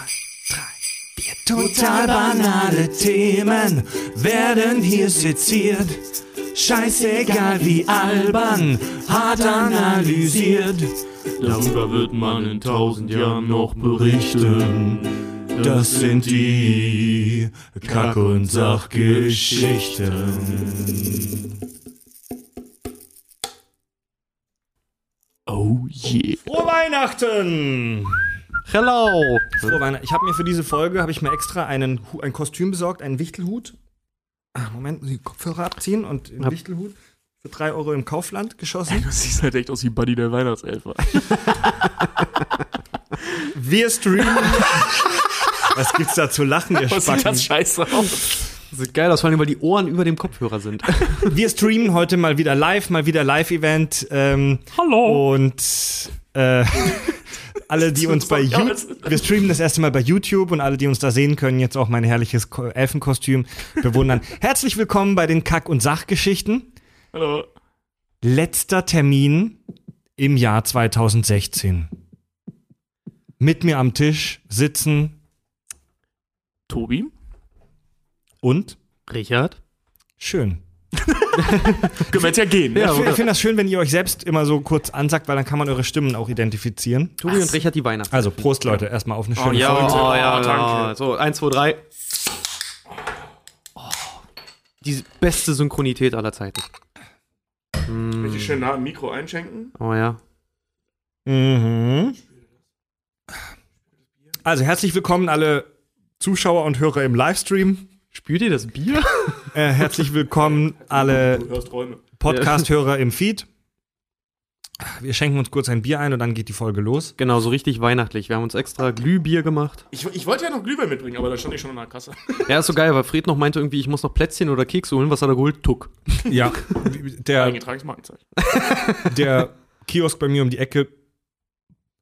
2, 3, 4. Total banale Themen werden hier seziert. Scheißegal wie albern, hart analysiert. Darüber wird man in 1000 Jahren noch berichten. Das sind die Kack- und Sachgeschichten. Oh yeah. Frohe Weihnachten! Hello! Frohe Weihnachten. Ich habe mir für diese Folge, extra ein Kostüm besorgt, einen Wichtelhut. Ach, Moment, muss ich die Kopfhörer abziehen und den Wichtelhut für 3 Euro im Kaufland geschossen. Ey, du siehst halt echt aus wie Buddy der Weihnachtselfer. Wir streamen. Was gibt's da zu lachen, ihr Spacken? Was sieht das scheiße aus? Das sieht geil aus, vor allem, weil die Ohren über dem Kopfhörer sind. Wir streamen heute mal wieder Live-Event. Hallo! Und alle, die uns bei YouTube... Wir streamen das erste Mal bei YouTube und alle, die uns da sehen können, jetzt auch mein herrliches Elfenkostüm bewundern. Herzlich willkommen bei den Kack- und Sachgeschichten. Hallo. Letzter Termin im Jahr 2016. Mit mir am Tisch sitzen Tobi und Richard. Schön. Können wir jetzt ja gehen. Ja, ich finde das schön, wenn ihr euch selbst immer so kurz ansagt, weil dann kann man eure Stimmen auch identifizieren. Tobi und Richard, die Weihnachten. Also Prost, Leute. Erstmal auf eine schöne Folge. Oh ja, danke. So, 1, 2, 3. Oh, die beste Synchronität aller Zeiten. Will ich schön nach dem Mikro einschenken? Oh ja. Mhm. Also herzlich willkommen alle Zuschauer und Hörer im Livestream. Spürt ihr das Bier? Herzlich willkommen alle Podcast-Hörer im Feed. Wir schenken uns kurz ein Bier ein und dann geht die Folge los. Genau, so richtig weihnachtlich. Wir haben uns extra Glühbier gemacht. Ich wollte ja noch Glühwein mitbringen, aber da stand ich schon an der Kasse. Ja, ist so geil, weil Fred noch meinte irgendwie, ich muss noch Plätzchen oder Kekse holen. Was hat er geholt? Tuck. Ja. Eingetragenes Markenzeichen. Der Kiosk bei mir um die Ecke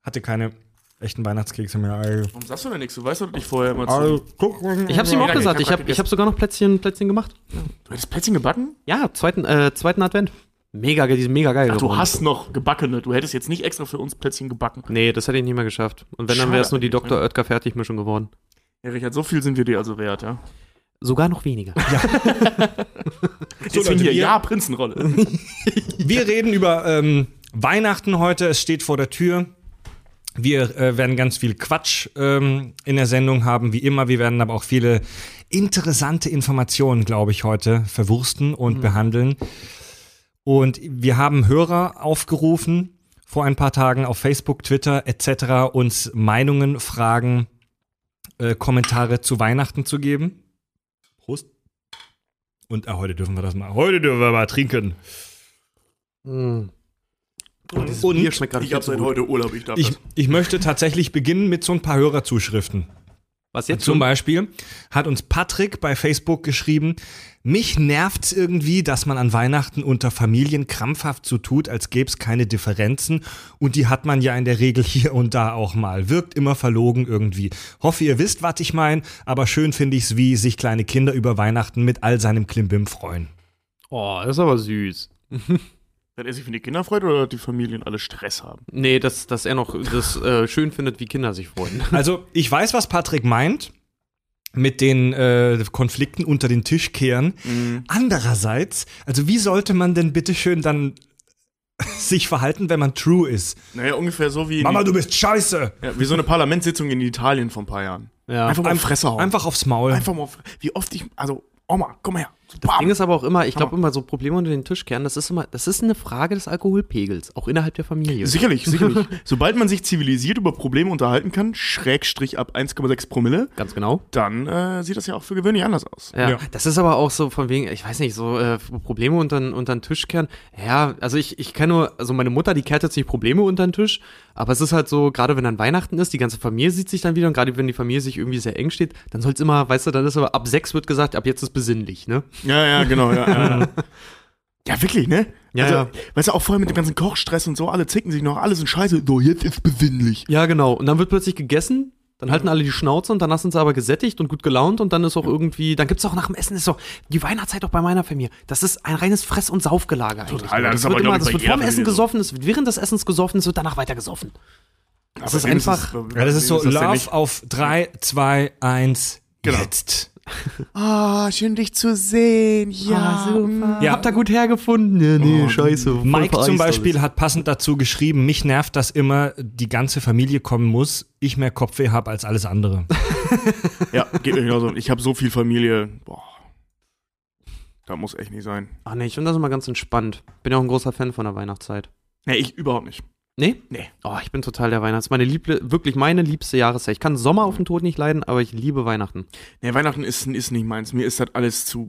hatte keine echten Weihnachtskekse mehr. Warum sagst du denn nichts? Du weißt doch nicht vorher immer zu. Ich hab's ihm auch gesagt. Ich hab sogar noch Plätzchen gemacht. Ja. Du hättest Plätzchen gebacken? Ja, zweiten Advent. Mega, die sind mega geil. Ach, du hast noch gebackene. Du hättest jetzt nicht extra für uns Plätzchen gebacken. Nee, das hätte ich nicht mehr geschafft. Und wenn, dann wäre es nur die Dr. Oetker Fertigmischung geworden. Ja, Richard, so viel sind wir dir also wert, ja? Sogar noch weniger. Ja. So, Leute, Prinzenrolle. Wir reden über Weihnachten heute. Es steht vor der Tür. Wir werden ganz viel Quatsch in der Sendung haben, wie immer. Wir werden aber auch viele interessante Informationen, glaube ich, heute verwursten und behandeln. Und wir haben Hörer aufgerufen, vor ein paar Tagen auf Facebook, Twitter etc. uns Meinungen, Fragen, Kommentare zu Weihnachten zu geben. Prost. Und heute dürfen wir das mal. Heute dürfen wir mal trinken. Und Bier schmeckt gerade. Ich habe seit heute Urlaub. Ich möchte tatsächlich beginnen mit so ein paar Hörerzuschriften. Was jetzt? Zum Beispiel hat uns Patrick bei Facebook geschrieben: Mich nervt's irgendwie, dass man an Weihnachten unter Familien krampfhaft so tut, als gäbe es keine Differenzen. Und die hat man ja in der Regel hier und da auch mal. Wirkt immer verlogen irgendwie. Hoffe, ihr wisst, was ich meine. Aber schön finde ich's, wie sich kleine Kinder über Weihnachten mit all seinem Klimbim freuen. Oh, das ist aber süß. Dass er sich für die Kinder freut oder dass die Familien alle Stress haben? Nee, dass er noch das schön findet, wie Kinder sich freuen. Also, ich weiß, was Patrick meint mit den Konflikten unter den Tisch kehren. Mhm. Andererseits, also wie sollte man denn bitte schön dann sich verhalten, wenn man true ist? Naja, ungefähr so wie Mama, du bist scheiße! Ja, wie so eine Parlamentssitzung in Italien vor ein paar Jahren. Ja. Einfach mal auf Fresse hauen. Einfach aufs Maul. Einfach mal wie oft Oma, komm mal her. Das Ding ist aber auch immer, ich glaube immer so Probleme unter den Tischkern, das ist eine Frage des Alkoholpegels, auch innerhalb der Familie. Sicherlich. Sobald man sich zivilisiert über Probleme unterhalten kann, Schrägstrich ab 1,6 Promille. Ganz genau. Dann sieht das ja auch für gewöhnlich anders aus. Ja, das ist aber auch so von wegen, ich weiß nicht, so Probleme unter den Tischkern. Ja, also ich kenne nur, also meine Mutter, die kehrt jetzt nicht Probleme unter den Tisch, aber es ist halt so, gerade wenn dann Weihnachten ist, die ganze Familie sieht sich dann wieder und gerade wenn die Familie sich irgendwie sehr eng steht, dann soll es immer, weißt du, dann ist aber ab 6 wird gesagt, ab jetzt ist besinnlich, ne? Ja, genau. Ja. Ja, wirklich, ne? Ja, also, ja. Weißt du, auch vorher mit dem ganzen Kochstress und so, alle zicken sich noch, alle sind scheiße. So, jetzt ist besinnlich. Ja, genau. Und dann wird plötzlich gegessen, dann halten alle die Schnauze und danach sind sie aber gesättigt und gut gelaunt und dann ist auch irgendwie, dann gibt's auch nach dem Essen, ist auch die Weihnachtszeit auch bei meiner Familie. Das ist ein reines Fress- und Saufgelage eigentlich. Total, das wird vorm Essen gesoffen, es wird während des Essens gesoffen, es wird danach weiter gesoffen. Das ist einfach, das ist so Love auf 3, 2, 1, jetzt. Oh, schön dich zu sehen. Ja, super. Ja. Habt ihr gut hergefunden? Ja, nee, scheiße. Mike zum Beispiel hat passend dazu geschrieben, mich nervt das immer, die ganze Familie kommen muss, ich mehr Kopfweh habe als alles andere. Ja, geht mir genauso. Ich habe so viel Familie, boah. Das muss echt nicht sein. Ach nee, ich finde das immer ganz entspannt. Bin ja auch ein großer Fan von der Weihnachtszeit. Nee, ich überhaupt nicht. Nee? Nee. Oh, ich bin total der Weihnachts. Wirklich meine liebste Jahreszeit. Ich kann Sommer auf den Tod nicht leiden, aber ich liebe Weihnachten. Nee, Weihnachten ist nicht meins. Mir ist das alles zu,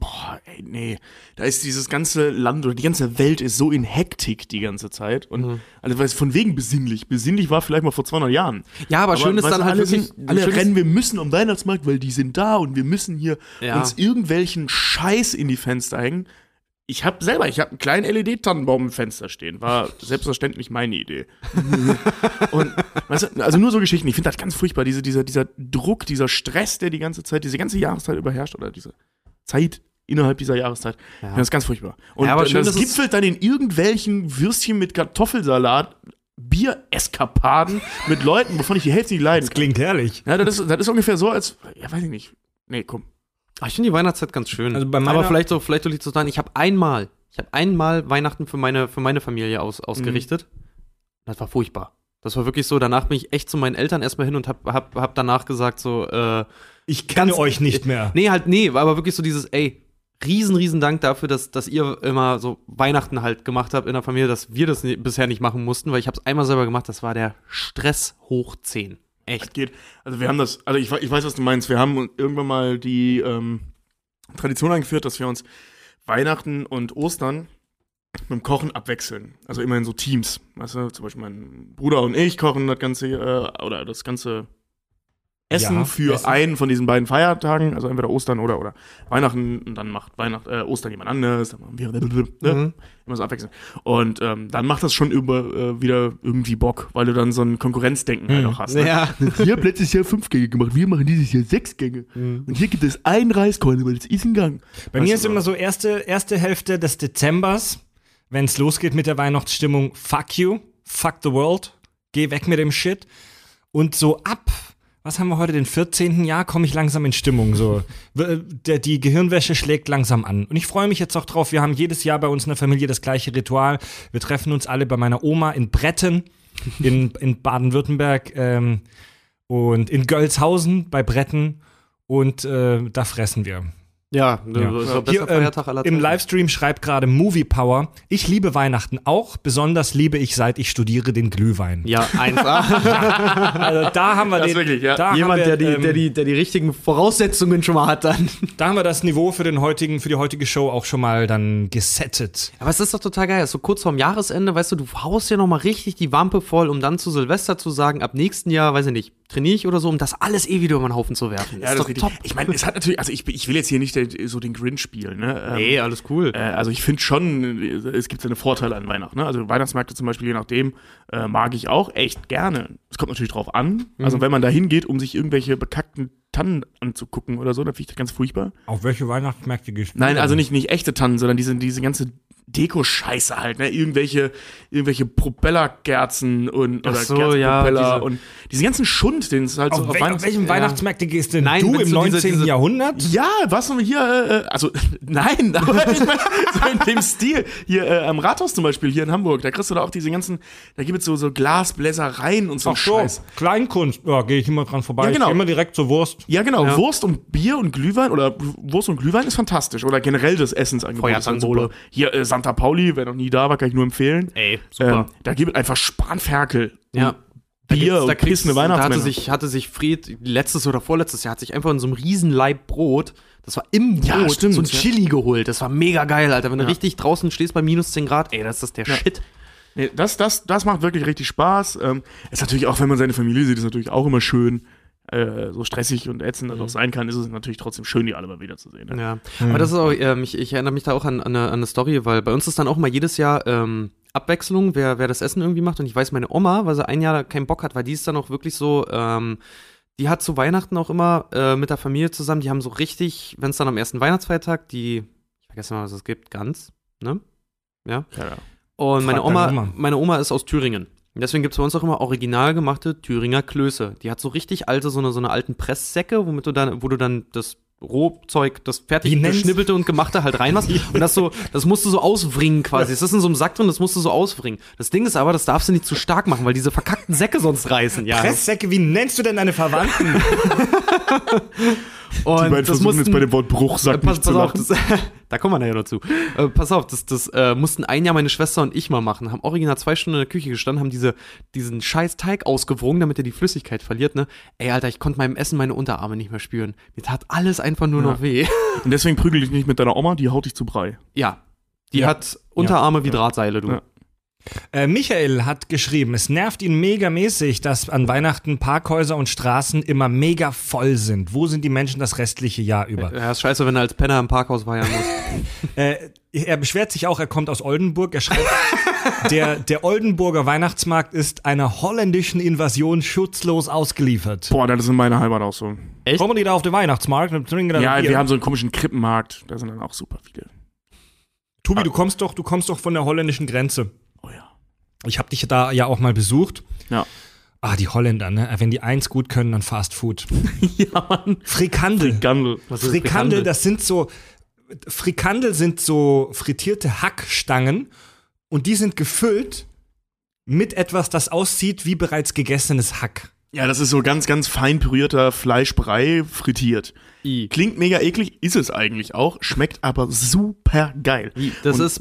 boah, ey, nee. Da ist dieses ganze Land oder die ganze Welt ist so in Hektik die ganze Zeit. Und also, weißt, von wegen besinnlich. Besinnlich war vielleicht mal vor 200 Jahren. Ja, aber schön ist dann halt wirklich. Alle rennen, wir müssen am Weihnachtsmarkt, weil die sind da und wir müssen hier uns irgendwelchen Scheiß in die Fenster hängen. Ich habe einen kleinen LED-Tannenbaum im Fenster stehen. War selbstverständlich meine Idee. Und, weißt du, also nur so Geschichten. Ich finde das ganz furchtbar, dieser Druck, dieser Stress, der die ganze Zeit, diese ganze Jahreszeit überherrscht oder diese Zeit innerhalb dieser Jahreszeit. Ja. Ich finde das ganz furchtbar. Und ja, aber schön, das gipfelt dann in irgendwelchen Würstchen mit Kartoffelsalat, Bier-Eskapaden mit Leuten, wovon ich die Hälfte nicht leiden kann. Das klingt herrlich. Ja, das ist ungefähr so, als, ja, weiß ich nicht. Nee, komm. Ich finde die Weihnachtszeit ganz schön. Also bei meiner, aber vielleicht so liegt es daran, ich habe einmal Weihnachten für meine Familie ausgerichtet. Das war furchtbar. Das war wirklich so, danach bin ich echt zu meinen Eltern erstmal hin und hab danach gesagt so, ich kenne euch nicht mehr. Nee, aber wirklich so dieses, ey, riesen Dank dafür, dass ihr immer so Weihnachten halt gemacht habt in der Familie, dass wir das bisher nicht machen mussten, weil ich hab's einmal selber gemacht, das war der Stress hoch 10. Echt? Geht. Also wir haben das, also ich weiß, was du meinst, wir haben irgendwann mal die Tradition eingeführt, dass wir uns Weihnachten und Ostern mit dem Kochen abwechseln. Also immerhin so Teams. Weißt du, zum Beispiel mein Bruder und ich kochen das ganze, oder das ganze Essen für einen von diesen beiden Feiertagen, also entweder Ostern oder Weihnachten, und dann macht Ostern jemand anders, dann machen wir immer so abwechseln. Und dann macht das schon wieder irgendwie Bock, weil du dann so ein Konkurrenzdenken halt auch hast. Ne? Ja. Ihr habt letztes Jahr 5 Gänge gemacht, wir machen dieses Jahr 6 Gänge. Mhm. Und hier gibt es einen Reiskorn, weil das ist ein Gang. Bei mir ist immer so erste Hälfte des Dezembers, wenn es losgeht mit der Weihnachtsstimmung, fuck you, fuck the world, geh weg mit dem Shit. Und so ab, was haben wir heute, den 14. Jahr, komme ich langsam in Stimmung. So. Die Gehirnwäsche schlägt langsam an. Und ich freue mich jetzt auch drauf, wir haben jedes Jahr bei uns in der Familie das gleiche Ritual. Wir treffen uns alle bei meiner Oma in Bretten, in Baden-Württemberg und in Gölzhausen bei Bretten. Und da fressen wir. Ja. Ist doch besser Feiertag aller Tage. Im Livestream schreibt gerade Movie Power: Ich liebe Weihnachten auch, besonders liebe ich, seit ich studiere, den Glühwein. Ja, 1A. Also da haben wir das den. Wirklich, ja. Da jemand, haben wir, der die richtigen Voraussetzungen schon mal hat dann. Da haben wir das Niveau für die heutige Show auch schon mal dann gesettet. Aber es ist doch total geil, so kurz vorm Jahresende, weißt du haust ja noch mal richtig die Wampe voll, um dann zu Silvester zu sagen, ab nächsten Jahr, weiß ich nicht, trainiere ich oder so, um das alles wieder über den Haufen zu werfen. Ja, ist doch top. Ich meine, es hat natürlich, also ich will jetzt hier nicht so den Grinch spielen, ne? Nee, alles cool. Also ich finde schon, es gibt seine Vorteile an Weihnachten, ne? Also Weihnachtsmärkte zum Beispiel, je nachdem, mag ich auch echt gerne. Es kommt natürlich drauf an. Also wenn man da hingeht, um sich irgendwelche bekackten Tannen anzugucken oder so, dann finde ich das ganz furchtbar. Auf welche Weihnachtsmärkte gehst du? Nein, also nicht echte Tannen, sondern diese ganze Deko-Scheiße halt, ne? Irgendwelche Propellerkerzen und oder so, Kerzpropeller und diesen ganzen Schund, den es halt auf so auf welchem Weihnachtsmärkte gehst denn nein, du im 19. Jahrhundert? Ja, was haben wir hier, also nein, aber ich meine, so in dem Stil. Hier am Rathaus zum Beispiel, hier in Hamburg, da kriegst du da auch diese ganzen, da gibt es so Glasbläsereien und so. Ach so, Scheiß. Kleinkunst, ja, gehe ich immer dran vorbei. Ja, genau. Ich geh immer direkt zur Wurst. Ja, genau, ja. Wurst und Bier und Glühwein oder Wurst und Glühwein ist fantastisch. Oder generell das Essensangebot. Hier Santa Pauli, wer noch nie da war, kann ich nur empfehlen. Ey, super. Da gibt es einfach Spanferkel. Ja. Bier und pissende Weihnachtsmänner. Da hatte sich Fred letztes oder vorletztes Jahr, hat sich einfach in so einem Riesenlaib Brot, das war im Brot, so ein Chili geholt. Das war mega geil, Alter. Wenn du richtig draußen stehst bei minus 10 Grad, ey, das ist der Shit. Nee, das macht wirklich richtig Spaß. Ist natürlich auch, wenn man seine Familie sieht, ist natürlich auch immer schön. So stressig und ätzend das auch sein kann, ist es natürlich trotzdem schön, die alle mal wieder zu sehen. Ne? Ja, aber das ist auch, ich erinnere mich da auch an eine Story, weil bei uns ist dann auch mal jedes Jahr Abwechslung, wer das Essen irgendwie macht. Und ich weiß, meine Oma, weil sie ein Jahr keinen Bock hat, weil die ist dann auch wirklich so, die hat zu Weihnachten auch immer mit der Familie zusammen, die haben so richtig, wenn es dann am ersten Weihnachtsfeiertag, ich vergesse mal, was es gibt, Gans, ne? Ja. Und meine Oma ist aus Thüringen. Und deswegen gibt es bei uns auch immer original gemachte Thüringer Klöße. Die hat so richtig alte, so eine alten Presssäcke, wo du dann das Rohzeug, das fertig geschnibbelte und gemachte halt reinmachst. Und das musst du so auswringen quasi. Es ist in so einem Sack drin, das musst du so auswringen. Das Ding ist aber, das darfst du nicht zu stark machen, weil diese verkackten Säcke sonst reißen. Ja. Presssäcke, wie nennst du denn deine Verwandten? Und die beiden versuchen jetzt bei dem Wort Bruchsack nicht zu lachen. Da kommen wir nachher noch zu. Pass auf, das mussten ein Jahr meine Schwester und ich mal machen. Haben original 2 Stunden in der Küche gestanden, haben diesen scheiß Teig ausgewrungen, damit er die Flüssigkeit verliert, ne? Ey, Alter, ich konnte meinem Essen meine Unterarme nicht mehr spüren. Mir tat alles einfach nur noch weh. Und deswegen prügel dich nicht mit deiner Oma, die haut dich zu Brei. Ja, die hat Unterarme wie Drahtseile, du. Ja. Michael hat geschrieben, es nervt ihn megamäßig, dass an Weihnachten Parkhäuser und Straßen immer mega voll sind. Wo sind die Menschen das restliche Jahr über? Ja, ist scheiße, wenn er als Penner im Parkhaus weiern muss. Er beschwert sich auch, er kommt aus Oldenburg. Er schreibt, der Oldenburger Weihnachtsmarkt ist einer holländischen Invasion schutzlos ausgeliefert. Boah, das ist in meiner Heimat auch so. Echt? Kommen die da auf den Weihnachtsmarkt und trinken dann Bier? Wir haben so einen komischen Krippenmarkt, da sind dann auch super viele. Tobi, du kommst doch von der holländischen Grenze. Oh ja. Ich habe dich da ja auch mal besucht. Ja. Ah, die Holländer, ne? Wenn die eins gut können, dann Fast Food. Ja, Mann. Frikandel. Was ist Frikandel? Frikandel sind so frittierte Hackstangen und die sind gefüllt mit etwas, das aussieht wie bereits gegessenes Hack. Ja, das ist so ganz, ganz fein pürierter Fleischbrei frittiert. Klingt mega eklig, ist es eigentlich auch, schmeckt aber super geil. Das ist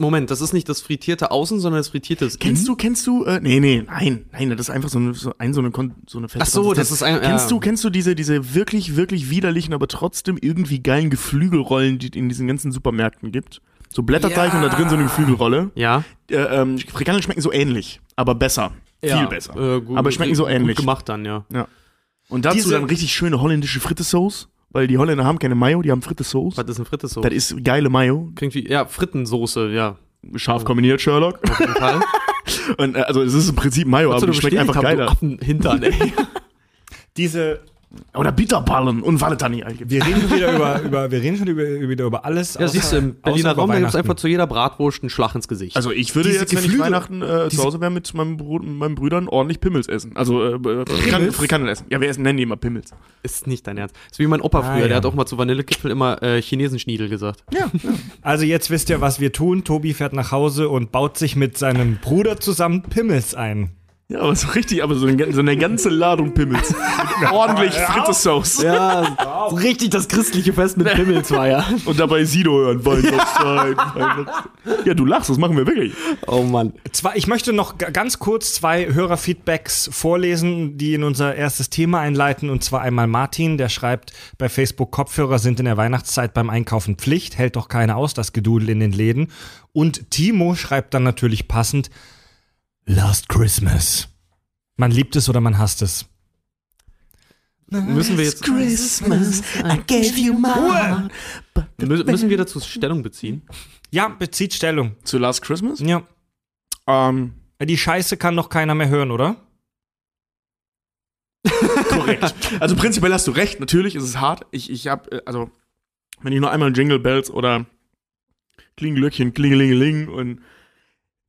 nicht das frittierte Außen, sondern das frittierte Innen. Kennst du, nein, das ist einfach so eine feste Konsistenz. Kennst du diese wirklich, wirklich widerlichen, aber trotzdem irgendwie geilen Geflügelrollen, die es in diesen ganzen Supermärkten gibt? So Blätterteig und da drin so eine Geflügelrolle. Ja. Frikandeln schmecken so ähnlich, aber besser. Ja, viel besser. Gut, aber schmecken so ähnlich. Gut gemacht dann, ja. Und dazu dann richtig schöne holländische Frittesauce, weil die Holländer haben keine Mayo, die haben Frittesauce. Was ist ein Frittesauce? Das ist geile Mayo. Klingt wie, Frittensoße, ja. Scharf kombiniert, Sherlock. Auf jeden Fall. Und, also es ist im Prinzip Mayo, aber es schmeckt einfach geiler. Hintern, ey. Diese... Oder Bitterballen und Valentani. Wir reden wieder über alles. Ja, siehst du, im Berliner Raum, da gibt es einfach zu jeder Bratwurst einen Schlag ins Gesicht. Also ich würde jetzt, wenn ich Weihnachten zu Hause wäre, mit meinen Brüdern ordentlich Pimmels essen. Also Frikandel essen. Ja, wir nennen die immer Pimmels. Ist nicht dein Ernst. Ist wie mein Opa früher, der hat auch mal zu Vanillekipfel immer Chinesenschniedel gesagt. Ja. Also jetzt wisst ihr, was wir tun. Tobi fährt nach Hause und baut sich mit seinem Bruder zusammen Pimmels ein. Ja, aber so richtig, aber so eine ganze Ladung Pimmels. Ordentlich Frittesauce. Ja, richtig das christliche Fest mit Pimmelsfeier. Und dabei Sido hören. Weihnachtszeit. Ja, du lachst, das machen wir wirklich. Oh Mann. Ich möchte noch ganz kurz 2 Hörerfeedbacks vorlesen, die in unser erstes Thema einleiten. Und zwar einmal Martin, der schreibt, bei Facebook, Kopfhörer sind in der Weihnachtszeit beim Einkaufen Pflicht. Hält doch keiner aus, das Gedudel in den Läden. Und Timo schreibt dann natürlich passend, Last Christmas. Man liebt es oder man hasst es. Müssen wir jetzt Christmas, I gave you my heart. Müssen wir dazu Stellung beziehen? Ja, bezieht Stellung. Zu Last Christmas? Ja. Die Scheiße kann doch keiner mehr hören, oder? Korrekt. Also prinzipiell hast du recht. Natürlich ist es hart. Ich hab, also, wenn ich nur einmal Jingle Bells oder Klingelöckchen, Klingelingeling und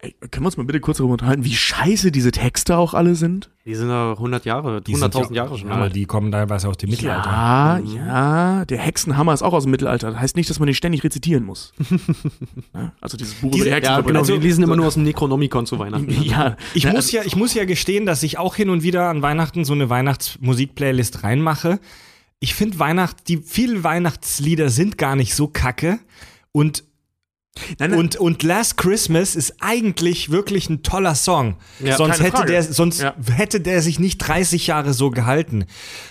ey, können wir uns mal bitte kurz darüber unterhalten, wie scheiße diese Texte auch alle sind? Die sind ja 100.000 Jahre schon alt. Aber die kommen teilweise aus dem Mittelalter. Ja, der Hexenhammer ist auch aus dem Mittelalter. Das heißt nicht, dass man den ständig rezitieren muss. Also dieses Buch über die Hexen. Ja, genau, wir lesen immer nur aus dem Necronomicon zu Weihnachten. Ja. Ich muss ja gestehen, dass ich auch hin und wieder an Weihnachten so eine Weihnachtsmusik-Playlist reinmache. Ich finde die vielen Weihnachtslieder sind gar nicht so kacke und Nein. Und Last Christmas ist eigentlich wirklich ein toller Song. Ja, sonst hätte der sich nicht 30 Jahre so gehalten.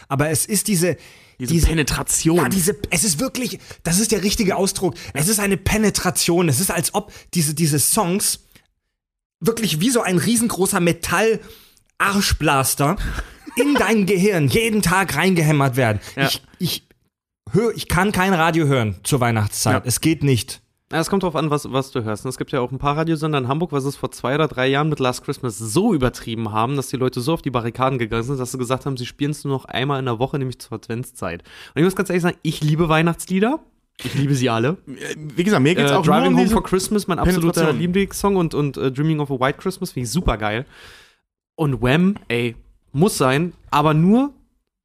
Aber es ist diese Penetration. Ja, es ist wirklich, das ist der richtige Ausdruck. Es ist eine Penetration. Es ist, als ob diese Songs wirklich wie so ein riesengroßer Metall-Arschblaster in dein Gehirn jeden Tag reingehämmert werden. Ja. Ich kann kein Radio hören zur Weihnachtszeit. Ja. Es geht nicht. Es kommt drauf an, was du hörst. Und es gibt ja auch ein paar Radiosender in Hamburg, was es vor 2 oder 3 Jahren mit Last Christmas so übertrieben haben, dass die Leute so auf die Barrikaden gegangen sind, dass sie gesagt haben, sie spielen es nur noch einmal in der Woche, nämlich zur Adventszeit. Und ich muss ganz ehrlich sagen, ich liebe Weihnachtslieder. Ich liebe sie alle. Wie gesagt, mir geht's auch Driving Home for Christmas, mein absoluter Lieblingssong und Dreaming of a White Christmas, finde ich super geil. Und Wham, ey, muss sein, aber nur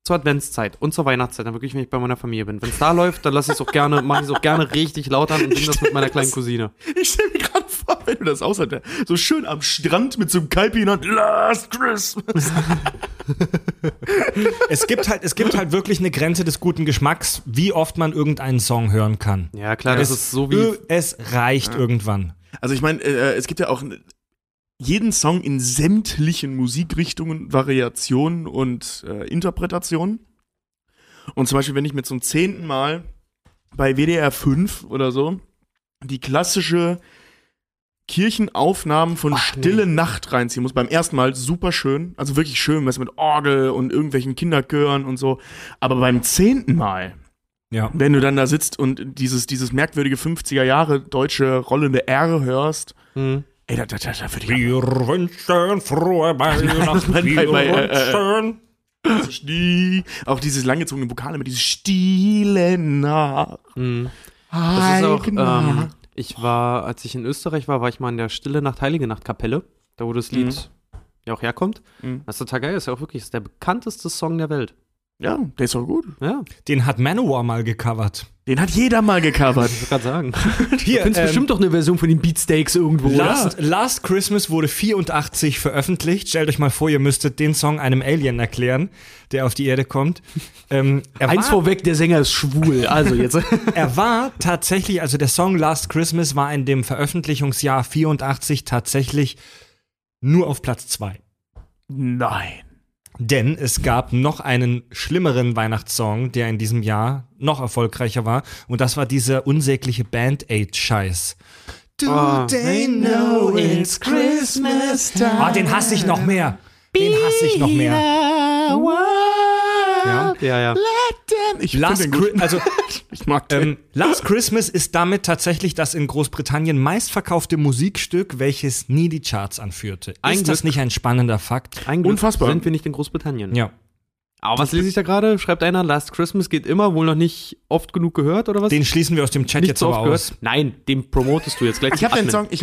zur Adventszeit und zur Weihnachtszeit, dann wirklich, wenn ich bei meiner Familie bin. Wenn es da läuft, dann lasse ich es auch gerne, mache ich es auch gerne richtig laut an und singe das mit meiner kleinen Cousine. Ich stelle mir gerade vor, wenn du das aushältst, so schön am Strand mit so einem Kalpi in der Hand, Last Christmas. Es gibt halt wirklich eine Grenze des guten Geschmacks, wie oft man irgendeinen Song hören kann. Ja, klar, das ist so wie... Es reicht irgendwann. Also ich meine, es gibt ja auch... jeden Song in sämtlichen Musikrichtungen, Variationen und Interpretationen. Und zum Beispiel, wenn ich mir zum 10. Mal bei WDR 5 oder so die klassische Kirchenaufnahmen von Stille Nacht reinziehen muss, beim ersten Mal super schön, also wirklich schön, was mit Orgel und irgendwelchen Kinderchören und so, aber beim 10. Mal, ja, wenn du dann da sitzt und dieses merkwürdige 50er Jahre deutsche rollende R hörst, ey, da würde ich. Wir wünschen frohe Weihnachten. Auch dieses langgezogene Vokale mit dieses Stille Nacht. Das ist auch, als ich in Österreich war, war ich mal in der Stille Nacht, Heilige Nacht Kapelle, da wo das Lied ja auch herkommt. Das ist total geil, ist ja auch wirklich der bekannteste Song der Welt. Ja, der ist auch gut. Ja. Den hat Manowar mal gecovert. Den hat jeder mal gecovert. Ich wollte gerade sagen. Hier, du findest bestimmt doch eine Version von den Beatsteaks irgendwo. Last Christmas wurde 1984 veröffentlicht. Stellt euch mal vor, ihr müsstet den Song einem Alien erklären, der auf die Erde kommt. Vorweg, der Sänger ist schwul. Also jetzt. Er war tatsächlich, also der Song Last Christmas war in dem Veröffentlichungsjahr 1984 tatsächlich nur auf Platz 2. Nein. Denn es gab noch einen schlimmeren Weihnachtssong, der in diesem Jahr noch erfolgreicher war. Und das war dieser unsägliche Band-Aid-Scheiß. Do they know it's Christmas time? Oh, den hasse ich noch mehr. Ja. Ich mag den. Last Christmas ist damit tatsächlich das in Großbritannien meistverkaufte Musikstück, welches nie die Charts anführte. Ist das nicht ein spannender Fakt? Unfassbar. Sind wir nicht in Großbritannien? Ja. Aber was lese ich da gerade? Schreibt einer, Last Christmas geht immer, wohl noch nicht oft genug gehört, oder was? Den schließen wir aus dem Chat nicht jetzt so oft aber aus. Gehört. Nein, den promotest du jetzt gleich. Ich habe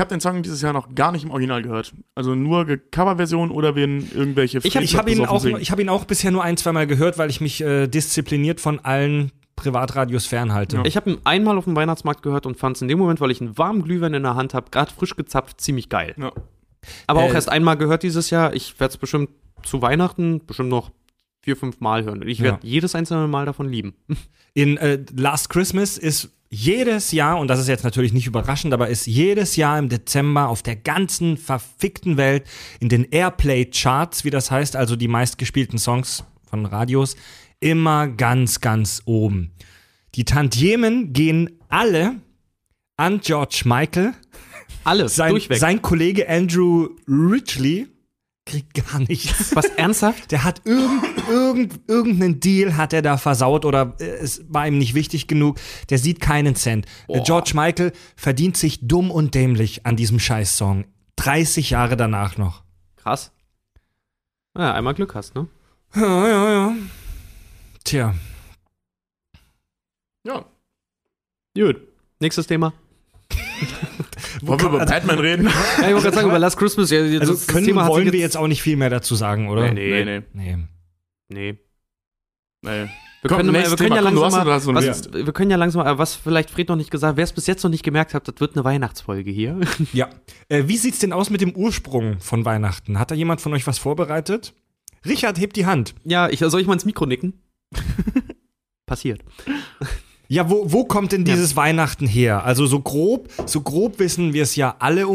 den Song dieses Jahr noch gar nicht im Original gehört. Also nur Coverversion oder wenn irgendwelche... Ich habe ihn auch bisher nur ein-, zweimal gehört, weil ich mich diszipliniert von allen Privatradios fernhalte. Ja. Ich habe ihn einmal auf dem Weihnachtsmarkt gehört und fand es in dem Moment, weil ich einen warmen Glühwein in der Hand habe, gerade frisch gezapft, ziemlich geil. Ja. Aber auch erst einmal gehört dieses Jahr. Ich werde es bestimmt zu Weihnachten noch 4-5 Mal hören. Ich werde jedes einzelne Mal davon lieben. In Last Christmas ist jedes Jahr, und das ist jetzt natürlich nicht überraschend, aber ist jedes Jahr im Dezember auf der ganzen verfickten Welt in den Airplay-Charts, wie das heißt, also die meistgespielten Songs von Radios, immer ganz, ganz oben. Die Tantiemen gehen alle an George Michael. Alle, durchweg. Sein Kollege Andrew Ridgeley kriegt gar nichts. Was, ernsthaft? Der hat irgendeinen Deal hat er da versaut oder es war ihm nicht wichtig genug. Der sieht keinen Cent. Oh. George Michael verdient sich dumm und dämlich an diesem Scheiß-Song. 30 Jahre danach noch. Krass. Naja, einmal Glück hast, ne? Ja. Tja. Ja. Gut. Nächstes Thema. Wollen wir über Batman reden? Ja, ich wollte gerade sagen, über Last Christmas. Ja, also wollen wir jetzt auch nicht viel mehr dazu sagen, oder? Nee. Wir können ja langsam, was vielleicht Fred noch nicht gesagt hat, wer es bis jetzt noch nicht gemerkt hat, das wird eine Weihnachtsfolge hier. Ja. Wie sieht's denn aus mit dem Ursprung von Weihnachten? Hat da jemand von euch was vorbereitet? Richard, hebt die Hand. Ja, soll ich mal ins Mikro nicken? Passiert. Ja, wo kommt denn dieses Weihnachten her? Also so grob wissen wir es ja alle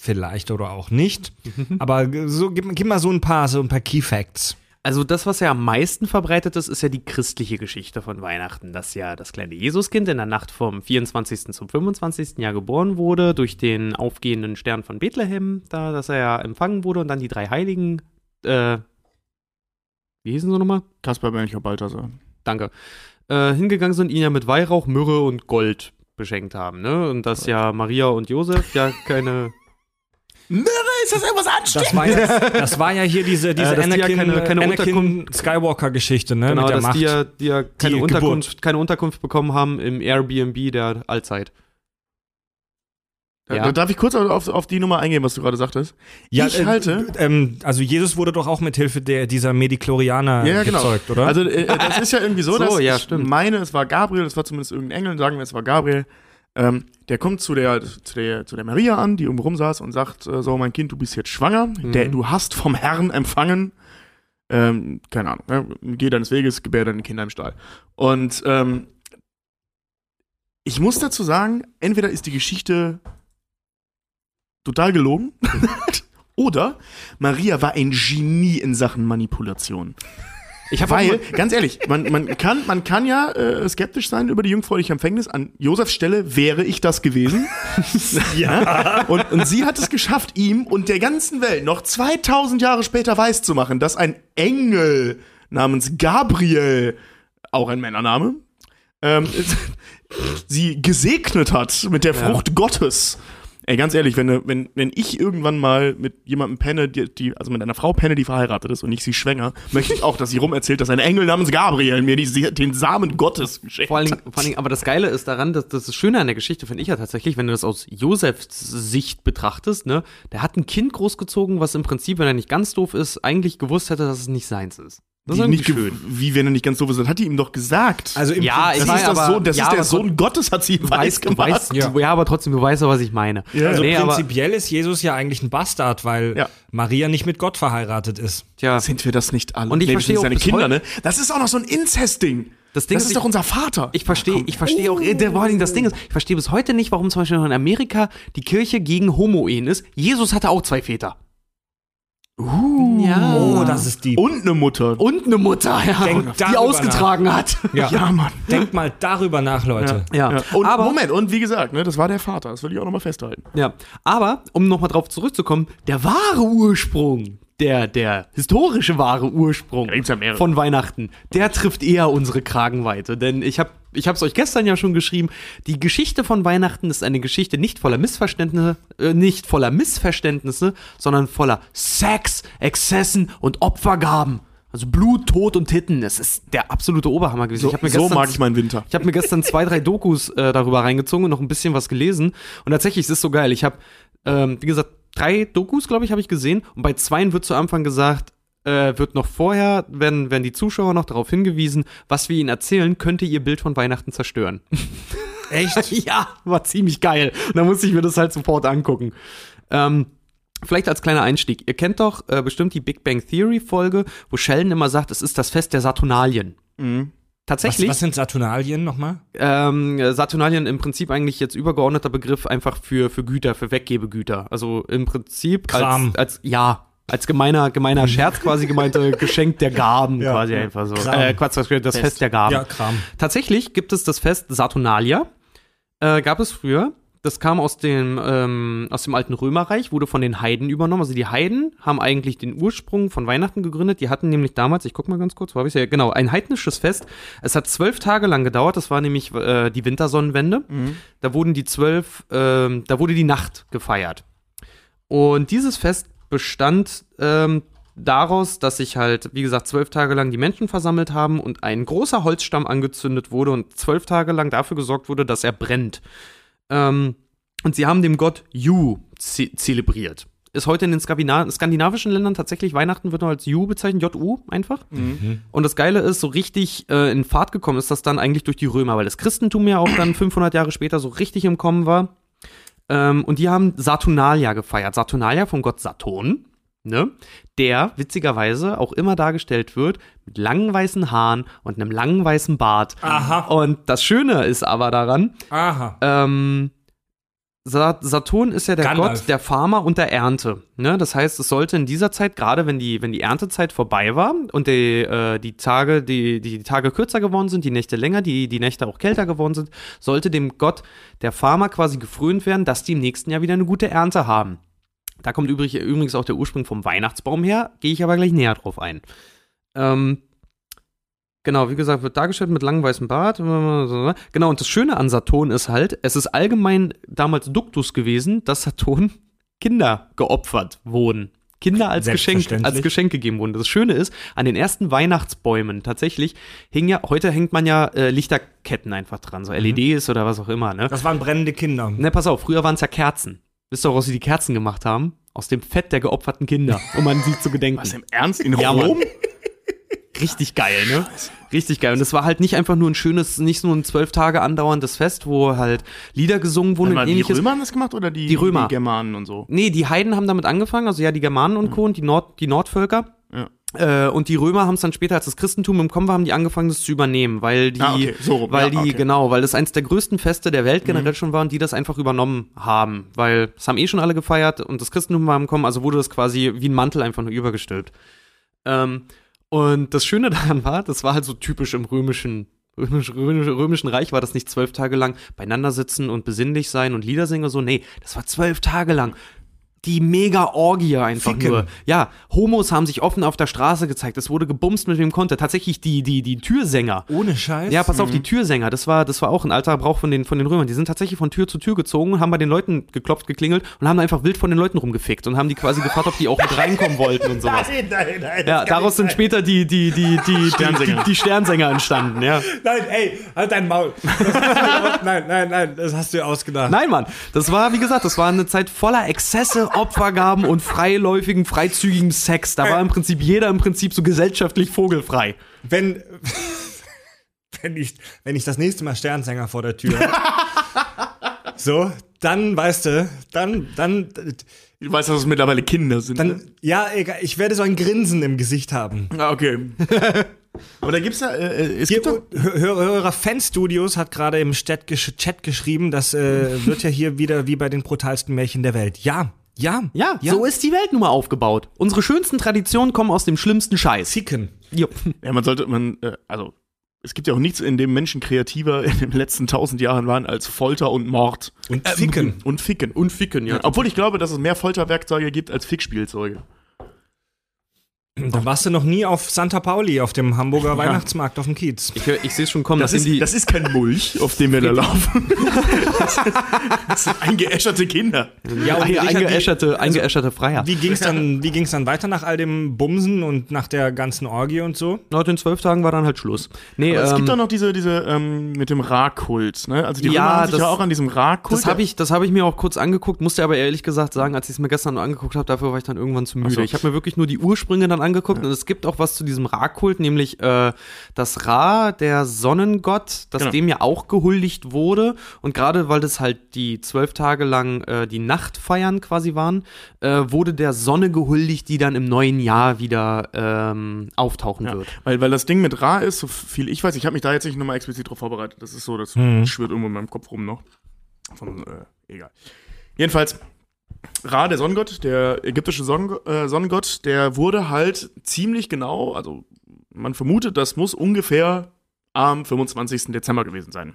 vielleicht oder auch nicht. Aber so, gib mal so ein paar Key Facts. Also das, was ja am meisten verbreitet ist ja die christliche Geschichte von Weihnachten. Dass ja das kleine Jesuskind in der Nacht vom 24. zum 25. Jahr geboren wurde, durch den aufgehenden Stern von Bethlehem, dass er ja empfangen wurde und dann die drei Heiligen, wie hießen sie nochmal? Kaspar, Melchior, Balthasar. Danke. Hingegangen sind, ihn ja mit Weihrauch, Myrrhe und Gold beschenkt haben, ne? Und dass ja Maria und Josef ja keine... Myrrhe, ist das irgendwas Ansteckendes? Das war ja hier diese Anakin Skywalker-Geschichte, ne? Genau, mit der Macht. Die keine Unterkunft bekommen haben im Airbnb der Allzeit. Ja. Darf ich kurz auf die Nummer eingehen, was du gerade sagtest? Ja, ich halte. Also Jesus wurde doch auch mit Hilfe dieser Mediklorianer gezeugt, oder? Also das ist ja irgendwie so, dass ich meine, es war Gabriel, es war zumindest irgendein Engel, sagen wir, es war Gabriel. Der kommt zu der Maria an, die rum saß und sagt, so mein Kind, du bist jetzt schwanger, du hast vom Herrn empfangen, keine Ahnung, geh deines Weges, gebär deine Kinder im Stall. Und ich muss dazu sagen, entweder ist die Geschichte total gelogen oder Maria war ein Genie in Sachen Manipulation. Weil, ganz ehrlich, man kann ja skeptisch sein über die jungfräuliche Empfängnis. An Josefs Stelle wäre ich das gewesen. Ja. Und sie hat es geschafft, ihm und der ganzen Welt noch 2000 Jahre später weiszumachen, dass ein Engel namens Gabriel, auch ein Männername, sie gesegnet hat mit der Frucht Gottes. Ey, ganz ehrlich, wenn ich irgendwann mal mit jemandem penne, also mit einer Frau penne, die verheiratet ist und ich sie schwänger, möchte ich auch, dass sie rumerzählt, dass ein Engel namens Gabriel mir den Samen Gottes geschenkt hat. Vor allen Dingen, aber das Geile ist daran, dass das Schöne an der Geschichte, finde ich ja tatsächlich, wenn du das aus Josefs Sicht betrachtest, ne, der hat ein Kind großgezogen, was im Prinzip, wenn er nicht ganz doof ist, eigentlich gewusst hätte, dass es nicht seins ist. Das ist nicht schön. Wie wenn er nicht ganz doof ist, das hat die ihm doch gesagt. Also im Prinzip, das ist der Sohn Gottes, hat sie ihm weiß gemacht. Aber trotzdem, du weißt ja, was ich meine. Ja. Also prinzipiell ist Jesus ja eigentlich ein Bastard, weil Maria nicht mit Gott verheiratet ist. Tja. Sind wir das nicht alle? Und ich verstehe auch seine Kinder, ne? Das ist auch noch so ein Inzest-Ding. Das ist doch unser Vater. Ich verstehe auch, vor allem das Ding ist, ich verstehe bis heute nicht, warum zum Beispiel in Amerika die Kirche gegen Homo-Ehen ist. Jesus hatte auch zwei Väter. Oh, das ist die. Und eine Mutter. Die ausgetragen hat. Ja, Mann. Denkt mal darüber nach, Leute. Ja. Und wie gesagt, ne, das war der Vater. Das will ich auch nochmal festhalten. Ja, aber, um nochmal drauf zurückzukommen, der wahre Ursprung, der historische wahre Ursprung von Weihnachten, der trifft eher unsere Kragenweite. Denn ich hab's euch gestern ja schon geschrieben, die Geschichte von Weihnachten ist eine Geschichte nicht voller Missverständnisse, sondern voller Sex, Exzessen und Opfergaben. Also Blut, Tod und Titten. Das ist der absolute Oberhammer gewesen. So mag ich meinen Winter. Ich habe mir gestern 2, 3 Dokus darüber reingezogen und noch ein bisschen was gelesen. Und tatsächlich, es ist so geil. Ich habe, wie gesagt, 3 Dokus, glaube ich, habe ich gesehen. Und bei 2 wird zu Anfang gesagt, wird noch vorher, wenn die Zuschauer noch darauf hingewiesen, was wir ihnen erzählen, könnte ihr Bild von Weihnachten zerstören. Echt? Ja, war ziemlich geil. Und da musste ich mir das halt sofort angucken. Vielleicht als kleiner Einstieg. Ihr kennt doch bestimmt die Big Bang Theory-Folge, wo Sheldon immer sagt, es ist das Fest der Saturnalien. Mhm. Tatsächlich. Was sind Saturnalien nochmal? Saturnalien im Prinzip eigentlich jetzt übergeordneter Begriff einfach für Güter, für Weggebegüter. Also im Prinzip Kram. Als gemeiner Scherz quasi gemeinte Geschenk der Gaben quasi einfach so. Das Fest der Gaben. Ja, Kram. Tatsächlich gibt es das Fest Saturnalia. Gab es früher. Das kam aus dem alten Römerreich, wurde von den Heiden übernommen. Also die Heiden haben eigentlich den Ursprung von Weihnachten gegründet. Die hatten nämlich damals, ich guck mal ganz kurz, wo habe ich es ja? Genau, ein heidnisches Fest. Es hat 12 Tage lang gedauert. Das war nämlich die Wintersonnenwende. Mhm. Da wurde die Nacht gefeiert. Und dieses Fest bestand daraus, dass sich halt, wie gesagt, 12 Tage lang die Menschen versammelt haben und ein großer Holzstamm angezündet wurde und 12 Tage lang dafür gesorgt wurde, dass er brennt. Und sie haben dem Gott Ju zelebriert. Ist heute in den skandinavischen Ländern tatsächlich, Weihnachten wird noch als Ju bezeichnet, J-U einfach. Mhm. Und das Geile ist, so richtig in Fahrt gekommen ist das dann eigentlich durch die Römer, weil das Christentum ja auch dann 500 Jahre später so richtig im Kommen war. Und die haben Saturnalia gefeiert. Saturnalia vom Gott Saturn, ne? Der witzigerweise auch immer dargestellt wird mit langen weißen Haaren und einem langen weißen Bart. Aha. Und das Schöne ist aber daran, Saturn ist ja der Gandalf. Gott der Farmer und der Ernte. Ne? Das heißt, es sollte in dieser Zeit, gerade wenn die Erntezeit vorbei war und die Tage kürzer geworden sind, die Nächte länger, die Nächte auch kälter geworden sind, sollte dem Gott der Farmer quasi gefrönt werden, dass die im nächsten Jahr wieder eine gute Ernte haben. Da kommt übrigens auch der Ursprung vom Weihnachtsbaum her, gehe ich aber gleich näher drauf ein. Genau, wie gesagt, wird dargestellt mit langem weißem Bart. Genau, und das Schöne an Saturn ist halt, es ist allgemein damals Duktus gewesen, dass Saturn Kinder geopfert wurden. Kinder als Geschenk gegeben wurden. Das Schöne ist, an den ersten Weihnachtsbäumen tatsächlich hing ja, heute hängt man ja Lichterketten einfach dran, so LEDs oder was auch immer. Ne? Das waren brennende Kinder. Ne, pass auf, früher waren es ja Kerzen. Wisst ihr, woraus sie die Kerzen gemacht haben? Aus dem Fett der geopferten Kinder, um an sie zu gedenken. Was, im Ernst? In Rom? Ja, richtig geil, ne? Richtig geil. Und das war halt nicht einfach nur ein schönes, nicht nur ein 12 Tage andauerndes Fest, wo halt Lieder gesungen wurden und ähnliches. Die Römer haben das gemacht oder die Römer? Die Germanen und so? Nee, die Heiden haben damit angefangen, also ja, die Germanen und Co. und die Nordvölker. Ja. Und die Römer haben es dann später, als das Christentum im Kommen war, haben die angefangen, das zu übernehmen, weil die, weil das eins der größten Feste der Welt generell schon war und die das einfach übernommen haben, weil das haben eh schon alle gefeiert und das Christentum war im Kommen, also wurde das quasi wie ein Mantel einfach nur übergestülpt. Und das Schöne daran war, das war halt so typisch im römischen Reich, war das nicht 12 Tage lang beieinander sitzen und besinnlich sein und Lieder singen und so. Nee, das war 12 Tage lang. Die Mega-Orgie einfach Ficken. Nur. Ja, Homos haben sich offen auf der Straße gezeigt. Es wurde gebumst, mit wem konnte. Tatsächlich die Türsänger. Ohne Scheiß. Ja, pass auf, die Türsänger. Das war auch ein alter Brauch von den Römern. Die sind tatsächlich von Tür zu Tür gezogen, haben bei den Leuten geklopft, geklingelt und haben einfach wild von den Leuten rumgefickt und haben die quasi gefragt, ob die auch mit reinkommen wollten und sowas. Nein. Ja, daraus sind später die die Sternsänger entstanden, ja. Nein, ey, halt dein Maul. Nein, das hast du dir ausgedacht. Nein, Mann. Das war, wie gesagt, das war eine Zeit voller Exzesse, Opfergaben und freiläufigen, freizügigen Sex. Da war jeder so gesellschaftlich vogelfrei. Wenn ich das nächste Mal Sternsänger vor der Tür hab, so, dann weißt du, dann. Ich weiß, dass es mittlerweile Kinder sind. Dann, ne? Ja, egal, ich werde so ein Grinsen im Gesicht haben. Okay. Aber da gibt's ja, Hörer Fanstudios hat gerade im Chat geschrieben, das wird ja hier wieder wie bei den brutalsten Märchen der Welt. Ja, so ist die Welt nun mal aufgebaut. Unsere schönsten Traditionen kommen aus dem schlimmsten Scheiß. Ficken. Ja, also es gibt ja auch nichts, in dem Menschen kreativer in den letzten 1000 Jahren waren als Folter und Mord. Und Ficken. Und Ficken, ja. Obwohl ich glaube, dass es mehr Folterwerkzeuge gibt als Fickspielzeuge. Da warst du noch nie auf Santa Pauli, auf dem Hamburger Weihnachtsmarkt auf dem Kiez. Ich sehe es schon kommen. Das ist kein Mulch, auf dem wir da laufen. Das sind eingeäscherte Kinder. Ja, eingeäscherte Freier. Wie ging es dann weiter nach all dem Bumsen und nach der ganzen Orgie und so? Nach den 12 Tagen war dann halt Schluss. Nee, es gibt doch noch diese mit dem Ra-Kult. Ne? Also die Römer haben sich ja auch an diesem Ra-Kult. Das hab ich mir auch kurz angeguckt, musste aber ehrlich gesagt sagen, als ich es mir gestern noch angeguckt habe, dafür war ich dann irgendwann zu müde. So. Ich habe mir wirklich nur die Ursprünge dann angeguckt. Ja. Und es gibt auch was zu diesem Ra-Kult, nämlich das Ra, der Sonnengott, dem ja auch gehuldigt wurde. Und gerade weil das halt die 12 Tage lang die Nachtfeiern quasi waren, wurde der Sonne gehuldigt, die dann im neuen Jahr wieder auftauchen wird. Weil das Ding mit Ra ist, so viel ich weiß, ich habe mich da jetzt nicht nochmal explizit drauf vorbereitet. Das ist so, das schwirrt irgendwo in meinem Kopf rum noch. Egal. Jedenfalls, Ra, der Sonnengott, der ägyptische Sonnengott, der wurde halt ziemlich genau, also man vermutet, das muss ungefähr am 25. Dezember gewesen sein.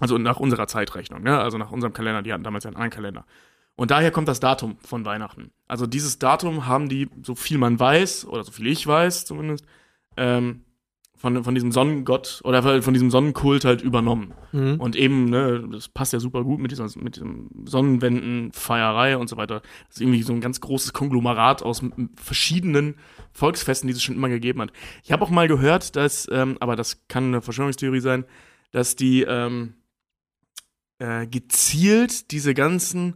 Also nach unserer Zeitrechnung, ne? Also nach unserem Kalender, die hatten damals ja einen anderen Kalender. Und daher kommt das Datum von Weihnachten. Also dieses Datum haben die, so viel man weiß, oder so viel ich weiß zumindest, von diesem Sonnengott oder von diesem Sonnenkult halt übernommen. Mhm. Und eben, ne, das passt ja super gut mit diesem Sonnenwenden, Feierei und so weiter. Das ist irgendwie so ein ganz großes Konglomerat aus verschiedenen Volksfesten, die es schon immer gegeben hat. Ich habe auch mal gehört, dass, aber das kann eine Verschwörungstheorie sein, dass die gezielt diese ganzen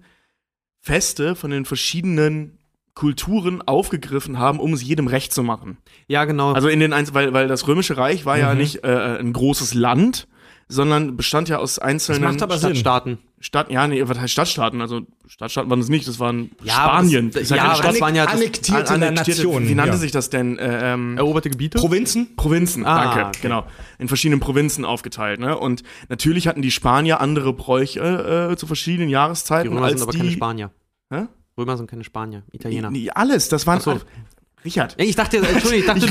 Feste von den verschiedenen Kulturen aufgegriffen haben, um es jedem recht zu machen. Ja, genau. Also weil das Römische Reich war ja nicht ein großes Land, sondern bestand ja aus einzelnen Stadtstaaten. Stadtstaaten. Also Stadtstaaten waren es nicht, das waren Spanien. Das waren ja annektierte Nationen. Wie nannte sich das denn? Eroberte Gebiete? Provinzen, danke. Okay. Genau. In verschiedenen Provinzen aufgeteilt. Ne? Und natürlich hatten die Spanier andere Bräuche zu verschiedenen Jahreszeiten. Die Römer sind aber keine Spanier. Hä? Römer sind keine Spanier, Italiener. Nee, alles, das waren so. Richard. Ich rede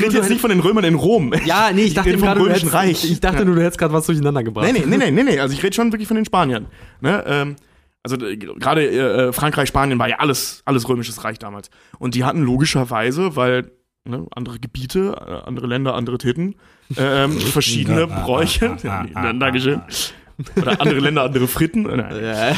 jetzt nicht von den Römern in Rom. Ja, nee, ich dachte nur, du hättest gerade was durcheinander gebracht. Nee, also ich rede schon wirklich von den Spaniern. Ne? Also gerade Frankreich, Spanien war ja alles römisches Reich damals. Und die hatten logischerweise, weil andere Gebiete, andere Länder, andere Titten, verschiedene Bräuche. Dankeschön. Oder andere Länder, andere Fritten. Nein.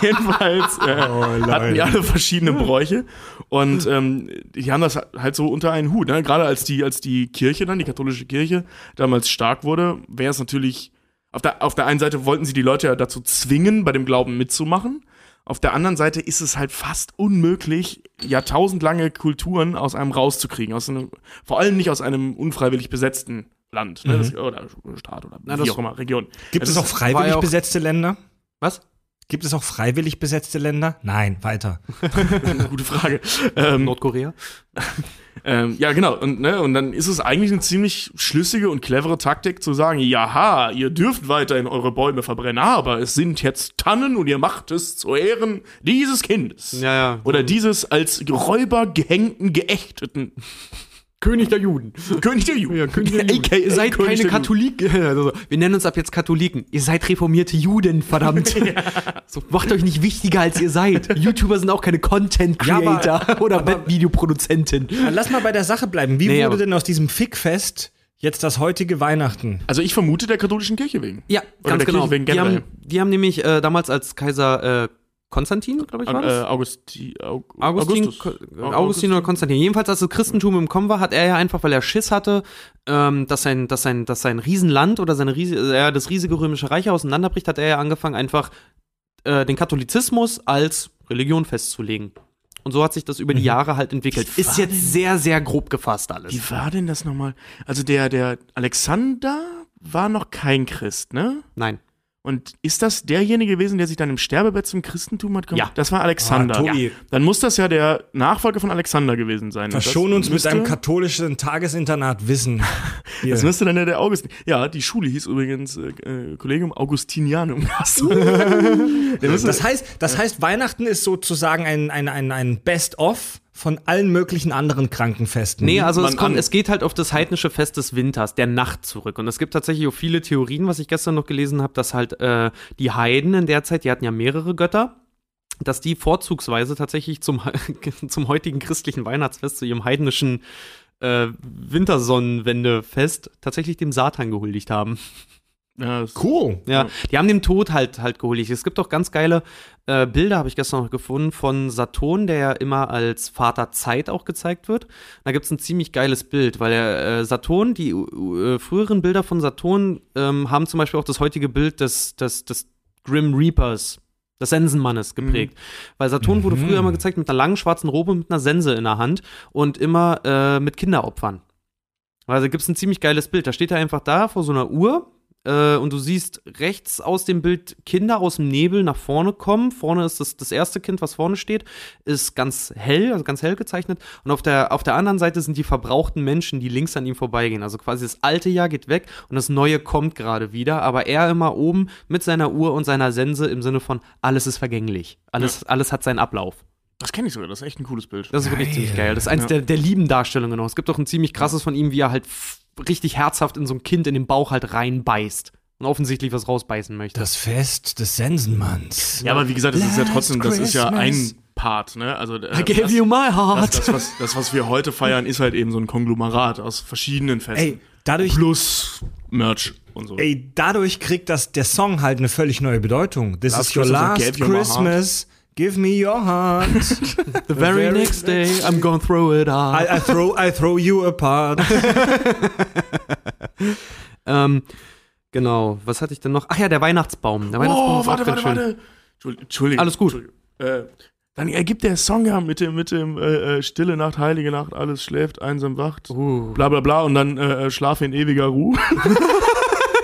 Jedenfalls hatten die alle verschiedene Bräuche und die haben das halt so unter einen Hut. Ne? Gerade als die Kirche dann, die katholische Kirche, damals stark wurde, wäre es natürlich, auf der einen Seite wollten sie die Leute ja dazu zwingen, bei dem Glauben mitzumachen. Auf der anderen Seite ist es halt fast unmöglich, jahrtausendlange Kulturen aus einem rauszukriegen. Vor allem nicht aus einem unfreiwillig besetzten Land. Ne? Mhm. Oder Staat oder wie auch immer, Region. Gibt es auch freiwillig besetzte Länder? Was? Gibt es auch freiwillig besetzte Länder? Nein, weiter. Gute Frage. Nordkorea? Ja, genau. Und dann ist es eigentlich eine ziemlich schlüssige und clevere Taktik zu sagen, jaha, ihr dürft weiterhin eure Bäume verbrennen, aber es sind jetzt Tannen und ihr macht es zu Ehren dieses Kindes. Ja, ja. Oder dieses als Räuber gehängten Geächteten. König der Juden. König der Juden. Ja, König der Juden. Ihr seid König keine Katholiken. Also, wir nennen uns ab jetzt Katholiken. Ihr seid reformierte Juden, verdammt. Ja. So, macht euch nicht wichtiger, als ihr seid. YouTuber sind auch keine Content-Creator oder Webvideoproduzenten. Lass mal bei der Sache bleiben. Wie wurde denn aus diesem Fickfest jetzt das heutige Weihnachten? Also ich vermute der katholischen Kirche wegen. Ja, oder ganz der genau. Kirche wegen generell. Die haben nämlich damals als Kaiser... Konstantin, glaube ich, war das? Augustin oder Konstantin. Jedenfalls, als das Christentum im Kommen war, hat er ja einfach, weil er Schiss hatte, dass sein Riesenland oder das riesige römische Reich auseinanderbricht, hat er ja angefangen, einfach den Katholizismus als Religion festzulegen. Und so hat sich das über die Jahre halt entwickelt. Ist jetzt sehr, sehr grob gefasst alles. Wie war denn das nochmal? Also der Alexander war noch kein Christ, ne? Nein. Und ist das derjenige gewesen, der sich dann im Sterbebett zum Christentum hat gemacht? Ja. Das war Alexander. Ja. Dann muss das ja der Nachfolger von Alexander gewesen sein. Verschon uns mit einem katholischen Tagesinternat Wissen. Das müsste dann der Augustin. Ja, die Schule hieß übrigens Collegium Augustinianum. Das heißt, Weihnachten ist sozusagen ein Best-of von allen möglichen anderen Krankenfesten. Nee, also es geht halt auf das heidnische Fest des Winters, der Nacht zurück. Und es gibt tatsächlich auch viele Theorien, was ich gestern noch gelesen habe, dass halt die Heiden in der Zeit, die hatten ja mehrere Götter, dass die vorzugsweise tatsächlich zum heutigen christlichen Weihnachtsfest, zu ihrem heidnischen Wintersonnenwendefest, tatsächlich dem Satan gehuldigt haben. Ja, cool. Ja, die haben dem Tod halt gehuldigt. Es gibt auch ganz geile Bilder, habe ich gestern noch gefunden, von Saturn, der ja immer als Vater Zeit auch gezeigt wird. Da gibt es ein ziemlich geiles Bild, weil der Saturn, die früheren Bilder von Saturn haben zum Beispiel auch das heutige Bild des Grim Reapers, des Sensenmannes geprägt. Mhm. Weil Saturn wurde früher immer gezeigt mit einer langen schwarzen Robe und mit einer Sense in der Hand und immer mit Kinderopfern. Also gibt es ein ziemlich geiles Bild. Da steht er einfach da vor so einer Uhr. Und du siehst rechts aus dem Bild Kinder aus dem Nebel nach vorne kommen. Vorne ist das erste Kind, was vorne steht, ist ganz hell, also ganz hell gezeichnet. Und auf der anderen Seite sind die verbrauchten Menschen, die links an ihm vorbeigehen. Also quasi das alte Jahr geht weg und das neue kommt gerade wieder. Aber er immer oben mit seiner Uhr und seiner Sense im Sinne von, alles ist vergänglich. Alles hat seinen Ablauf. Das kenne ich sogar, das ist echt ein cooles Bild. Das ist wirklich ziemlich geil. Das ist eins der lieben Darstellungen noch. Es gibt auch ein ziemlich krasses von ihm, wie er halt richtig herzhaft in so ein Kind in den Bauch halt reinbeißt und offensichtlich was rausbeißen möchte. Das Fest des Sensenmanns. Ja, aber wie gesagt, das ist ja ein Part, ne? Also, I gave you my heart. Das, was wir heute feiern, ist halt eben so ein Konglomerat aus verschiedenen Festen. Ey, dadurch, plus Merch und so. Ey, dadurch kriegt der Song halt eine völlig neue Bedeutung. This is your last Christmas. Give me your heart. The very next day, I'm gonna throw it out. I throw you apart. Genau, was hatte ich denn noch? Ach ja, der Weihnachtsbaum. Warte. Entschuldigung. Alles gut. Entschuldigung. Dann ergibt der Song ja mit dem Stille Nacht, Heilige Nacht, alles schläft, einsam wacht, bla bla bla, und dann Schlaf in ewiger Ruhe.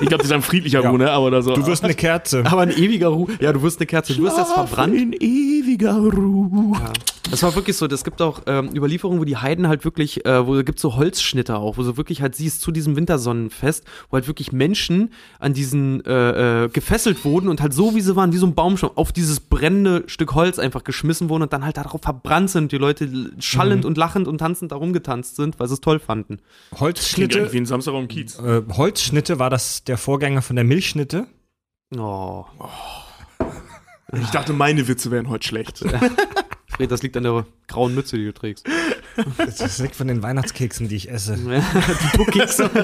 Ich glaube, die sagen friedlicher Ruhe, ne? Aber da so. Du wirst eine Kerze. Aber in ewiger Ruhe. Ja, du wirst eine Kerze. Du wirst jetzt verbrannt. In ewiger Ruhe. Ja. Das war wirklich so. Es gibt auch Überlieferungen, wo die Heiden halt wirklich, wo es gibt so Holzschnitte auch, wo du wirklich halt siehst, zu diesem Wintersonnenfest, wo halt wirklich Menschen an diesen gefesselt wurden und halt so, wie sie waren, wie so ein Baumstamm, auf dieses brennende Stück Holz einfach geschmissen wurden und dann halt darauf verbrannt sind. Die Leute schallend und lachend und tanzend da rumgetanzt sind, weil sie es toll fanden. Holzschnitte. Wie ein Samstag am Kiez. Holzschnitte war das der Vorgänger von der Milchschnitte. Oh. Ich dachte, meine Witze wären heute schlecht. Fred, das liegt an der grauen Mütze, die du trägst. Das liegt von den Weihnachtskeksen, die ich esse.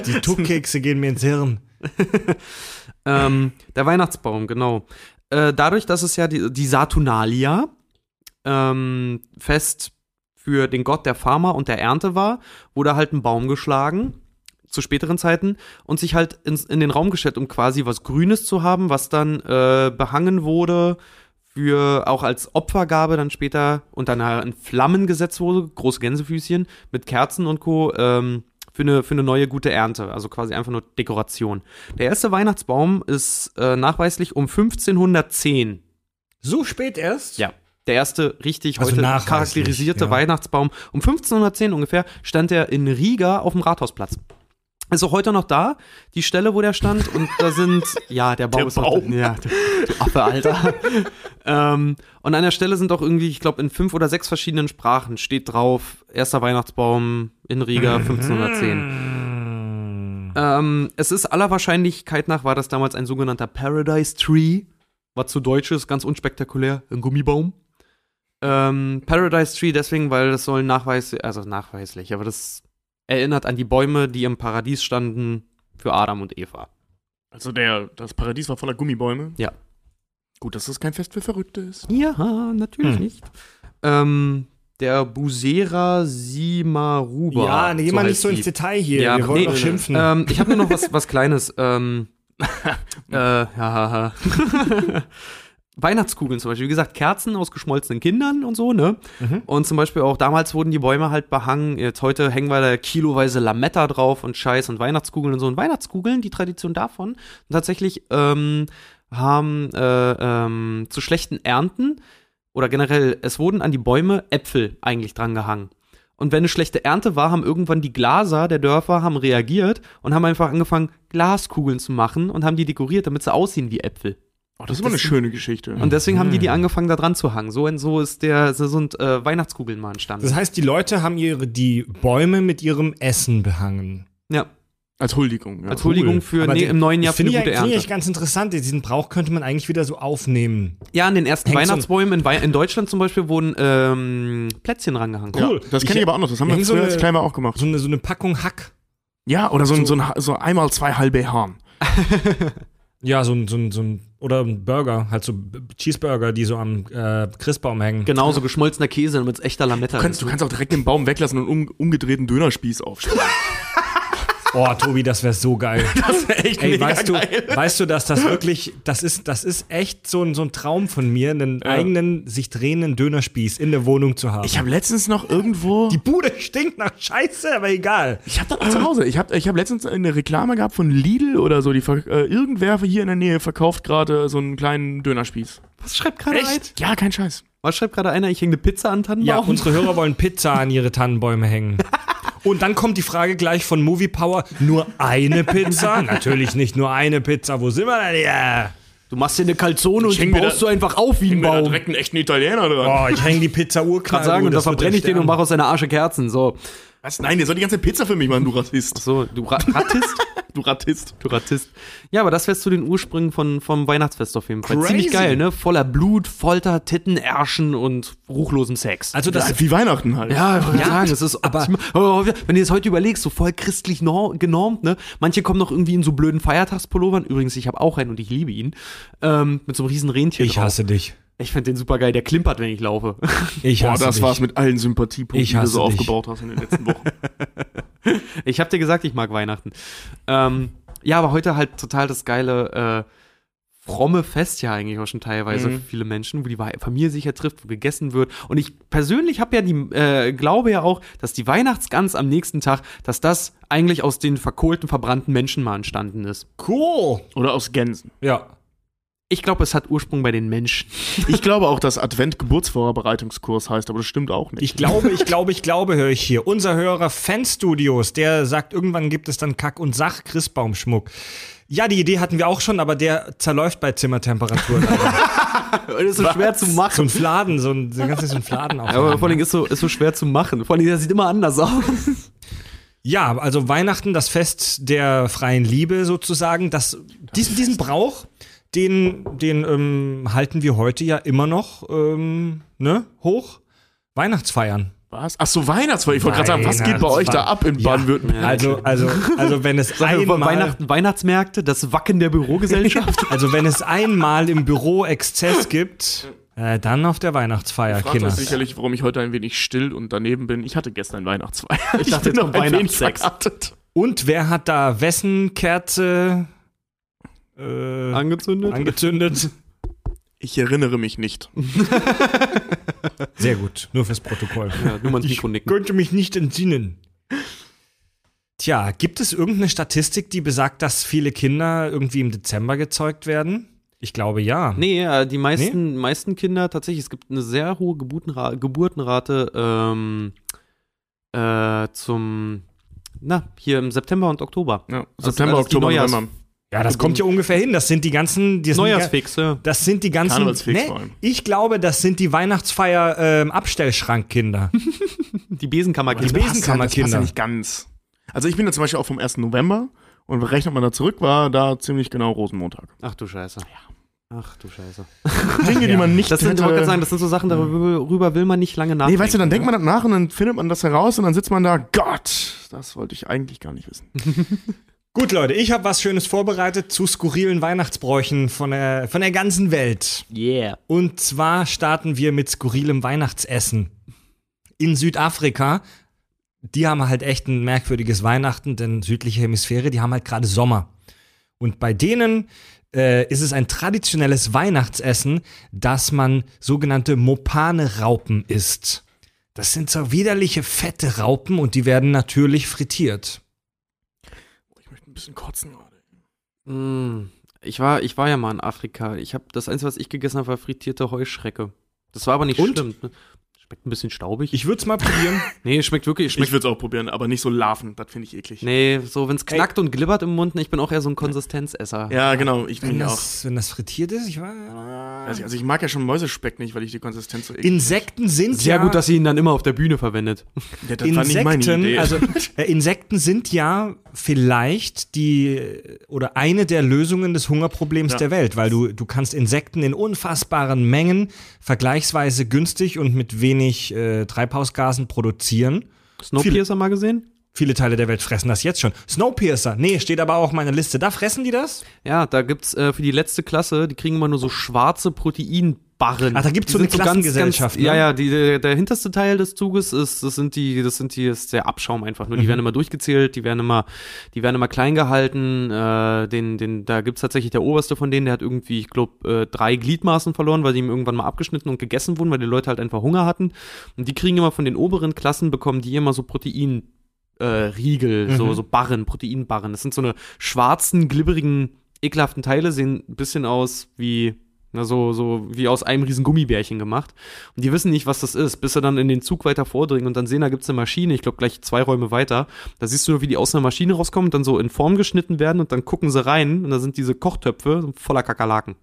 Die Tuckkekse gehen mir ins Hirn. Der Weihnachtsbaum, genau. dadurch, dass es ja die Saturnalia Fest für den Gott der Farmer und der Ernte war, wurde halt ein Baum geschlagen zu späteren Zeiten und sich halt in den Raum gestellt, um quasi was Grünes zu haben, was dann behangen wurde, für auch als Opfergabe dann später und dann in Flammen gesetzt wurde, große Gänsefüßchen mit Kerzen und Co. Für eine neue gute Ernte, also quasi einfach nur Dekoration. Der erste Weihnachtsbaum ist nachweislich um 1510. So spät erst? Ja. Der erste richtig also heute charakterisierte Weihnachtsbaum. Um 1510 ungefähr stand er in Riga auf dem Rathausplatz. Ist auch heute noch da, die Stelle, wo der stand. Und da sind, ja, der Baum ist noch, ja, du Affe, Alter. Und an der Stelle sind auch irgendwie, ich glaube, in 5 oder 6 verschiedenen Sprachen steht drauf, erster Weihnachtsbaum in Riga 1510. Es ist aller Wahrscheinlichkeit nach, war das damals ein sogenannter Paradise Tree, was zu Deutsch ist, ganz unspektakulär, ein Gummibaum. Paradise Tree deswegen, weil das soll nachweislich, aber das erinnert an die Bäume, die im Paradies standen für Adam und Eva. Also das Paradies war voller Gummibäume? Ja. Gut, dass das kein Fest für Verrückte ist. Ja, natürlich nicht. Der Busera Simaruba. Ja, ne, geh mal nicht so ins Detail hier, ja, wir wollen doch schimpfen. Ich habe nur noch was Kleines. Weihnachtskugeln zum Beispiel, wie gesagt, Kerzen aus geschmolzenen Kindern und so, ne? Mhm. Und zum Beispiel auch damals wurden die Bäume halt behangen, jetzt heute hängen wir da kiloweise Lametta drauf und Scheiß und Weihnachtskugeln und so. Und Weihnachtskugeln, die Tradition davon, tatsächlich haben zu schlechten Ernten oder generell, es wurden an die Bäume Äpfel eigentlich dran gehangen. Und wenn eine schlechte Ernte war, haben irgendwann die Glaser der Dörfer haben reagiert und haben einfach angefangen, Glaskugeln zu machen und haben die dekoriert, damit sie aussehen wie Äpfel. Oh, das ist immer eine schöne Geschichte. Und deswegen haben die angefangen, da dran zu hangen. So sind Weihnachtskugeln mal entstanden. Das heißt, die Leute haben die Bäume mit ihrem Essen behangen. Ja. Als Huldigung. Ja. Als Huldigung für im neuen Jahr für eine gute Ernte. Finde ich ganz interessant. Diesen Brauch könnte man eigentlich wieder so aufnehmen. Ja, an den ersten Weihnachtsbäumen in Deutschland zum Beispiel wurden Plätzchen rangehangen. Cool. Ja, das kenne ich aber auch noch. Das haben wir früher als Kleiner auch gemacht. So eine Packung Hack. Ja, oder so einmal 2 halbe Hahn. Ja, oder ein Burger, halt so Cheeseburger, die so am Christbaum hängen. Genau, so geschmolzener Käse mit echter Lametta. Du kannst auch direkt den Baum weglassen und umgedrehten Dönerspieß aufstellen. Oh, Tobi, das wäre so geil. Das wäre echt mega geil. Weißt du, dass das wirklich, das ist echt so ein Traum von mir, einen eigenen, sich drehenden Dönerspieß in der Wohnung zu haben. Ich habe letztens noch irgendwo... Die Bude stinkt nach Scheiße, aber egal. Ich habe das noch zu Hause. Ich hab letztens eine Reklame gehabt von Lidl oder so. Irgendwer hier in der Nähe verkauft gerade so einen kleinen Dönerspieß. Was schreibt gerade einer? Ja, kein Scheiß. Was schreibt gerade einer? Ich hänge eine Pizza an Tannenbaum? Ja, unsere Hörer wollen Pizza an ihre Tannenbäume hängen. Und dann kommt die Frage gleich von Movie Power: Nur eine Pizza? Natürlich nicht nur eine Pizza. Wo sind wir denn hier? Du machst dir eine Calzone und die baust du einfach auf wie ein Baum. Da direkt einen echten Italiener dran. Oh, ich hänge die Pizza urknall. Und da verbrenne ich den und mache aus seiner Arsche Kerzen. So. Was? Nein, der soll die ganze Pizza für mich machen, du Rattist. Ach so, du Rattist? Du Rattist. Ja, aber das wär's zu den Ursprüngen vom Weihnachtsfest auf jeden Fall. Crazy. Ziemlich geil, ne? Voller Blut, Folter, Titten, Ärschen und ruchlosem Sex. Also das ist wie Weihnachten halt. Ja, das ist aber. Wenn du das heute überlegst, so voll christlich genormt, ne? Manche kommen noch irgendwie in so blöden Feiertagspullovern. Übrigens, ich habe auch einen und ich liebe ihn. Mit so einem riesen Rentier. Ich hasse dich. Ich finde den super geil, der klimpert, wenn ich laufe. Das war's mit allen Sympathiepunkten, die du so aufgebaut hast in den letzten Wochen. Ich hab dir gesagt, ich mag Weihnachten. Ja, aber heute halt total das geile, fromme Fest ja eigentlich auch schon teilweise für viele Menschen, wo die Familie sich ja trifft, wo gegessen wird. Und ich persönlich habe ja glaube ja auch, dass die Weihnachtsgans am nächsten Tag, dass das eigentlich aus den verkohlten, verbrannten Menschen mal entstanden ist. Cool! Oder aus Gänsen. Ja. Ich glaube, es hat Ursprung bei den Menschen. Ich glaube auch, dass Advent-Geburtsvorbereitungskurs heißt, aber das stimmt auch nicht. Ich glaube, höre ich hier. Unser Hörer Fanstudios, der sagt, irgendwann gibt es dann Kack- und Sach-Christbaumschmuck. Ja, die Idee hatten wir auch schon, aber der zerläuft bei Zimmertemperaturen. Das ist so schwer zu machen. So ein Fladen, so ein Fladen auf. Aber vor allem ist so schwer zu machen. Vor allem, der sieht immer anders aus. Ja, also Weihnachten, das Fest der freien Liebe sozusagen, diesen Brauch... Den halten wir heute ja immer noch hoch. Weihnachtsfeiern. Was? Ach so, Weihnachtsfeier. Ich wollte gerade sagen, was geht bei euch da ab in Baden-Württemberg? Also wenn es einmal... Weihnachtsmärkte, das Wacken der Bürogesellschaft. Also wenn es einmal im Büro Exzess gibt, dann auf der Weihnachtsfeier, Kinder. Ich frage sicherlich, warum ich heute ein wenig still und daneben bin. Ich hatte gestern Weihnachtsfeier. Ich dachte, noch Weihnachtssex. Und wer hat da wessen Kerze angezündet? Ich erinnere mich nicht. Sehr gut, nur fürs Protokoll. Ja, nur mal ins Mikro nicken. Ich könnte mich nicht entsinnen. Tja, gibt es irgendeine Statistik, die besagt, dass viele Kinder irgendwie im Dezember gezeugt werden? Ich glaube, ja. Nee, die meisten Kinder tatsächlich, es gibt eine sehr hohe Geburtenrate hier im September und Oktober. Ja, September, also Oktober, November. Ja, das kommt ja ungefähr hin. Das sind die ganzen... Neujahrsfixe. Das sind die ganzen... Karnevalsfix vor allem. Ich glaube, das sind die Weihnachtsfeier-Abstellschrankkinder. Die Besenkammerkinder. Das passt ja nicht ganz. Also ich bin da zum Beispiel auch vom 1. November und rechnet man da zurück, war da ziemlich genau Rosenmontag. Ach du Scheiße. Ja. Ach du Scheiße. Dinge, die man nicht hätte. Das sind so Sachen, darüber will man nicht lange nachdenken. Nee, weißt du, dann denkt man das nach und dann findet man das heraus und dann sitzt man da, Gott, das wollte ich eigentlich gar nicht wissen. Gut, Leute, ich habe was Schönes vorbereitet zu skurrilen Weihnachtsbräuchen von der ganzen Welt. Yeah. Und zwar starten wir mit skurrilem Weihnachtsessen. In Südafrika, die haben halt echt ein merkwürdiges Weihnachten, denn südliche Hemisphäre, die haben halt gerade Sommer. Und bei denen ist es ein traditionelles Weihnachtsessen, dass man sogenannte Mopane-Raupen isst. Das sind so widerliche, fette Raupen und die werden natürlich frittiert. Bisschen kotzen gerade. Ich war ja mal in Afrika. Das Einzige, was ich gegessen habe, war frittierte Heuschrecke. Das war aber nicht schlimm. Ne? Schmeckt ein bisschen staubig. Ich würde es mal probieren. Nee, schmeckt wirklich. Ich würde es auch probieren, aber nicht so Larven. Das finde ich eklig. Nee, so wenn es knackt und glibbert im Mund. Ich bin auch eher so ein Konsistenzesser. Ja, genau. Ich bin auch. Wenn das frittiert ist, Also ich mag ja schon Mäusespeck nicht, weil ich die Konsistenz so eklig finde. Insekten sind sehr gut, dass sie ihn dann immer auf der Bühne verwendet. Ja, das war nicht meine Idee. Also Insekten sind ja vielleicht eine der Lösungen des Hungerproblems der Welt, weil du kannst Insekten in unfassbaren Mengen vergleichsweise günstig und mit wenig Treibhausgasen produzieren. Snowpiercer mal gesehen? Viele Teile der Welt fressen das jetzt schon. Snowpiercer, nee, steht aber auch auf meiner Liste. Da fressen die das? Ja, da gibt's für die letzte Klasse, die kriegen immer nur so schwarze Proteinbarren. Ach, da gibt's so eine Klassengesellschaft. Ganz, ne? Ja, der hinterste Teil des Zuges ist, ist der Abschaum einfach nur. Die werden immer durchgezählt, die werden immer klein gehalten. Da gibt's tatsächlich der oberste von denen, der hat irgendwie, ich glaube, 3 Gliedmaßen verloren, weil die ihm irgendwann mal abgeschnitten und gegessen wurden, weil die Leute halt einfach Hunger hatten. Und die kriegen immer von den oberen Klassen, bekommen die immer so Proteinriegel, so Barren, Proteinbarren. Das sind so eine schwarzen, glibberigen, ekelhaften Teile, sehen ein bisschen aus wie, wie aus einem riesen Gummibärchen gemacht. Und die wissen nicht, was das ist, bis sie dann in den Zug weiter vordringen und dann sehen, da gibt's eine Maschine, ich glaube gleich 2 Räume weiter. Da siehst du nur, wie die aus einer Maschine rauskommen und dann so in Form geschnitten werden und dann gucken sie rein und da sind diese Kochtöpfe voller Kakerlaken.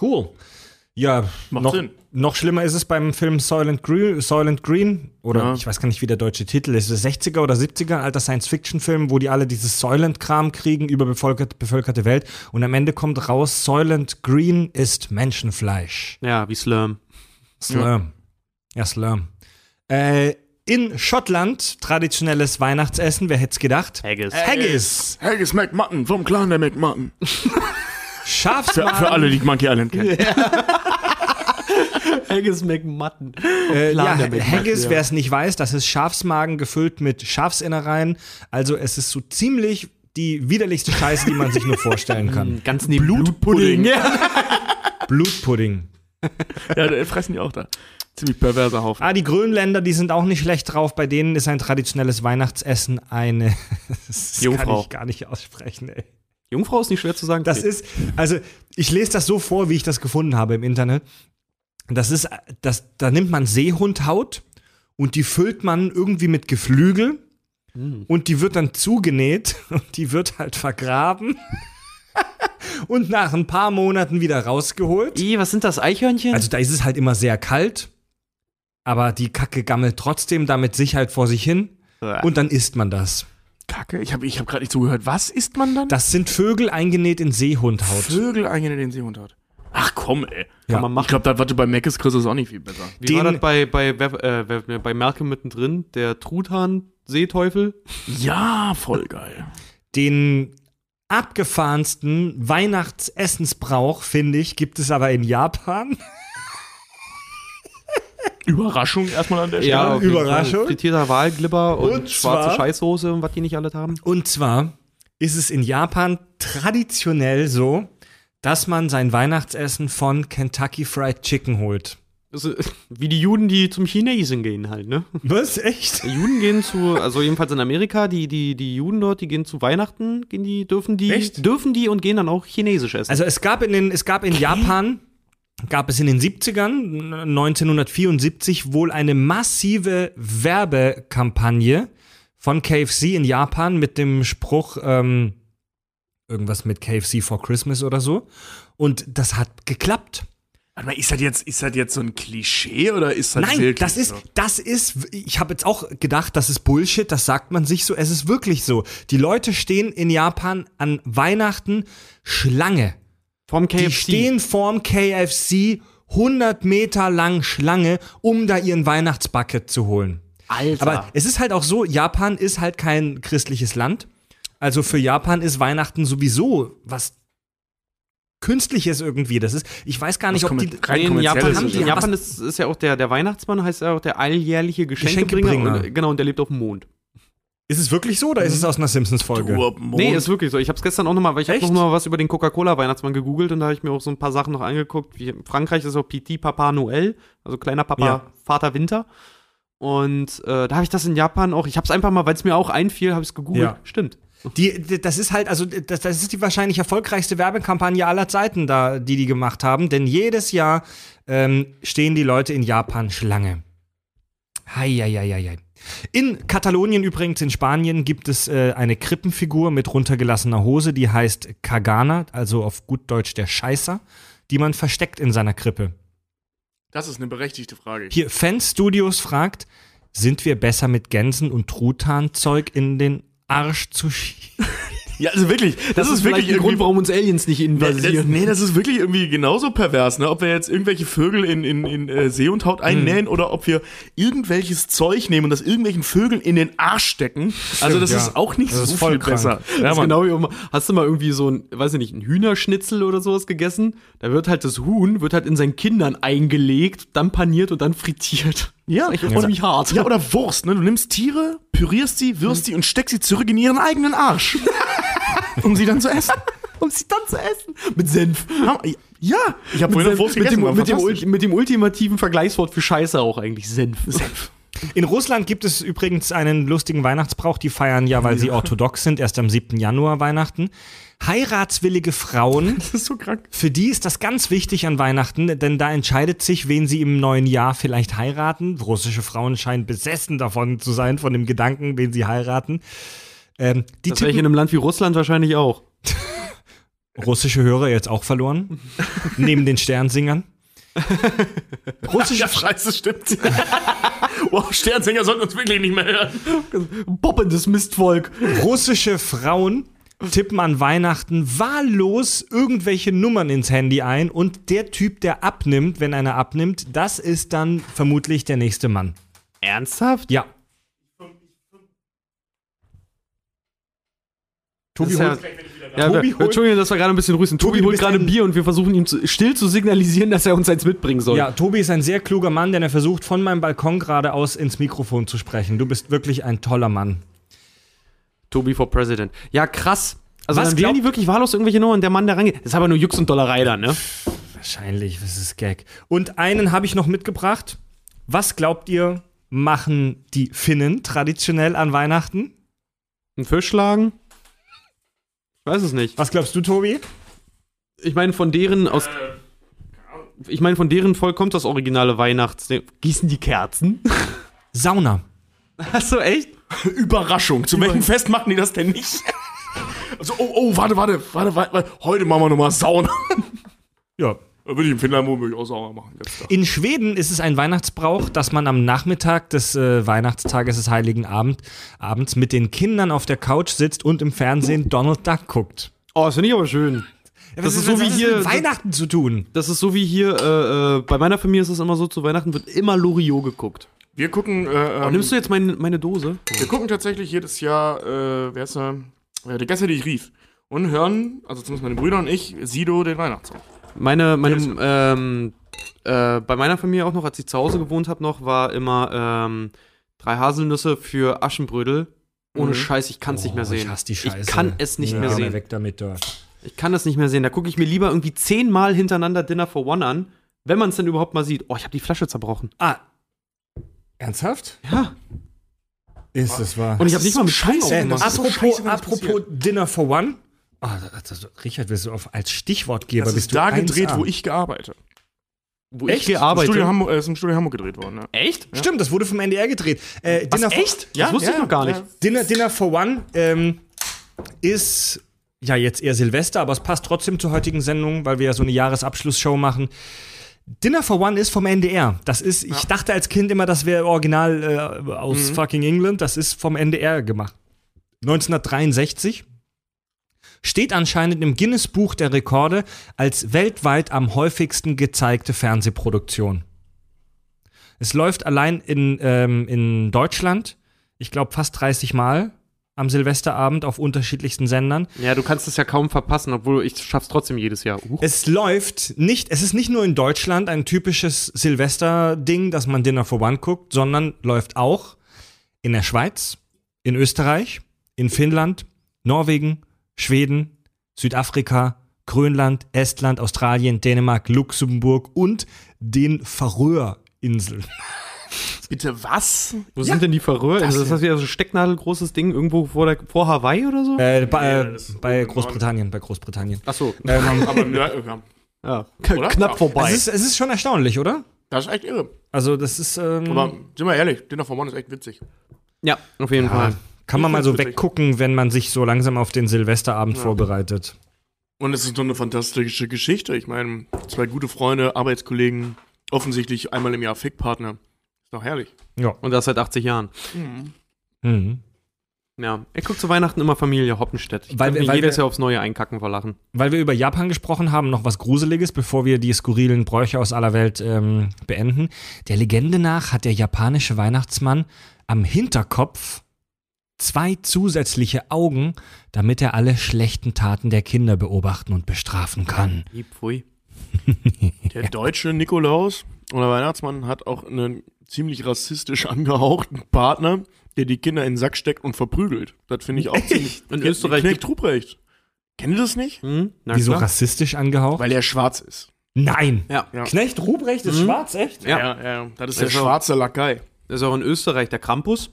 Cool. Ja, noch schlimmer ist es beim Film Soylent Green oder ich weiß gar nicht, wie der deutsche Titel ist, 60er oder 70er, alter Science-Fiction-Film, wo die alle dieses Soylent-Kram kriegen, überbevölkerte Welt und am Ende kommt raus, Soylent Green ist Menschenfleisch. Ja, wie Slurm. Ja, Slurm. In Schottland traditionelles Weihnachtsessen, wer hätt's gedacht? Haggis. Haggis McMutton vom Clan der McMutton. Schafsmaden. Für alle, die Monkey Island kennen. Haggis McMutton. Haggis, wer es nicht weiß, das ist Schafsmagen gefüllt mit Schafsinnereien. Also es ist so ziemlich die widerlichste Scheiße, die man sich nur vorstellen kann. Ganz neben Blutpudding. Blutpudding. Ja, da fressen die auch da. Ziemlich perverser Haufen. Die Grönländer, die sind auch nicht schlecht drauf. Bei denen ist ein traditionelles Weihnachtsessen eine... Das Jungfrau. Kann ich gar nicht aussprechen, ey. Jungfrau ist nicht schwer zu sagen. Das ist, ich lese das so vor, wie ich das gefunden habe im Internet. Da nimmt man Seehundhaut und die füllt man irgendwie mit Geflügel und die wird dann zugenäht und die wird halt vergraben und nach ein paar Monaten wieder rausgeholt. Was sind das, Eichhörnchen? Also da ist es halt immer sehr kalt, aber die Kacke gammelt trotzdem da mit Sicherheit vor sich hin und dann isst man das. Kacke? Ich hab gerade nicht zugehört. Was isst man dann? Das sind Vögel eingenäht in Seehundhaut. Ach komm, ey. Kann man machen. Ich glaube, das, was du bei Mac ist, kriegst du es auch nicht viel besser. Wie war das bei Malcolm mittendrin? Der Truthahn-Seeteufel? Ja, voll geil. Den abgefahrensten Weihnachtsessensbrauch, finde ich, gibt es aber in Japan. Überraschung erstmal an der Stelle. Ja, Überraschung. Frittierter Walglibber und schwarze Scheißsoße und was die nicht alles haben. Und zwar ist es in Japan traditionell so, dass man sein Weihnachtsessen von Kentucky Fried Chicken holt. Also, wie die Juden, die zum Chinesen gehen halt, ne? Was? Echt? Die Juden gehen also jedenfalls in Amerika, die Juden dort, die gehen zu Weihnachten, dürfen die und gehen dann auch chinesisch essen. Also es gab in den 70ern, 1974, wohl eine massive Werbekampagne von KFC in Japan mit dem Spruch, irgendwas mit KFC for Christmas oder so. Und das hat geklappt. Warte mal, ist das jetzt so ein Klischee oder ist das wirklich? Nein, das ist, ich habe jetzt auch gedacht, das ist Bullshit, das sagt man sich so, es ist wirklich so. Die Leute stehen in Japan an Weihnachten Schlange. Vom KFC. Die stehen vorm KFC 100 Meter lang Schlange, um da ihren Weihnachtsbucket zu holen. Alter. Aber es ist halt auch so, Japan ist halt kein christliches Land. Also für Japan ist Weihnachten sowieso was Künstliches irgendwie. Das ist, ich weiß gar nicht, ob die in Japan haben. In Japan ist ja auch der Weihnachtsmann, heißt ja auch der alljährliche Geschenkebringer. Genau, und der lebt auf dem Mond. Ist es wirklich so oder ist es aus einer Simpsons-Folge? Nee, ist wirklich so. Ich hab's gestern auch nochmal, weil ich habe nochmal was über den Coca-Cola-Weihnachtsmann gegoogelt und da habe ich mir auch so ein paar Sachen noch angeguckt. Wie in Frankreich ist auch Petit Papa Noël, also kleiner Papa, Vater Winter. Und da habe ich das in Japan auch, ich hab's einfach mal, weil es mir auch einfiel, habe ich es gegoogelt. Ja. Stimmt. Das ist halt, also das ist die wahrscheinlich erfolgreichste Werbekampagne aller Zeiten, da, die gemacht haben. Denn jedes Jahr stehen die Leute in Japan Schlange. Heieieiei. In Katalonien übrigens, in Spanien, gibt es eine Krippenfigur mit runtergelassener Hose, die heißt Cagana, also auf gut Deutsch der Scheißer, die man versteckt in seiner Krippe. Das ist eine berechtigte Frage. Hier, Fanstudios fragt, sind wir besser mit Gänsen und Truthahnzeug in den Arsch zu schieben? Ja, also wirklich, das ist wirklich ein Grund, warum uns Aliens nicht invasieren. Nee, das ist wirklich irgendwie genauso pervers, ne? Ob wir jetzt irgendwelche Vögel in See und Haut einnähen oder ob wir irgendwelches Zeug nehmen und das irgendwelchen Vögeln in den Arsch stecken. Also das ist auch nicht das so viel besser. Ja, genau wie, hast du mal irgendwie so ein, weiß ich nicht, ein Hühnerschnitzel oder sowas gegessen? Da wird halt das Huhn, in seinen Kindern eingelegt, dann paniert und dann frittiert. Ja, ich freue mich hart. Ja, oder Wurst, ne? Du nimmst Tiere, pürierst sie, wirst sie und steckst sie zurück in ihren eigenen Arsch. Um sie dann zu essen. Mit Senf. Ja, ich habe vorhin Wurst gegessen. Mit dem ultimativen Vergleichswort für Scheiße auch eigentlich, Senf. In Russland gibt es übrigens einen lustigen Weihnachtsbrauch. Die feiern ja, weil sie orthodox sind, erst am 7. Januar Weihnachten. Heiratswillige Frauen, das ist so krank. Für die ist das ganz wichtig an Weihnachten, denn da entscheidet sich, wen sie im neuen Jahr vielleicht heiraten. Russische Frauen scheinen besessen davon zu sein, von dem Gedanken, wen sie heiraten. Das wäre ich in einem Land wie Russland wahrscheinlich auch. Russische Hörer jetzt auch verloren. Neben den Sternsingern. Russische Scheiße, stimmt. Wow, Sternsinger sollten uns wirklich nicht mehr hören. Poppendes Mistvolk. Russische Frauen tippen an Weihnachten wahllos irgendwelche Nummern ins Handy ein und der Typ, der abnimmt, wenn einer abnimmt, das ist dann vermutlich der nächste Mann. Ernsthaft? Ja. Tobi holt Entschuldigung, das war gerade ein bisschen rüsten. Tobi holt gerade Bier und wir versuchen ihm still zu signalisieren, dass er uns eins mitbringen soll. Ja, Tobi ist ein sehr kluger Mann, denn er versucht von meinem Balkon geradeaus ins Mikrofon zu sprechen. Du bist wirklich ein toller Mann. Tobi for President. Ja, krass. Also was, dann wählen die wirklich wahllos irgendwelche Nummern, der Mann, der rangeht. Das ist aber nur Jux und Dollerei dann, ne? Wahrscheinlich, das ist Gag. Und einen habe ich noch mitgebracht. Was glaubt ihr, machen die Finnen traditionell an Weihnachten? Einen Fisch schlagen? Ich weiß es nicht. Was glaubst du, Tobi? Ich meine, von deren Volk kommt das originale Weihnachtsding. Gießen die Kerzen? Sauna. Hast du echt? Überraschung. Zu welchem Fest machen die das denn nicht? Also, warte. Heute machen wir nochmal Sauna. Ja. Da würde ich in Finnland womöglich auch Sauna machen. In Schweden ist es ein Weihnachtsbrauch, dass man am Nachmittag des Weihnachtstages des Heiligen Abends mit den Kindern auf der Couch sitzt und im Fernsehen Donald Duck guckt. Oh, ist ja nicht aber schön. Das ist so wie hier mit Weihnachten zu tun. Das ist so wie hier, bei meiner Familie ist es immer so, zu Weihnachten wird immer Loriot geguckt. Wir gucken... nimmst du jetzt meine Dose? Wir gucken tatsächlich jedes Jahr, wer ist da? Die Gäste, die ich rief. Und hören, also zumindest meine Brüder und ich, Sido den Weihnachtssong. Bei meiner Familie auch noch, als ich zu Hause gewohnt habe noch, war immer 3 Haselnüsse für Aschenbrödel. Ohne Scheiß, ich kann es nicht mehr sehen. Ich hasse die Scheiße. Ich kann es nicht mehr sehen. Weg damit, da. Ich kann das nicht mehr sehen. Da gucke ich mir lieber irgendwie 10-mal hintereinander Dinner for One an, wenn man es denn überhaupt mal sieht. Oh, ich habe die Flasche zerbrochen. Ah. Ernsthaft? Ja. Ist es wahr? Und ich habe nicht mal mit Scheiß gemacht. Apropos Dinner for One. Oh, Richard, willst du als Stichwortgeber das bist du da gedreht, wo ich gearbeitet habe. Echt? Gearbeitet? Ist im Studio Hamburg gedreht worden. Ja. Echt? Ja. Stimmt, das wurde vom NDR gedreht. Echt? Ja, das wusste ich noch gar nicht. Dinner for One ist ja jetzt eher Silvester, aber es passt trotzdem zur heutigen Sendung, weil wir ja so eine Jahresabschlussshow machen. Dinner for One ist vom NDR. Das ist, ich dachte als Kind immer, das wäre original aus fucking England. Das ist vom NDR gemacht. 1963. Steht anscheinend im Guinness-Buch der Rekorde als weltweit am häufigsten gezeigte Fernsehproduktion. Es läuft allein in Deutschland, ich glaube, fast 30 Mal am Silvesterabend auf unterschiedlichsten Sendern. Ja, du kannst es ja kaum verpassen, obwohl ich schaff's trotzdem jedes Jahr. Es ist nicht nur in Deutschland ein typisches Silvester-Ding, dass man Dinner for One guckt, sondern läuft auch in der Schweiz, in Österreich, in Finnland, Norwegen, Schweden, Südafrika, Grönland, Estland, Australien, Dänemark, Luxemburg und den Färöerinseln. Bitte was? Wo sind denn die Färöerinseln? Ist das wieder so ein stecknadelgroßes Ding irgendwo vor Hawaii oder so? Bei Großbritannien. Ach so. Knapp vorbei. Es ist schon erstaunlich, oder? Das ist echt irre. Also das ist... aber sind wir ehrlich, Dinner for One ist echt witzig. Ja, auf jeden Fall. Kann man mal so weggucken, wenn man sich so langsam auf den Silvesterabend vorbereitet. Und es ist so eine fantastische Geschichte. Ich meine, 2 gute Freunde, Arbeitskollegen, offensichtlich einmal im Jahr Fickpartner. Ist doch herrlich. Ja. Und das seit 80 Jahren. Mhm. Ja, ich gucke zu Weihnachten immer Familie Hoppenstedt. Weil wir jedes Jahr aufs Neue einkacken vor Lachen. Weil wir über Japan gesprochen haben, noch was Gruseliges, bevor wir die skurrilen Bräuche aus aller Welt beenden. Der Legende nach hat der japanische Weihnachtsmann am Hinterkopf 2 zusätzliche Augen, damit er alle schlechten Taten der Kinder beobachten und bestrafen kann. Pfui. Der deutsche Nikolaus oder Weihnachtsmann hat auch einen ziemlich rassistisch angehauchten Partner, der die Kinder in den Sack steckt und verprügelt. Das finde ich auch ziemlich... In Österreich gibt Trubrecht. Kennt ihr das nicht? Hm? Wieso rassistisch angehaucht? Weil er schwarz ist. Nein! Ja. Knecht Ruprecht ist schwarz, echt? Ja. Das ist der schwarze Lakai. Das ist auch in Österreich der Krampus.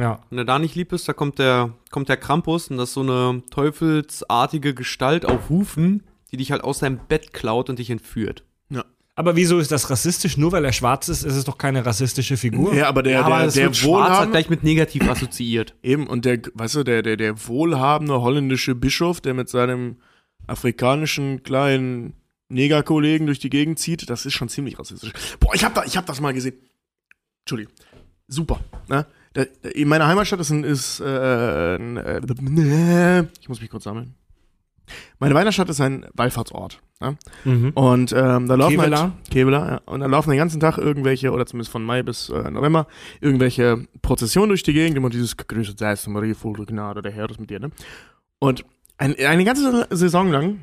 Ja. Wenn er da nicht lieb ist, da kommt der Krampus und das ist so eine teufelsartige Gestalt auf Hufen, die dich halt aus deinem Bett klaut und dich entführt. Ja. Aber wieso ist das rassistisch? Nur weil er schwarz ist es doch keine rassistische Figur. Ja, aber der Schwarz hat gleich mit negativ assoziiert. Eben, und der wohlhabende holländische Bischof, der mit seinem afrikanischen kleinen Negerkollegen durch die Gegend zieht, das ist schon ziemlich rassistisch. Boah, ich hab das mal gesehen. Entschuldigung. Super, ne? In meiner Heimatstadt ich muss mich kurz sammeln. Meine Weihnachtsstadt ist ein Wallfahrtsort. Ja? Mhm. Und da laufen und da laufen den ganzen Tag irgendwelche, oder zumindest von Mai bis November, irgendwelche Prozessionen durch die Gegend, immer dieses Grüße seist du Maria, voll der Gnade, der Herr ist mit dir, ne? Und eine ganze Saison lang,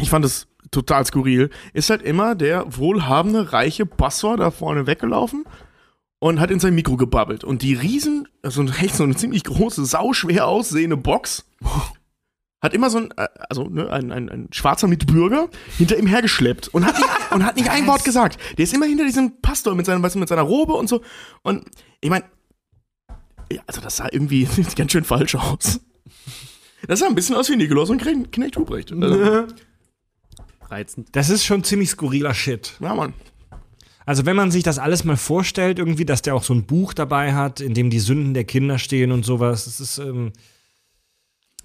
ich fand das total skurril, ist halt immer der wohlhabende, reiche Pastor da vorne weggelaufen. Und hat in sein Mikro gebabbelt. Und die riesen, also echt so eine ziemlich große, sauschwer aussehende Box, hat immer so ein schwarzer Mitbürger hinter ihm hergeschleppt. Und hat nicht ein Wort gesagt. Der ist immer hinter diesem Pastor mit seiner Robe und so. Und ich meine, also das sah irgendwie ganz schön falsch aus. Das sah ein bisschen aus wie Nikolaus und Knecht Ruprecht. Also. Reizend. Das ist schon ziemlich skurriler Shit. Ja, Mann. Also wenn man sich das alles mal vorstellt, irgendwie, dass der auch so ein Buch dabei hat, in dem die Sünden der Kinder stehen und sowas, das ist,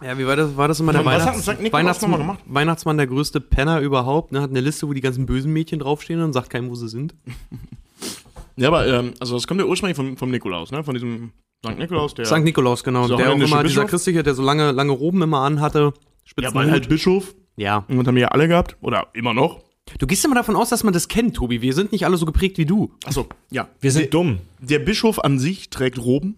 Ja, wie war das immer der Weihnachtsmann, der größte Penner überhaupt, ne? Hat eine Liste, wo die ganzen bösen Mädchen draufstehen und sagt keinem, wo sie sind. Ja, aber, also das kommt ja ursprünglich vom Nikolaus, ne? Von diesem St. Nikolaus, der... St. Nikolaus, genau. Der auch immer, Bischof. Dieser Christliche, der so lange Roben immer anhatte. Ja, weil halt Bischof... Ja. Und haben wir ja alle gehabt. Oder immer noch. Du gehst immer davon aus, dass man das kennt, Tobi. Wir sind nicht alle so geprägt wie du. Achso, ja. Wir sind dumm. Der Bischof an sich trägt Roben.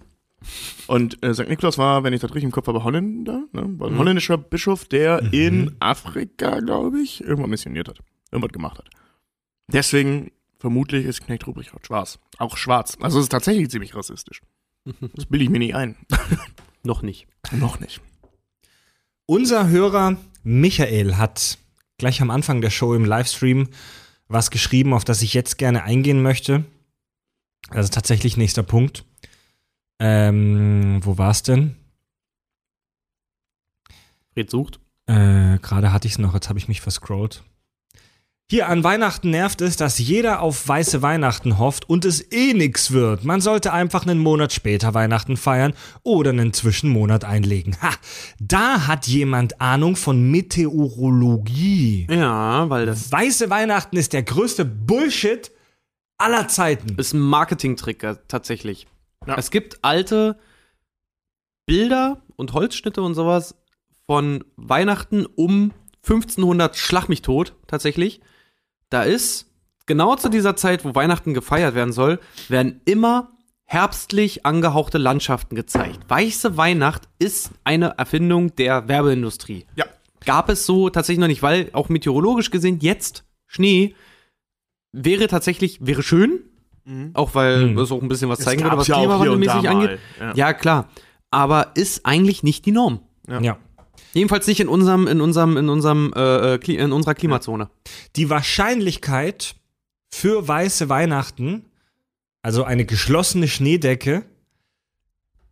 Und St. Nikolaus war, wenn ich das richtig im Kopf habe, Holländer. Ne? War ein holländischer Bischof, der in Afrika, glaube ich, irgendwann missioniert hat. Irgendwas gemacht hat. Deswegen, vermutlich ist Knecht Ruprecht schwarz. Auch schwarz. Also es ist tatsächlich ziemlich rassistisch. Das bilde ich mir nicht ein. Noch nicht. Noch nicht. Unser Hörer Michael hat gleich am Anfang der Show im Livestream was geschrieben, auf das ich jetzt gerne eingehen möchte. Also tatsächlich nächster Punkt. Wo war's denn? Fred sucht. Gerade hatte ich es noch, jetzt habe ich mich verscrollt. Hier, an Weihnachten nervt es, dass jeder auf weiße Weihnachten hofft und es eh nix wird. Man sollte einfach einen Monat später Weihnachten feiern oder einen Zwischenmonat einlegen. Ha, da hat jemand Ahnung von Meteorologie. Ja, weil das... Weiße Weihnachten ist der größte Bullshit aller Zeiten. Ist ein Marketingtrick tatsächlich. Ja. Es gibt alte Bilder und Holzschnitte und sowas von Weihnachten um 1500, schlag mich tot, tatsächlich. Da ist, genau zu dieser Zeit, wo Weihnachten gefeiert werden soll, werden immer herbstlich angehauchte Landschaften gezeigt. Weiße Weihnacht ist eine Erfindung der Werbeindustrie. Ja. Gab es so tatsächlich noch nicht, weil auch meteorologisch gesehen jetzt Schnee wäre schön, auch weil es auch ein bisschen was zeigen würde, was klimawandelmäßig angeht. Ja, klar. Aber ist eigentlich nicht die Norm. Ja. Jedenfalls nicht in unserer Klimazone. Die Wahrscheinlichkeit für weiße Weihnachten, also eine geschlossene Schneedecke,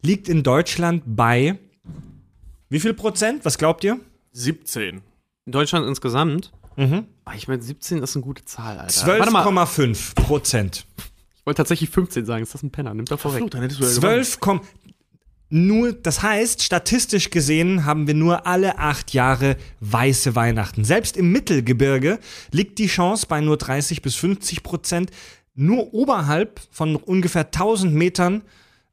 liegt in Deutschland bei wie viel Prozent? Was glaubt ihr? 17. In Deutschland insgesamt? Mhm. Ich meine, 17 ist eine gute Zahl, Alter. 12,5%. Ich wollte tatsächlich 15 sagen. Ist das ein Penner? Nimmt er vorweg. 12,5%. Nur, das heißt, statistisch gesehen haben wir nur alle 8 Jahre weiße Weihnachten. Selbst im Mittelgebirge liegt die Chance bei nur 30-50%. Nur oberhalb von ungefähr 1000 Metern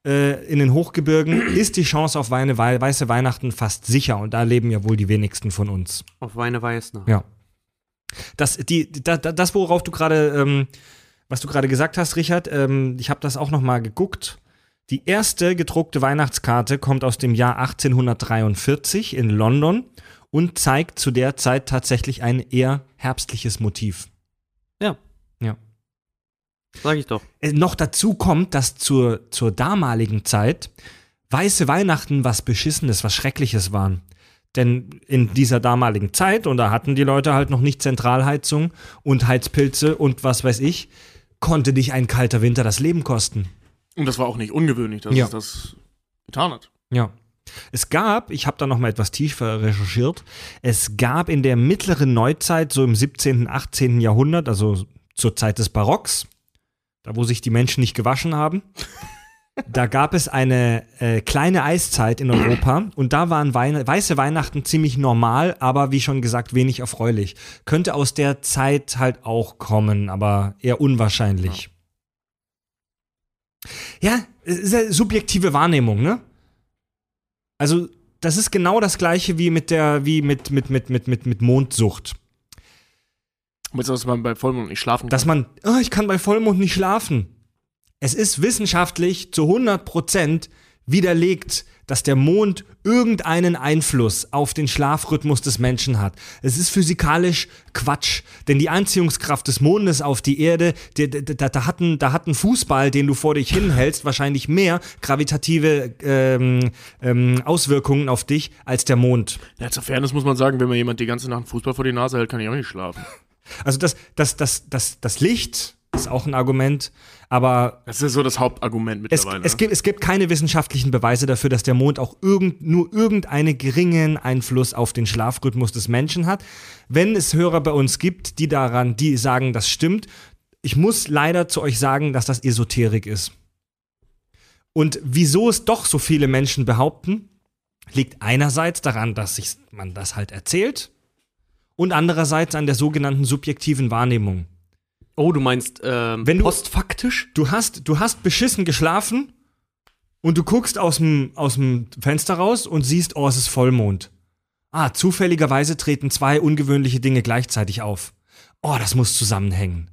in den Hochgebirgen ist die Chance auf weiße Weihnachten fast sicher. Und da leben ja wohl die wenigsten von uns. Auf Weihnachten. Ja. Das worauf du gerade, was du gerade gesagt hast, Richard, ich habe das auch noch mal geguckt. Die erste gedruckte Weihnachtskarte kommt aus dem Jahr 1843 in London und zeigt zu der Zeit tatsächlich ein eher herbstliches Motiv. Ja. Sag ich doch. Noch dazu kommt, dass zur damaligen Zeit weiße Weihnachten was Beschissenes, was Schreckliches waren. Denn in dieser damaligen Zeit, und da hatten die Leute halt noch nicht Zentralheizung und Heizpilze und was weiß ich, konnte dich ein kalter Winter das Leben kosten. Und das war auch nicht ungewöhnlich, dass es das getan hat. Ja. Es gab, ich habe da noch mal etwas tiefer recherchiert, es gab in der mittleren Neuzeit, so im 17., 18. Jahrhundert, also zur Zeit des Barocks, da wo sich die Menschen nicht gewaschen haben, da gab es eine kleine Eiszeit in Europa und da waren weiße Weihnachten ziemlich normal, aber wie schon gesagt, wenig erfreulich. Könnte aus der Zeit halt auch kommen, aber eher unwahrscheinlich. Ja. Ja, ist eine subjektive Wahrnehmung, ne? Also, das ist genau das Gleiche wie mit Mondsucht. Meinst du, dass man bei Vollmond nicht schlafen kann? Dass man, ich kann bei Vollmond nicht schlafen. Es ist wissenschaftlich zu 100% widerlegt, dass der Mond irgendeinen Einfluss auf den Schlafrhythmus des Menschen hat. Es ist physikalisch Quatsch, denn die Anziehungskraft des Mondes auf die Erde, da hat ein Fußball, den du vor dich hinhältst, wahrscheinlich mehr gravitative Auswirkungen auf dich als der Mond. Ja, zur Fairness muss man sagen, wenn mir jemand die ganze Nacht einen Fußball vor die Nase hält, kann ich auch nicht schlafen. Also das Licht ist auch ein Argument, aber... Das ist so das Hauptargument mittlerweile. Es gibt keine wissenschaftlichen Beweise dafür, dass der Mond auch irgendeinen geringen Einfluss auf den Schlafrhythmus des Menschen hat. Wenn es Hörer bei uns gibt, die sagen, das stimmt, ich muss leider zu euch sagen, dass das Esoterik ist. Und wieso es doch so viele Menschen behaupten, liegt einerseits daran, dass man das halt erzählt und andererseits an der sogenannten subjektiven Wahrnehmung. Oh, du meinst postfaktisch? Du hast beschissen geschlafen und du guckst aus dem Fenster raus und siehst, oh, es ist Vollmond. Ah, zufälligerweise treten zwei ungewöhnliche Dinge gleichzeitig auf. Oh, das muss zusammenhängen.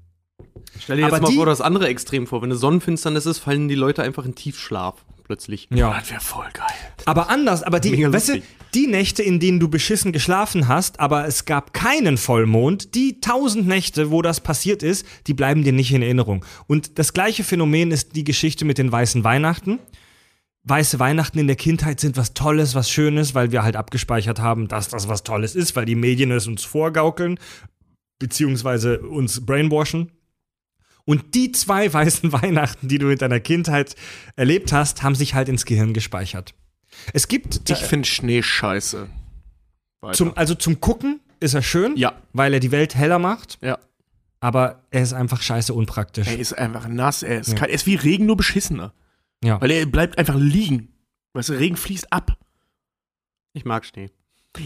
Stell dir jetzt mal vor, das andere Extrem vor. Wenn eine Sonnenfinsternis ist, fallen die Leute einfach in Tiefschlaf plötzlich. Ja. Das wäre voll geil. Aber anders, aber die Nächte, in denen du beschissen geschlafen hast, aber es gab keinen Vollmond, die 1000 Nächte, wo das passiert ist, die bleiben dir nicht in Erinnerung. Und das gleiche Phänomen ist die Geschichte mit den weißen Weihnachten. Weiße Weihnachten in der Kindheit sind was Tolles, was Schönes, weil wir halt abgespeichert haben, dass das was Tolles ist, weil die Medien es uns vorgaukeln, beziehungsweise uns brainwashen. Und die zwei weißen Weihnachten, die du in deiner Kindheit erlebt hast, haben sich halt ins Gehirn gespeichert. Es gibt. Ich finde Schnee scheiße. Zum Gucken ist er schön, ja, weil er die Welt heller macht. Ja. Aber er ist einfach scheiße unpraktisch. Er ist einfach nass, er ist kalt. Er ist wie Regen, nur beschissener. Ja. Weil er bleibt einfach liegen. Weißt du, Regen fließt ab. Ich mag Schnee.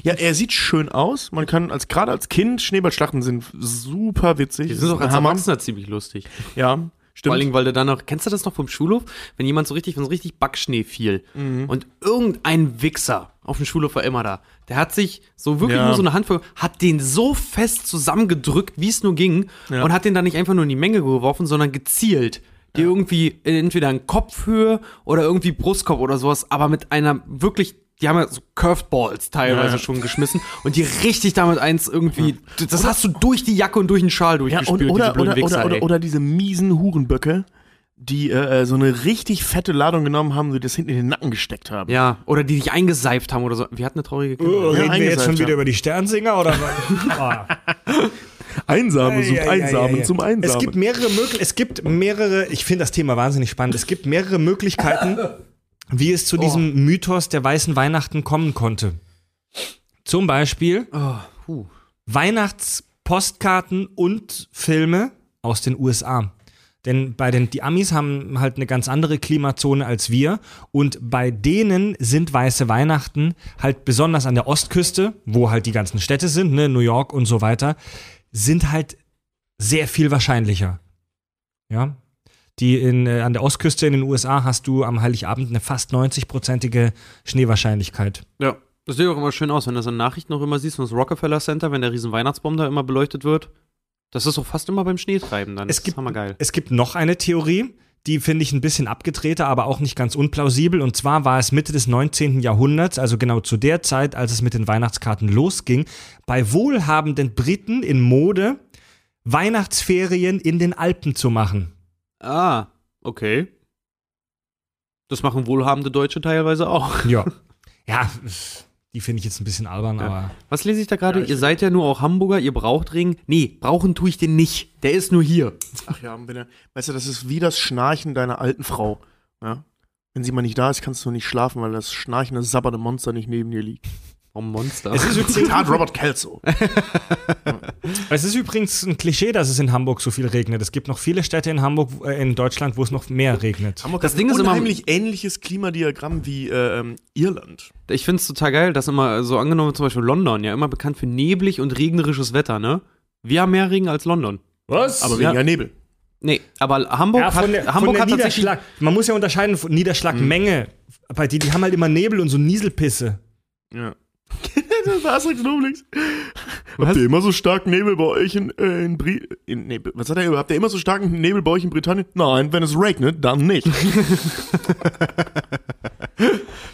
Ja, er sieht schön aus. Man kann gerade als Kind, Schneeballschlachten sind super witzig. Die sind auch als Erwachsener ziemlich lustig. Ja, stimmt. Vor allem, weil du dann noch, kennst du das noch vom Schulhof? Wenn jemand wenn so richtig Backschnee fiel und irgendein Wichser auf dem Schulhof war immer da, der hat sich so wirklich nur so eine Handvoll, hat den so fest zusammengedrückt, wie es nur ging und hat den dann nicht einfach nur in die Menge geworfen, sondern gezielt. Die irgendwie entweder in Kopfhöhe oder irgendwie Brustkorb oder sowas, aber mit einer wirklich, die haben ja so Curveballs teilweise schon geschmissen und die richtig damit eins irgendwie, das oder, hast du durch die Jacke und durch den Schal durchgespült, diese blöden Wichser, oder diese miesen Hurenböcke, die so eine richtig fette Ladung genommen haben, die das hinten in den Nacken gesteckt haben. Ja, oder die dich eingeseift haben oder so. Wir hatten eine traurige Kindheit. Reden wir jetzt schon wieder über die Sternsinger oder was? Einsame sucht Einsamen zum Einsamen. Es gibt mehrere, ich finde das Thema wahnsinnig spannend, es gibt mehrere Möglichkeiten, wie es zu diesem Mythos der weißen Weihnachten kommen konnte. Zum Beispiel Weihnachtspostkarten und Filme aus den USA. Denn die Amis haben halt eine ganz andere Klimazone als wir und bei denen sind weiße Weihnachten halt besonders an der Ostküste, wo halt die ganzen Städte sind, ne, New York und so weiter, sind halt sehr viel wahrscheinlicher. Ja, die an der Ostküste in den USA hast du am Heiligabend eine fast 90-prozentige Schneewahrscheinlichkeit. Ja, das sieht auch immer schön aus, wenn du das in Nachrichten noch immer siehst, und das Rockefeller Center, wenn der riesen Weihnachtsbaum da immer beleuchtet wird. Das ist so fast immer beim Schneetreiben dann. Das ist hammergeil. Es gibt noch eine Theorie, die finde ich ein bisschen abgedrehter, aber auch nicht ganz unplausibel. Und zwar war es Mitte des 19. Jahrhunderts, also genau zu der Zeit, als es mit den Weihnachtskarten losging, bei wohlhabenden Briten in Mode, Weihnachtsferien in den Alpen zu machen. Ah, okay. Das machen wohlhabende Deutsche teilweise auch. Ja. Ja, die finde ich jetzt ein bisschen albern, aber... Was lese ich da gerade? Ja, ihr seid ja nur auch Hamburger, ihr braucht Regen. Nee, brauchen tue ich den nicht. Der ist nur hier. Ach ja, weißt du, das ist wie das Schnarchen deiner alten Frau. Ja? Wenn sie mal nicht da ist, kannst du nicht schlafen, weil das schnarchende, sabbernde Monster nicht neben dir liegt. Oh, Monster. Es ist Zitat Robert Kelso. Es ist übrigens ein Klischee, dass es in Hamburg so viel regnet. Es gibt noch viele Städte in Hamburg, in Deutschland, wo es noch mehr regnet. Hamburg das Ding ist unheimlich ähnliches Klimadiagramm wie Irland. Ich finde es total geil, dass immer so angenommen, zum Beispiel London, ja immer bekannt für neblig und regnerisches Wetter, ne? Wir haben mehr Regen als London. Was? Aber weniger Nebel. Nee, aber Hamburg hat Niederschlag. Man muss ja unterscheiden von Niederschlagmenge. Bei die haben halt immer Nebel und so Nieselpisse. Ja. Das war Asterix und Obelix. Habt ihr immer so starken Nebel bei euch in Britannien? Nee, was hat er überhaupt? Habt ihr immer so starken Nebel bei euch in Britannien? Nein, wenn es regnet, dann nicht.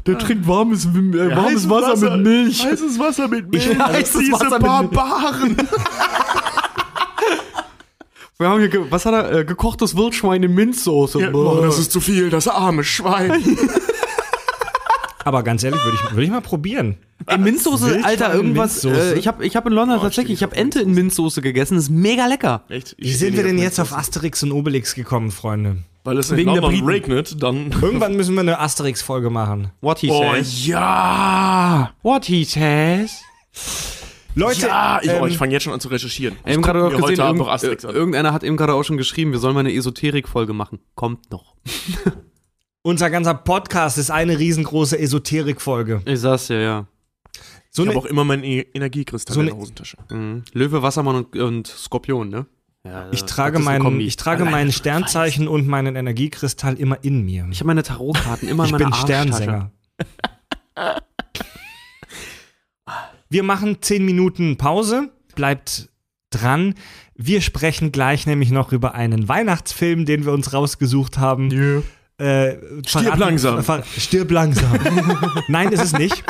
Der trinkt warmes Wasser mit Milch. Heißes Wasser mit Milch. Diese Barbaren. Wir haben hier was hat er? Gekochtes Wildschwein in Minzsoße. Ja, boah, das ist zu viel, das arme Schwein. Aber ganz ehrlich, würde ich mal probieren. In Minzsoße, Alter, irgendwas. Ich hab in London ich habe Ente in Minzsoße gegessen. Das ist mega lecker. Echt? Wie sind wir denn jetzt auf Asterix und Obelix gekommen, Freunde? Weil es wegen der Briten regnet, dann... Irgendwann müssen wir eine Asterix-Folge machen. What he says. Oh ja! What he says. Leute, ja, ich fange jetzt schon an zu recherchieren. Eben gerade auch gesehen, irgendeiner hat eben gerade auch schon geschrieben, wir sollen mal eine Esoterik-Folge machen. Kommt noch. Unser ganzer Podcast ist eine riesengroße Esoterik-Folge. Ich sag's dir, ja. So ich habe auch immer meinen Energiekristall in der Hosentasche. Löwe, Wassermann und Skorpion, ne? Ja, ich trage mein Sternzeichen und meinen Energiekristall immer in mir. Ich habe meine Tarotkarten immer in meiner Arschtasche. Ich bin Sternsänger. Wir machen 10 Minuten Pause, bleibt dran. Wir sprechen gleich nämlich noch über einen Weihnachtsfilm, den wir uns rausgesucht haben. Yeah. Stirb langsam. Stirb langsam. Nein, ist es nicht.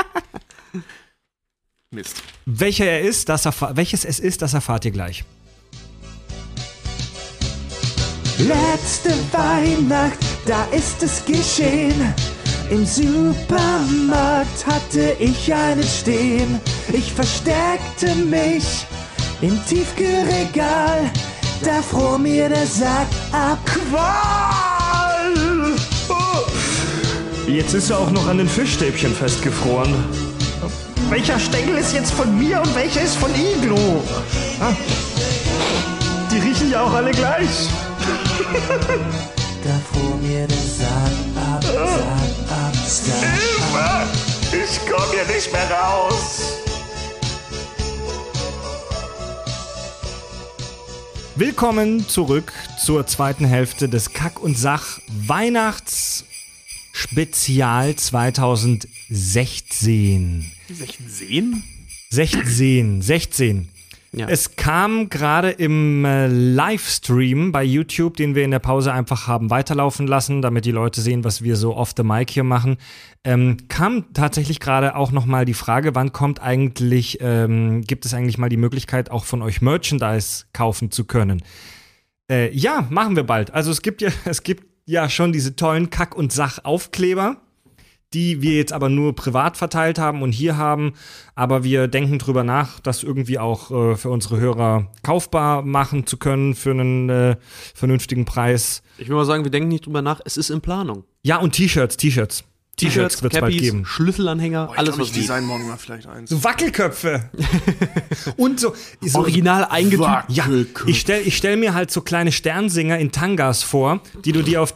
Mist. Welches es ist, das erfahrt ihr gleich. Letzte Weihnacht, da ist es geschehen. Im Supermarkt hatte ich einen stehen. Ich versteckte mich im Tiefkühlregal. Da fror mir der Sack ab. Qual! Oh. Jetzt ist er auch noch an den Fischstäbchen festgefroren. Welcher Stängel ist jetzt von mir und welcher ist von Iglo? Ah. Die riechen ja auch alle gleich. Da fror mir der Sack ab, Sack ab. Hilfe! Ich komm hier nicht mehr raus! Willkommen zurück zur zweiten Hälfte des Kack und Sach Weihnachtsspezial 2016. 16? 16, 16. Ja. Es kam gerade im Livestream bei YouTube, den wir in der Pause einfach haben weiterlaufen lassen, damit die Leute sehen, was wir so off the mic hier machen, kam tatsächlich gerade auch nochmal die Frage, wann kommt eigentlich, gibt es eigentlich mal die Möglichkeit, auch von euch Merchandise kaufen zu können? Ja, machen wir bald. Also es gibt ja schon diese tollen Kack- und Sach-Aufkleber, die wir jetzt aber nur privat verteilt haben und hier haben. Aber wir denken drüber nach, das irgendwie auch für unsere Hörer kaufbar machen zu können für einen vernünftigen Preis. Ich will mal sagen, wir denken nicht drüber nach, es ist in Planung. Ja, und T-Shirts. T-Shirts wird es bald geben. Schlüsselanhänger, alles was geht. Design morgen mal vielleicht eins. So Wackelköpfe. Und so original eingetütet. Ja, ich stell mir halt so kleine Sternsinger in Tangas vor, die du dir aufs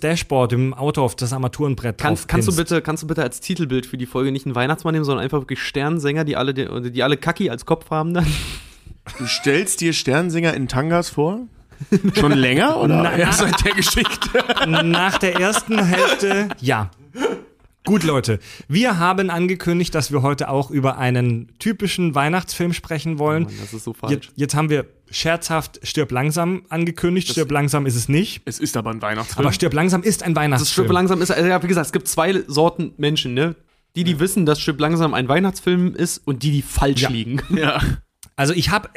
Dashboard im Auto auf das Armaturenbrett draufpinnst. Kannst du bitte als Titelbild für die Folge nicht einen Weihnachtsmann nehmen, sondern einfach wirklich Sternsänger, die alle Kaki als Kopf haben dann? Du stellst dir Sternsinger in Tangas vor? Schon länger oder seit der Geschichte? Nach der ersten Hälfte, ja. Gut, Leute, wir haben angekündigt, dass wir heute auch über einen typischen Weihnachtsfilm sprechen wollen. Oh Mann, das ist so falsch. Jetzt haben wir scherzhaft Stirb langsam angekündigt. Stirb langsam ist es nicht. Es ist aber ein Weihnachtsfilm. Aber Stirb langsam ist ein Weihnachtsfilm. Stirb langsam ist, wie gesagt, es gibt zwei Sorten Menschen, ne? Die wissen, dass Stirb langsam ein Weihnachtsfilm ist und die falsch liegen. Ja. Also ich habe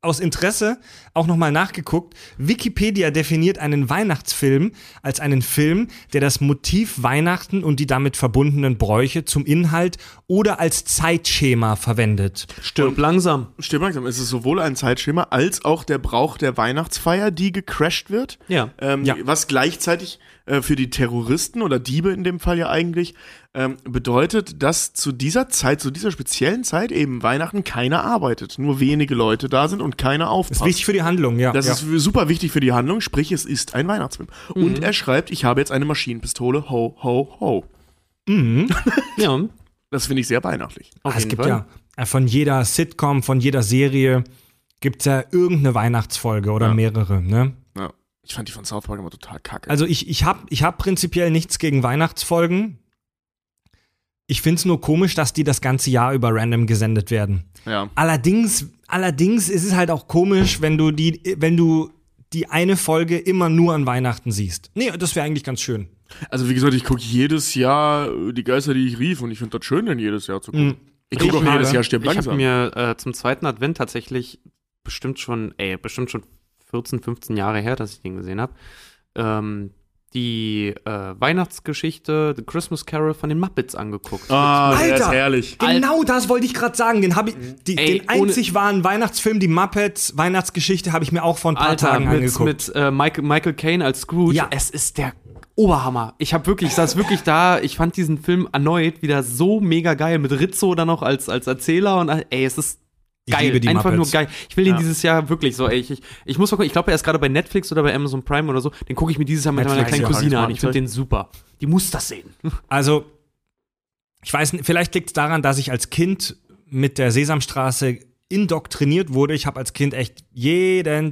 aus Interesse auch nochmal nachgeguckt. Wikipedia definiert einen Weihnachtsfilm als einen Film, der das Motiv Weihnachten und die damit verbundenen Bräuche zum Inhalt oder als Zeitschema verwendet. Stirb langsam. Es ist sowohl ein Zeitschema als auch der Brauch der Weihnachtsfeier, die gecrasht wird. Ja. Was gleichzeitig für die Terroristen oder Diebe in dem Fall ja eigentlich bedeutet, dass zu dieser speziellen Zeit eben Weihnachten keiner arbeitet. Nur wenige Leute da sind und keiner aufpasst. Das ist wichtig für die Handlung, ja. Das ist super wichtig für die Handlung, sprich, es ist ein Weihnachtsfilm. Mhm. Und er schreibt, ich habe jetzt eine Maschinenpistole, ho, ho, ho. Mhm. Ja. Das finde ich sehr weihnachtlich. Es gibt von jeder Sitcom, von jeder Serie gibt es ja irgendeine Weihnachtsfolge oder mehrere, ne? Ja. Ich fand die von South Park immer total kacke. Also ich hab prinzipiell nichts gegen Weihnachtsfolgen. Ich find's nur komisch, dass die das ganze Jahr über random gesendet werden. Ja. Allerdings ist es halt auch komisch, wenn du die eine Folge immer nur an Weihnachten siehst. Nee, das wäre eigentlich ganz schön. Also wie gesagt, ich gucke jedes Jahr die Geister, die ich rief. Und ich finde das schön, denn jedes Jahr zu gucken. Mhm. Ich gucke auch jedes Jahr Stirb langsam. Ich habe mir zum zweiten Advent tatsächlich bestimmt schon 14, 15 Jahre her, dass ich den gesehen habe, die Weihnachtsgeschichte, The Christmas Carol von den Muppets angeguckt. Alter, der ist herrlich. Genau das wollte ich gerade sagen. Den einzig wahren Weihnachtsfilm, die Muppets, Weihnachtsgeschichte, habe ich mir auch vor ein paar Tagen angeguckt. Mit Michael Caine als Scrooge. Ja. Es ist der Oberhammer. Ich saß wirklich da, ich fand diesen Film erneut wieder so mega geil. Mit Rizzo dann noch als Erzähler und es ist geil, einfach nur geil. Ich will den dieses Jahr wirklich so, ey. Ich muss mal gucken, ich glaube, er ist gerade bei Netflix oder bei Amazon Prime oder so. Den gucke ich mir dieses Jahr mit meiner kleinen Cousine an. Ich finde den super. Die muss das sehen. Also, ich weiß nicht, vielleicht liegt es daran, dass ich als Kind mit der Sesamstraße indoktriniert wurde. Ich habe als Kind echt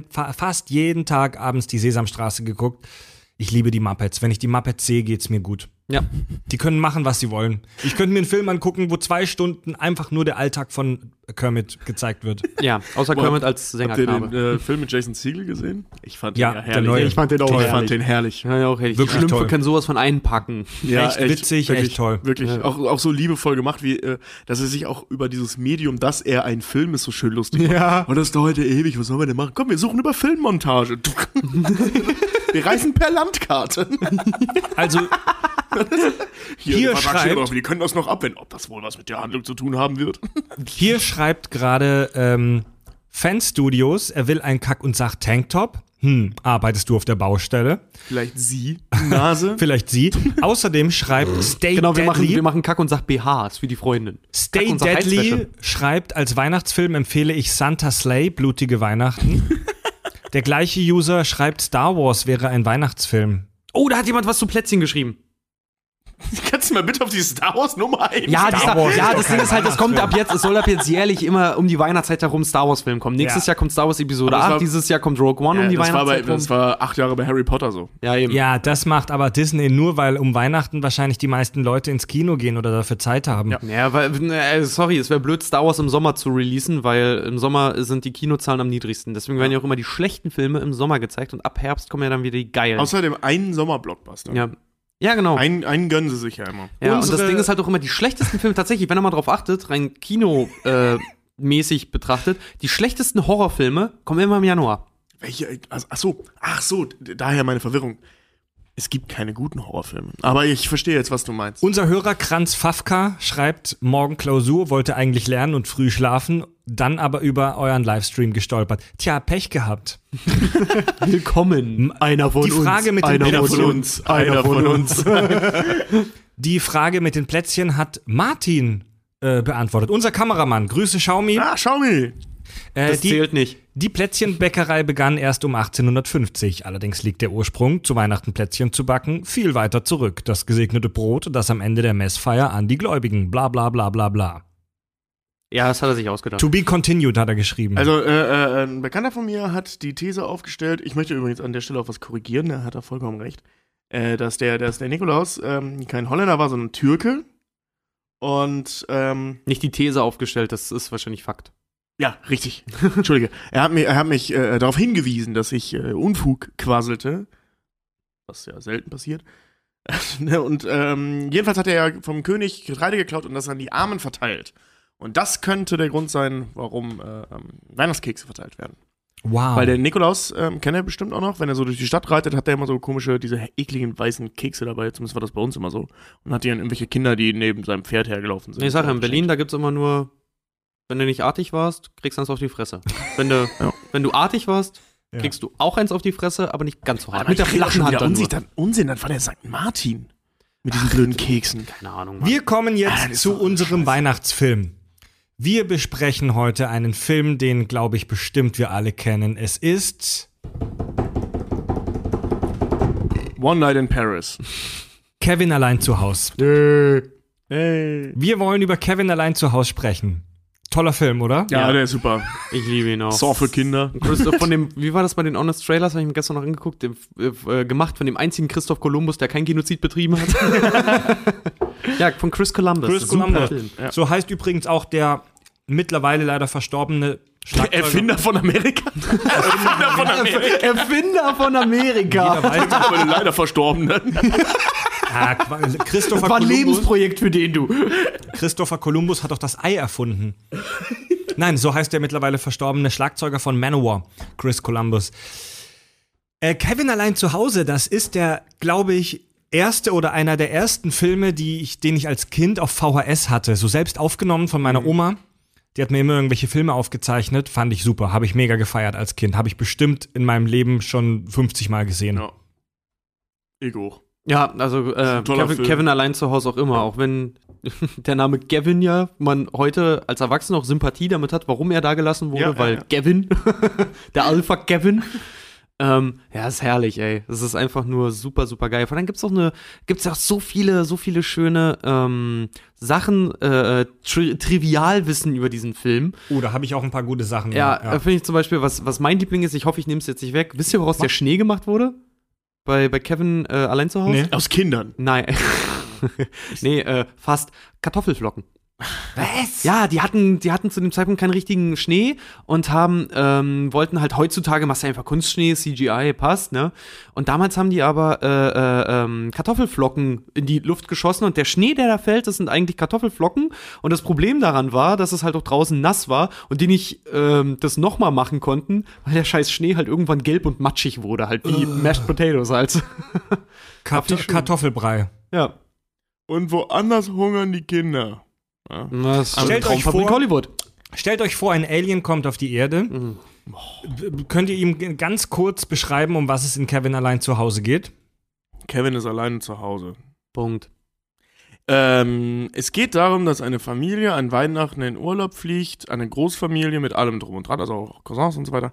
fast jeden Tag abends die Sesamstraße geguckt. Ich liebe die Muppets. Wenn ich die Muppets sehe, geht's mir gut. Ja. Die können machen, was sie wollen. Ich könnte mir einen Film angucken, wo 2 Stunden einfach nur der Alltag von Kermit gezeigt wird. Ja, außer Kermit als Sängerknabe. Habt ihr den Film mit Jason Segel gesehen? Ich fand den herrlich. Der neue. Ich fand den auch toll. Ich fand den herrlich. Ja, auch herrlich. Wirklich die Schlümpfe können sowas von einpacken. Ja, echt witzig, wirklich, echt toll. Wirklich, ja. auch so liebevoll gemacht, wie, dass er sich auch über dieses Medium, dass er ein Film ist, so schön lustig macht. Ja. Und das dauert ja ewig, was sollen wir denn machen? Komm, wir suchen über Filmmontage. Wir reisen per Landkarte. Also, hier schreibt... Wir können das noch abwenden, ob das wohl was mit der Handlung zu tun haben wird. Hier schreibt gerade Fanstudios, er will einen Kack- und Sach-Tanktop. Arbeitest du auf der Baustelle? Vielleicht sie. Nase. Vielleicht sie. Außerdem schreibt Stay Deadly... Genau, wir machen Kack- und Sach-BHs für die Freundin. Stay Deadly schreibt, als Weihnachtsfilm empfehle ich Santa Slay, Blutige Weihnachten. Der gleiche User schreibt, Star Wars wäre ein Weihnachtsfilm. Oh, da hat jemand was zu Plätzchen geschrieben. Kannst du mal bitte auf die Star Wars Nummer ein? Ja, das Ding ist halt, das kommt ab jetzt, es soll ab jetzt jährlich immer um die Weihnachtszeit herum Star Wars Film kommen. Nächstes Jahr kommt Star Wars Episode 8, dieses Jahr kommt Rogue One um die Weihnachtszeit herum. Das war 8 Jahre bei Harry Potter so. Ja, eben. Ja, das macht aber Disney nur, weil um Weihnachten wahrscheinlich die meisten Leute ins Kino gehen oder dafür Zeit haben. Ja, weil, sorry, es wäre blöd, Star Wars im Sommer zu releasen, weil im Sommer sind die Kinozahlen am niedrigsten. Deswegen werden ja auch immer die schlechten Filme im Sommer gezeigt und ab Herbst kommen ja dann wieder die geilen. Außerdem einen Sommerblockbuster. Ja, genau. Einen gönnen sie sich ja immer. Ja, und das Ding ist halt auch immer, die schlechtesten Filme tatsächlich, wenn ihr mal drauf achtet, rein kinomäßig betrachtet, die schlechtesten Horrorfilme kommen immer im Januar. Welche? Ach so, daher meine Verwirrung. Es gibt keine guten Horrorfilme. Aber ich verstehe jetzt, was du meinst. Unser Hörer Kranz Fafka schreibt, morgen Klausur, wollte eigentlich lernen und früh schlafen, dann aber über euren Livestream gestolpert. Tja, Pech gehabt. Willkommen, einer von uns. Die Frage mit den Plätzchen. Die Frage mit den Plätzchen hat Martin beantwortet. Unser Kameramann. Grüße, Schaumi. Ah, Schaumi. Das zählt nicht. Die Plätzchenbäckerei begann erst um 1850. Allerdings liegt der Ursprung, zu Weihnachten Plätzchen zu backen, viel weiter zurück. Das gesegnete Brot, das am Ende der Messfeier an die Gläubigen. Bla bla bla bla bla. Ja, das hat er sich ausgedacht. To be continued, hat er geschrieben. Also, ein Bekannter von mir hat die These aufgestellt. Ich möchte übrigens an der Stelle auch was korrigieren, da hat er vollkommen recht. Dass der Nikolaus kein Holländer war, sondern Türke. Und nicht die These aufgestellt, das ist wahrscheinlich Fakt. Ja, richtig. Entschuldige. Er hat mich darauf hingewiesen, dass ich Unfug quasselte. Was ja selten passiert. Und jedenfalls hat er ja vom König Getreide geklaut und das an die Armen verteilt. Und das könnte der Grund sein, warum Weihnachtskekse verteilt werden. Wow. Weil der Nikolaus, kennt er bestimmt auch noch, wenn er so durch die Stadt reitet, hat er immer so komische, diese ekligen weißen Kekse dabei. Zumindest war das bei uns immer so. Und hat die dann irgendwelche Kinder, die neben seinem Pferd hergelaufen sind. Ich sag ja, in Berlin, da gibt's immer nur... Wenn du nicht artig warst, kriegst du eins auf die Fresse. Wenn du artig warst, kriegst du auch eins auf die Fresse, aber nicht ganz so hart. Aber mit der flachen Hand dann Unsinn, dann war der St. Martin mit diesen blöden Keksen. Keine Ahnung, Mann. Wir kommen jetzt zu unserem Weihnachtsfilm. Wir besprechen heute einen Film, den, glaube ich, bestimmt wir alle kennen. Es ist One Night in Paris. Kevin allein zu Haus. Hey. Wir wollen über Kevin allein zu Haus sprechen. Toller Film, oder? Ja, der ist super. Ich liebe ihn auch. So für Kinder. Von dem, wie war das bei den Honest Trailers? Habe ich mir gestern noch angeguckt. Gemacht von dem einzigen Christoph Kolumbus, der kein Genozid betrieben hat. Ja, von Chris Columbus. Chris Columbus. Ja. So heißt übrigens auch der mittlerweile leider verstorbene Erfinder von Amerika. Erfinder von Amerika. Der leider verstorbene. Ja, das war ein Lebensprojekt für den, du. Christopher Columbus hat doch das Ei erfunden. Nein, so heißt der mittlerweile verstorbene Schlagzeuger von Manowar, Chris Columbus. Kevin allein zu Hause, das ist der, glaube ich, erste oder einer der ersten Filme, den ich als Kind auf VHS hatte. So selbst aufgenommen von meiner Oma. Die hat mir immer irgendwelche Filme aufgezeichnet. Fand ich super, habe ich mega gefeiert als Kind. Habe ich bestimmt in meinem Leben schon 50 Mal gesehen. Ja. Ich auch. Ja, also Kevin allein zu Hause auch immer, auch wenn der Name Gavin ja man heute als Erwachsener auch Sympathie damit hat, warum er da gelassen wurde, weil Gavin, der Alpha Gavin, ist herrlich, ey. Das ist einfach nur super, super geil. Vor allem gibt's auch so viele schöne Sachen, Trivialwissen über diesen Film. Oh, da habe ich auch ein paar gute Sachen. Ja, finde ich zum Beispiel, was mein Liebling ist, ich hoffe, ich nehme es jetzt nicht weg. Wisst ihr, woraus der Schnee gemacht wurde? bei Kevin allein zu Hause? Nee, aus Kindern. Nein. Nee, fast Kartoffelflocken. Was? Ja, die hatten zu dem Zeitpunkt keinen richtigen Schnee und haben, wollten halt, heutzutage machst du einfach Kunstschnee, CGI, passt, ne? Und damals haben die aber Kartoffelflocken in die Luft geschossen und der Schnee, der da fällt, das sind eigentlich Kartoffelflocken und das Problem daran war, dass es halt auch draußen nass war und die nicht das nochmal machen konnten, weil der scheiß Schnee halt irgendwann gelb und matschig wurde, halt wie Mashed Potatoes halt. Kartoffelbrei. Ja. Und woanders hungern die Kinder. Ja. Stellt euch vor, ein Alien kommt auf die Erde. Mhm. Könnt ihr ihm ganz kurz beschreiben, um was es in Kevin allein zu Hause geht? Kevin ist alleine zu Hause. Punkt. Es geht darum, dass eine Familie an Weihnachten in Urlaub fliegt, eine Großfamilie mit allem drum und dran, also auch Cousins und so weiter.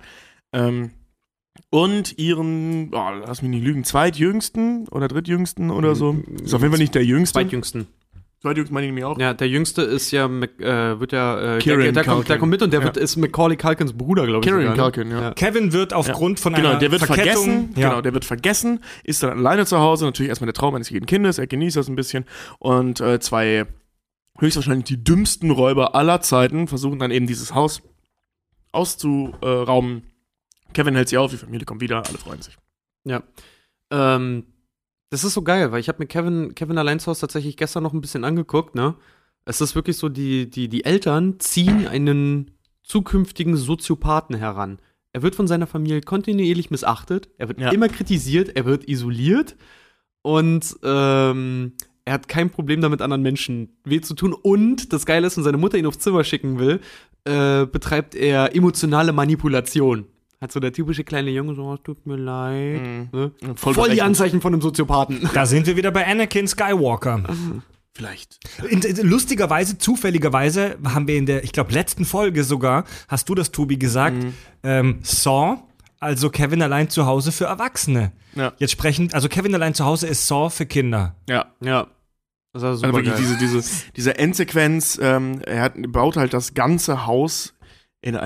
Und ihren, lass mich nicht lügen, zweitjüngsten oder drittjüngsten oder so. Ist auf jeden Fall nicht der jüngste. Zweitjüngsten. Zweitjüngste meine ich nämlich auch. Ja, der Jüngste ist ja, der kommt mit und der ist Macaulay Culkins Bruder, glaube ich. Kieran Culkin, ja. Kevin wird aufgrund von einer Verkettung. Genau, der wird vergessen, ist dann alleine zu Hause. Natürlich erstmal der Traum eines jeden Kindes, er genießt das ein bisschen. Und zwei höchstwahrscheinlich die dümmsten Räuber aller Zeiten versuchen dann eben dieses Haus auszurauben. Kevin hält sie auf, die Familie kommt wieder, alle freuen sich. Ja, das ist so geil, weil ich habe mir Kevin allein zu Hause tatsächlich gestern noch ein bisschen angeguckt, ne? Es ist wirklich so, die Eltern ziehen einen zukünftigen Soziopathen heran. Er wird von seiner Familie kontinuierlich missachtet, er wird immer kritisiert, er wird isoliert und er hat kein Problem damit, anderen Menschen weh zu tun. Und das Geile ist, wenn seine Mutter ihn aufs Zimmer schicken will, betreibt er emotionale Manipulation. Hat so der typische kleine Junge so, tut mir leid. Mhm. Ne? Voll die Anzeichen von einem Soziopathen. Da sind wir wieder bei Anakin Skywalker. Vielleicht. Lustigerweise, zufälligerweise haben wir in der, ich glaube, letzten Folge sogar, hast du das, Tobi, gesagt, Saw, also Kevin allein zu Hause für Erwachsene. Ja. Jetzt sprechen, also Kevin allein zu Hause ist Saw für Kinder. Ja. Das war super, also wirklich geil. Diese Endsequenz, baut halt das ganze Haus in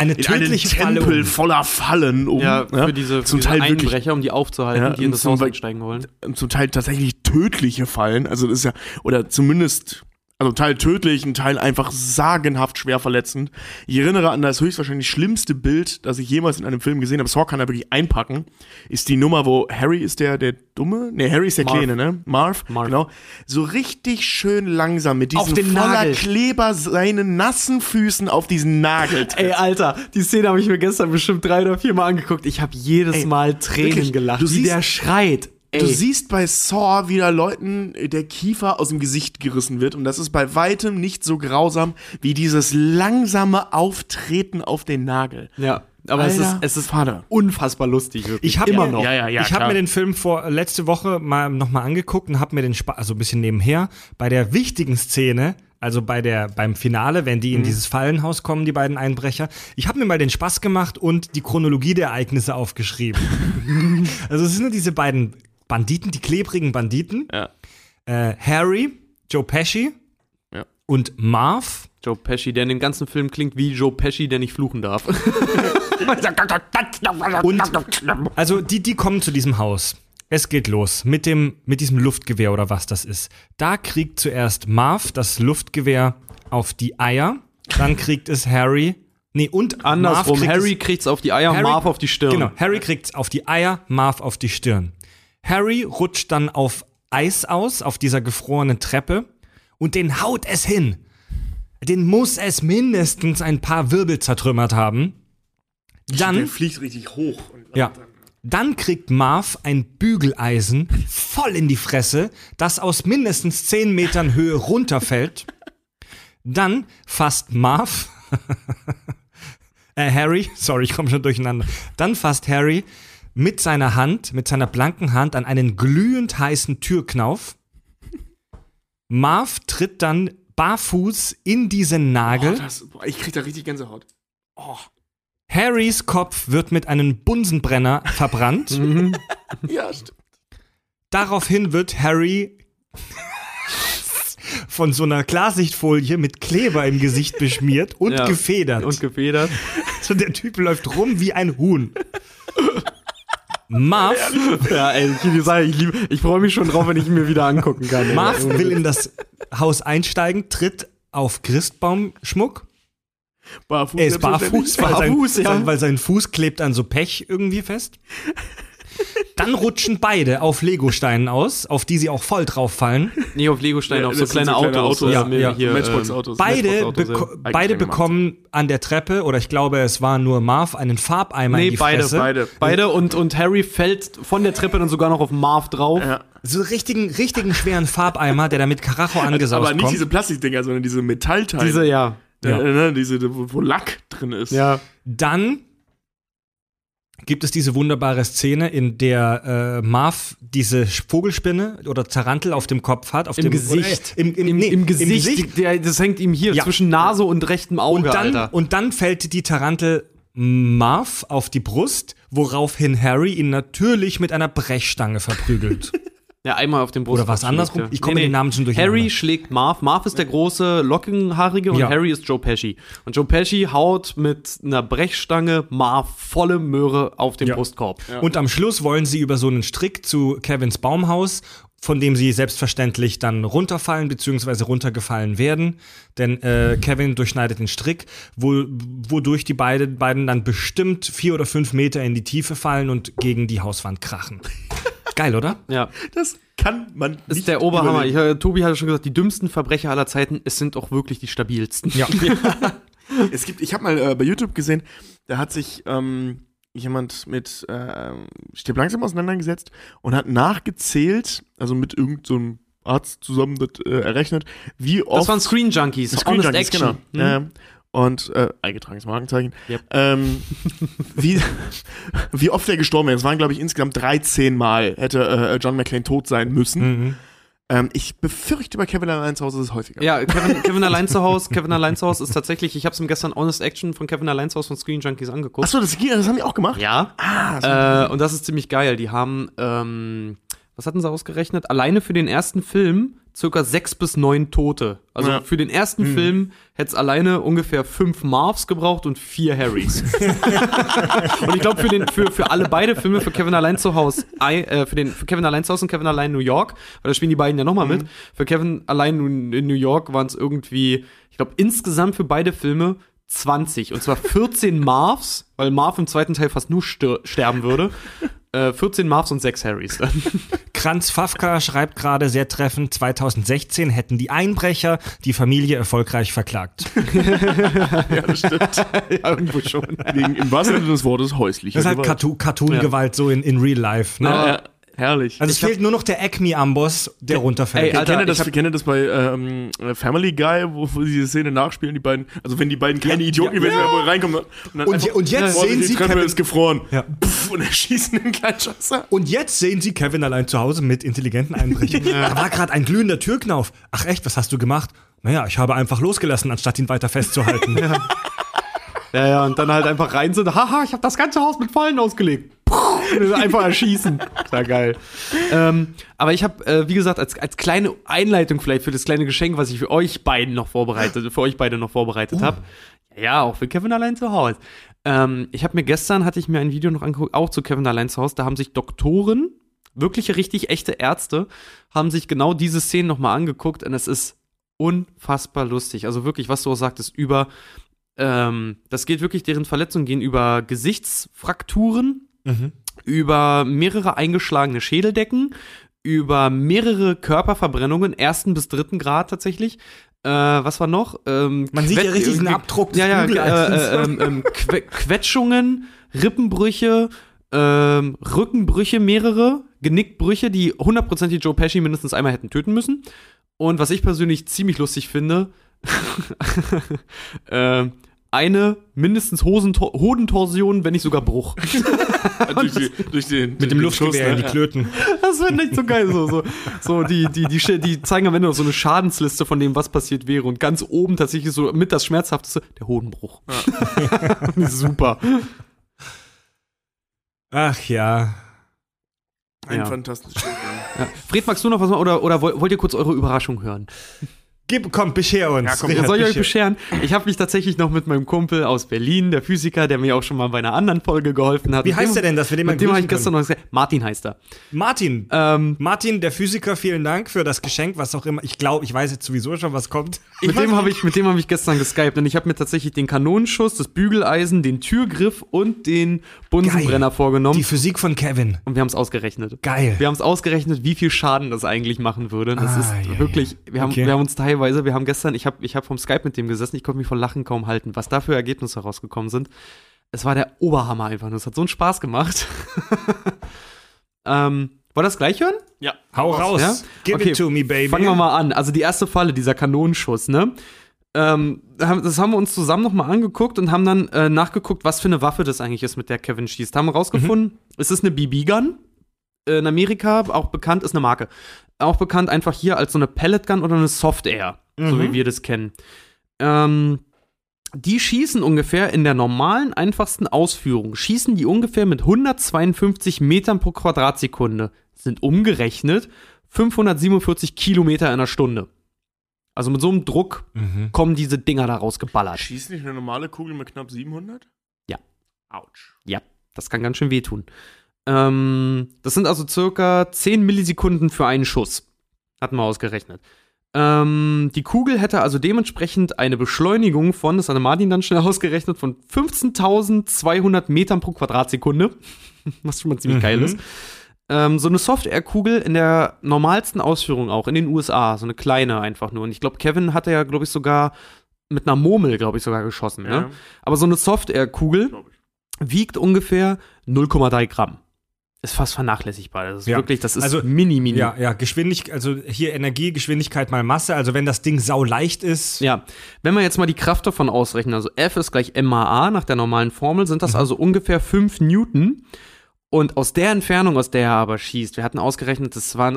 eine tödliche Falle, Tempel voller Fallen, für diese Einbrecher, wirklich, um die aufzuhalten, die in das Haus einsteigen wollen. Zum Teil tatsächlich tödliche Fallen, also das ist ja, oder zumindest, also ein Teil tödlich, ein Teil einfach sagenhaft schwer verletzend. Ich erinnere an das höchstwahrscheinlich schlimmste Bild, das ich jemals in einem Film gesehen habe. Saw kann da wirklich einpacken. Ist die Nummer, wo Harry ist der Dumme? Ne, Harry ist der Kleine, ne? Marv, genau. So richtig schön langsam mit diesen voller Kleber seinen nassen Füßen auf diesen Nagel. Ey, Alter, die Szene habe ich mir gestern bestimmt 3 oder 4 Mal angeguckt. Ich habe jedes Mal Tränen wirklich gelacht, wie der schreit. Ey. Du siehst bei Saw wieder Leuten, der Kiefer aus dem Gesicht gerissen wird. Und das ist bei weitem nicht so grausam wie dieses langsame Auftreten auf den Nagel. Ja, aber Alter, es ist unfassbar lustig. Wirklich. Ich habe immer noch. Ja, ich habe mir den Film letzte Woche nochmal angeguckt und habe mir den also ein bisschen nebenher bei der wichtigen Szene, also beim Finale, wenn die in dieses Fallenhaus kommen, die beiden Einbrecher. Ich habe mir mal den Spaß gemacht und die Chronologie der Ereignisse aufgeschrieben. Also es sind nur diese beiden Banditen, die klebrigen Banditen. Ja. Harry, Joe Pesci und Marv. Joe Pesci, der in dem ganzen Film klingt wie Joe Pesci, der nicht fluchen darf. Also die kommen zu diesem Haus. Es geht los mit diesem Luftgewehr oder was das ist. Da kriegt zuerst Marv das Luftgewehr auf die Eier. Dann kriegt es Harry. Nee, und andersrum. Harry kriegt's auf die Eier, Marv auf die Stirn. Genau, Harry kriegt's auf die Eier, Marv auf die Stirn. Harry rutscht dann auf Eis aus, auf dieser gefrorenen Treppe, und den haut es hin. Den muss es mindestens ein paar Wirbel zertrümmert haben. Dann, der fliegt richtig hoch. Und dann kriegt Marv ein Bügeleisen voll in die Fresse, das aus mindestens 10 Metern Höhe runterfällt. Dann fasst Harry mit seiner blanken Hand an einen glühend heißen Türknauf. Marv tritt dann barfuß in diesen Nagel. Ich krieg da richtig Gänsehaut. Oh. Harrys Kopf wird mit einem Bunsenbrenner verbrannt. Ja, stimmt. Daraufhin wird Harry von so einer Klarsichtfolie mit Kleber im Gesicht beschmiert und gefedert. So, der Typ läuft rum wie ein Huhn. Marv. Ja, ey, ich freue mich schon drauf, wenn ich ihn mir wieder angucken kann. Marv will in das Haus einsteigen, tritt auf Christbaumschmuck. Barfuß. Er ist barfuß, weil sein Fuß klebt an so Pech irgendwie fest. Dann rutschen beide auf Legosteinen aus, auf die sie auch voll drauf fallen. Nee, auf Legosteinen, auf so kleine Autos. Ja, ja. Hier, Matchbox-Autos. Beide bekommen an der Treppe, oder ich glaube, es war nur Marv, einen Farbeimer in die Fresse. Beide und Harry fällt von der Treppe dann sogar noch auf Marv drauf. Ja. So richtigen schweren Farbeimer, der da mit Karacho angesaust kommt. Aber nicht diese Plastikdinger, sondern diese Metallteile. Diese, ja. Diese, wo Lack drin ist. Ja. Dann gibt es diese wunderbare Szene, in der Marv diese Vogelspinne oder Tarantel auf dem Kopf hat. Auf dem Gesicht. Im Gesicht. Das hängt ihm hier zwischen Nase und rechtem Auge, und dann fällt die Tarantel Marv auf die Brust, woraufhin Harry ihn natürlich mit einer Brechstange verprügelt. Ja, einmal auf den Brust. Oder was andersrum? Ich komme den Namen schon durch. Harry schlägt Marv. Marv ist der große, lockenhaarige und Harry ist Joe Pesci. Und Joe Pesci haut mit einer Brechstange Marv volle Möhre auf den Brustkorb. Ja. Und am Schluss wollen sie über so einen Strick zu Kevins Baumhaus, von dem sie selbstverständlich dann runterfallen, beziehungsweise runtergefallen werden. Denn Kevin durchschneidet den Strick, wodurch die beiden dann bestimmt 4 oder 5 Meter in die Tiefe fallen und gegen die Hauswand krachen. Geil, oder? Ja. Das kann man nicht. Ist der Oberhammer. Tobi hatte schon gesagt, die dümmsten Verbrecher aller Zeiten, es sind auch wirklich die stabilsten. Ja. Ich habe mal bei YouTube gesehen, da hat sich jemand mit Stirb langsam auseinandergesetzt und hat nachgezählt, also mit irgendeinem Arzt zusammen errechnet, wie oft. Das waren Screen Junkies, Honest Action. Genau. Mhm. Und eingetragenes Markenzeichen. Yep. Wie oft er gestorben ist. Es waren, glaube ich, insgesamt 13 Mal hätte John McClane tot sein müssen. Mhm. Ich befürchte, bei Kevin allein zu Hause ist es häufiger. Ja, Kevin allein zu Hause. Kevin allein zu Hause ist tatsächlich. Ich habe es mir gestern Honest Action von Kevin allein zu Hause von Screen Junkies angeguckt. Achso, das haben die auch gemacht. Ja. Und das ist ziemlich geil. Die haben, was hatten sie ausgerechnet? Alleine für den ersten Film circa 6 bis 9 Tote. Also für den ersten Film hätte es alleine ungefähr 5 Marvs gebraucht und 4 Harrys. Und ich glaube, für alle beide Filme, für Kevin allein zu Hause, für Kevin allein zu Hause und Kevin allein New York, weil da spielen die beiden ja nochmal mit, für Kevin allein in New York waren es irgendwie, ich glaube, insgesamt für beide Filme 20. Und zwar 14 Marvs, weil Marv im zweiten Teil fast nur sterben würde. 14 Marvs und 6 Harrys. Franz Fafka schreibt gerade sehr treffend, 2016 hätten die Einbrecher die Familie erfolgreich verklagt. Ja, das stimmt. Ja, irgendwo schon. Im wahrsten Sinne des Wortes häuslich. Das ist halt Cartoon-Gewalt so in Real Life. Ne? Ja, herrlich. Also fehlt nur noch der Acme-Amboss, der runterfällt. Ey, Alter, ich kenne das bei Family Guy, wo sie diese Szene nachspielen, die beiden, also wenn die beiden kleine Idioten gewesen wären, wo reinkommen. Und jetzt sehen sie, Kevin ist gefroren. Ja. Pff, und erschießen den kleinen Scheißer. Und jetzt sehen sie Kevin allein zu Hause mit intelligenten Einbrechern. Da war gerade ein glühender Türknauf. Ach echt, was hast du gemacht? Naja, ich habe einfach losgelassen, anstatt ihn weiter festzuhalten. Ja, und dann halt einfach rein sind. Haha, ich habe das ganze Haus mit Fallen ausgelegt. Einfach erschießen. War geil. Aber ich habe, wie gesagt, als kleine Einleitung vielleicht für das kleine Geschenk, was ich für euch beide noch vorbereitet habe. Ja, auch für Kevin allein zu Hause. Hatte ich mir ein Video noch angeguckt, auch zu Kevin allein zu Hause. Da haben sich Doktoren, wirkliche, richtig echte Ärzte, haben sich genau diese Szenen nochmal angeguckt. Und es ist unfassbar lustig. Also wirklich, was du auch sagtest, das geht wirklich, deren Verletzungen gehen über Gesichtsfrakturen, über mehrere eingeschlagene Schädeldecken, über mehrere Körperverbrennungen, 1. bis 3. Grad tatsächlich. Was war noch? Man sieht ja richtig einen Abdruck des Quetschungen, Rippenbrüche, Rückenbrüche mehrere, Genickbrüche, die 100% die Joe Pesci mindestens einmal hätten töten müssen. Und was ich persönlich ziemlich lustig finde, eine mindestens Hodentorsion, wenn nicht sogar Bruch. Mit dem Luftgewehr in die Klöten. Das wäre nicht so geil. So die zeigen am Ende noch so eine Schadensliste von dem, was passiert wäre. Und ganz oben tatsächlich so mit das Schmerzhafteste, der Hodenbruch. Ja. Super. Ach ja. Ein fantastisches Spiel. Ja. Fred, magst du noch was machen? Oder wollt ihr kurz eure Überraschung hören? Komm, bescher uns. Ja, komm, Richard, soll ich euch bescheren? Ich habe mich tatsächlich noch mit meinem Kumpel aus Berlin, der Physiker, der mir auch schon mal bei einer anderen Folge geholfen hat. Wie heißt er denn, dass wir den mal grüßen können? Gestern noch gesagt, Martin heißt er. Martin, der Physiker, vielen Dank für das Geschenk, was auch immer. Ich glaube, ich weiß jetzt sowieso schon, was kommt. Mit dem habe ich gestern geskypt, denn ich habe mir tatsächlich den Kanonenschuss, das Bügeleisen, den Türgriff und den Bunsenbrenner vorgenommen. Die Physik von Kevin. Und wir haben es ausgerechnet. Geil. Wir haben es ausgerechnet, wie viel Schaden das eigentlich machen würde. Das ist wirklich, wir haben uns teilweise. Wir haben gestern, ich hab vom Skype mit dem gesessen, ich konnte mich vor Lachen kaum halten, was da für Ergebnisse herausgekommen sind. Es war der Oberhammer einfach, das hat so einen Spaß gemacht. Wollt ihr das gleich hören? Ja. Hau raus. Ja? Give it to me, baby. Fangen wir mal an. Also die erste Falle, dieser Kanonenschuss, ne? Das haben wir uns zusammen nochmal angeguckt und haben dann nachgeguckt, was für eine Waffe das eigentlich ist, mit der Kevin schießt. Haben wir rausgefunden, es ist eine BB-Gun. In Amerika auch bekannt, ist eine Marke. Auch bekannt einfach hier als so eine Pelletgun oder eine Soft Air, so wie wir das kennen. Die schießen ungefähr in der normalen, einfachsten Ausführung, schießen die ungefähr mit 152 Metern pro Quadratsekunde, sind umgerechnet 547 Kilometer in der Stunde. Also mit so einem Druck kommen diese Dinger da rausgeballert. Schießt nicht eine normale Kugel mit knapp 700? Ja. Autsch. Ja, das kann ganz schön wehtun. Das sind also circa 10 Millisekunden für einen Schuss. Hatten wir ausgerechnet. Die Kugel hätte also dementsprechend eine Beschleunigung von, das hatte Martin dann schnell ausgerechnet, von 15.200 Metern pro Quadratsekunde. Was schon mal ziemlich geil ist. So eine Soft-Air-Kugel in der normalsten Ausführung auch, in den USA. So eine kleine einfach nur. Und ich glaube, Kevin hatte ja, glaube ich, sogar mit einer Murmel, geschossen. Ja. Ne? Aber so eine Soft-Air-Kugel wiegt ungefähr 0,3 Gramm. Ist fast vernachlässigbar. Das ist wirklich, das ist also, mini. Ja, Geschwindigkeit, also hier Energie, Geschwindigkeit mal Masse. Also wenn das Ding sauleicht ist. Ja, wenn wir jetzt mal die Kraft davon ausrechnen, also F ist gleich MAA nach der normalen Formel, sind das also ungefähr 5 Newton. Und aus der Entfernung, aus der er aber schießt, wir hatten ausgerechnet, das war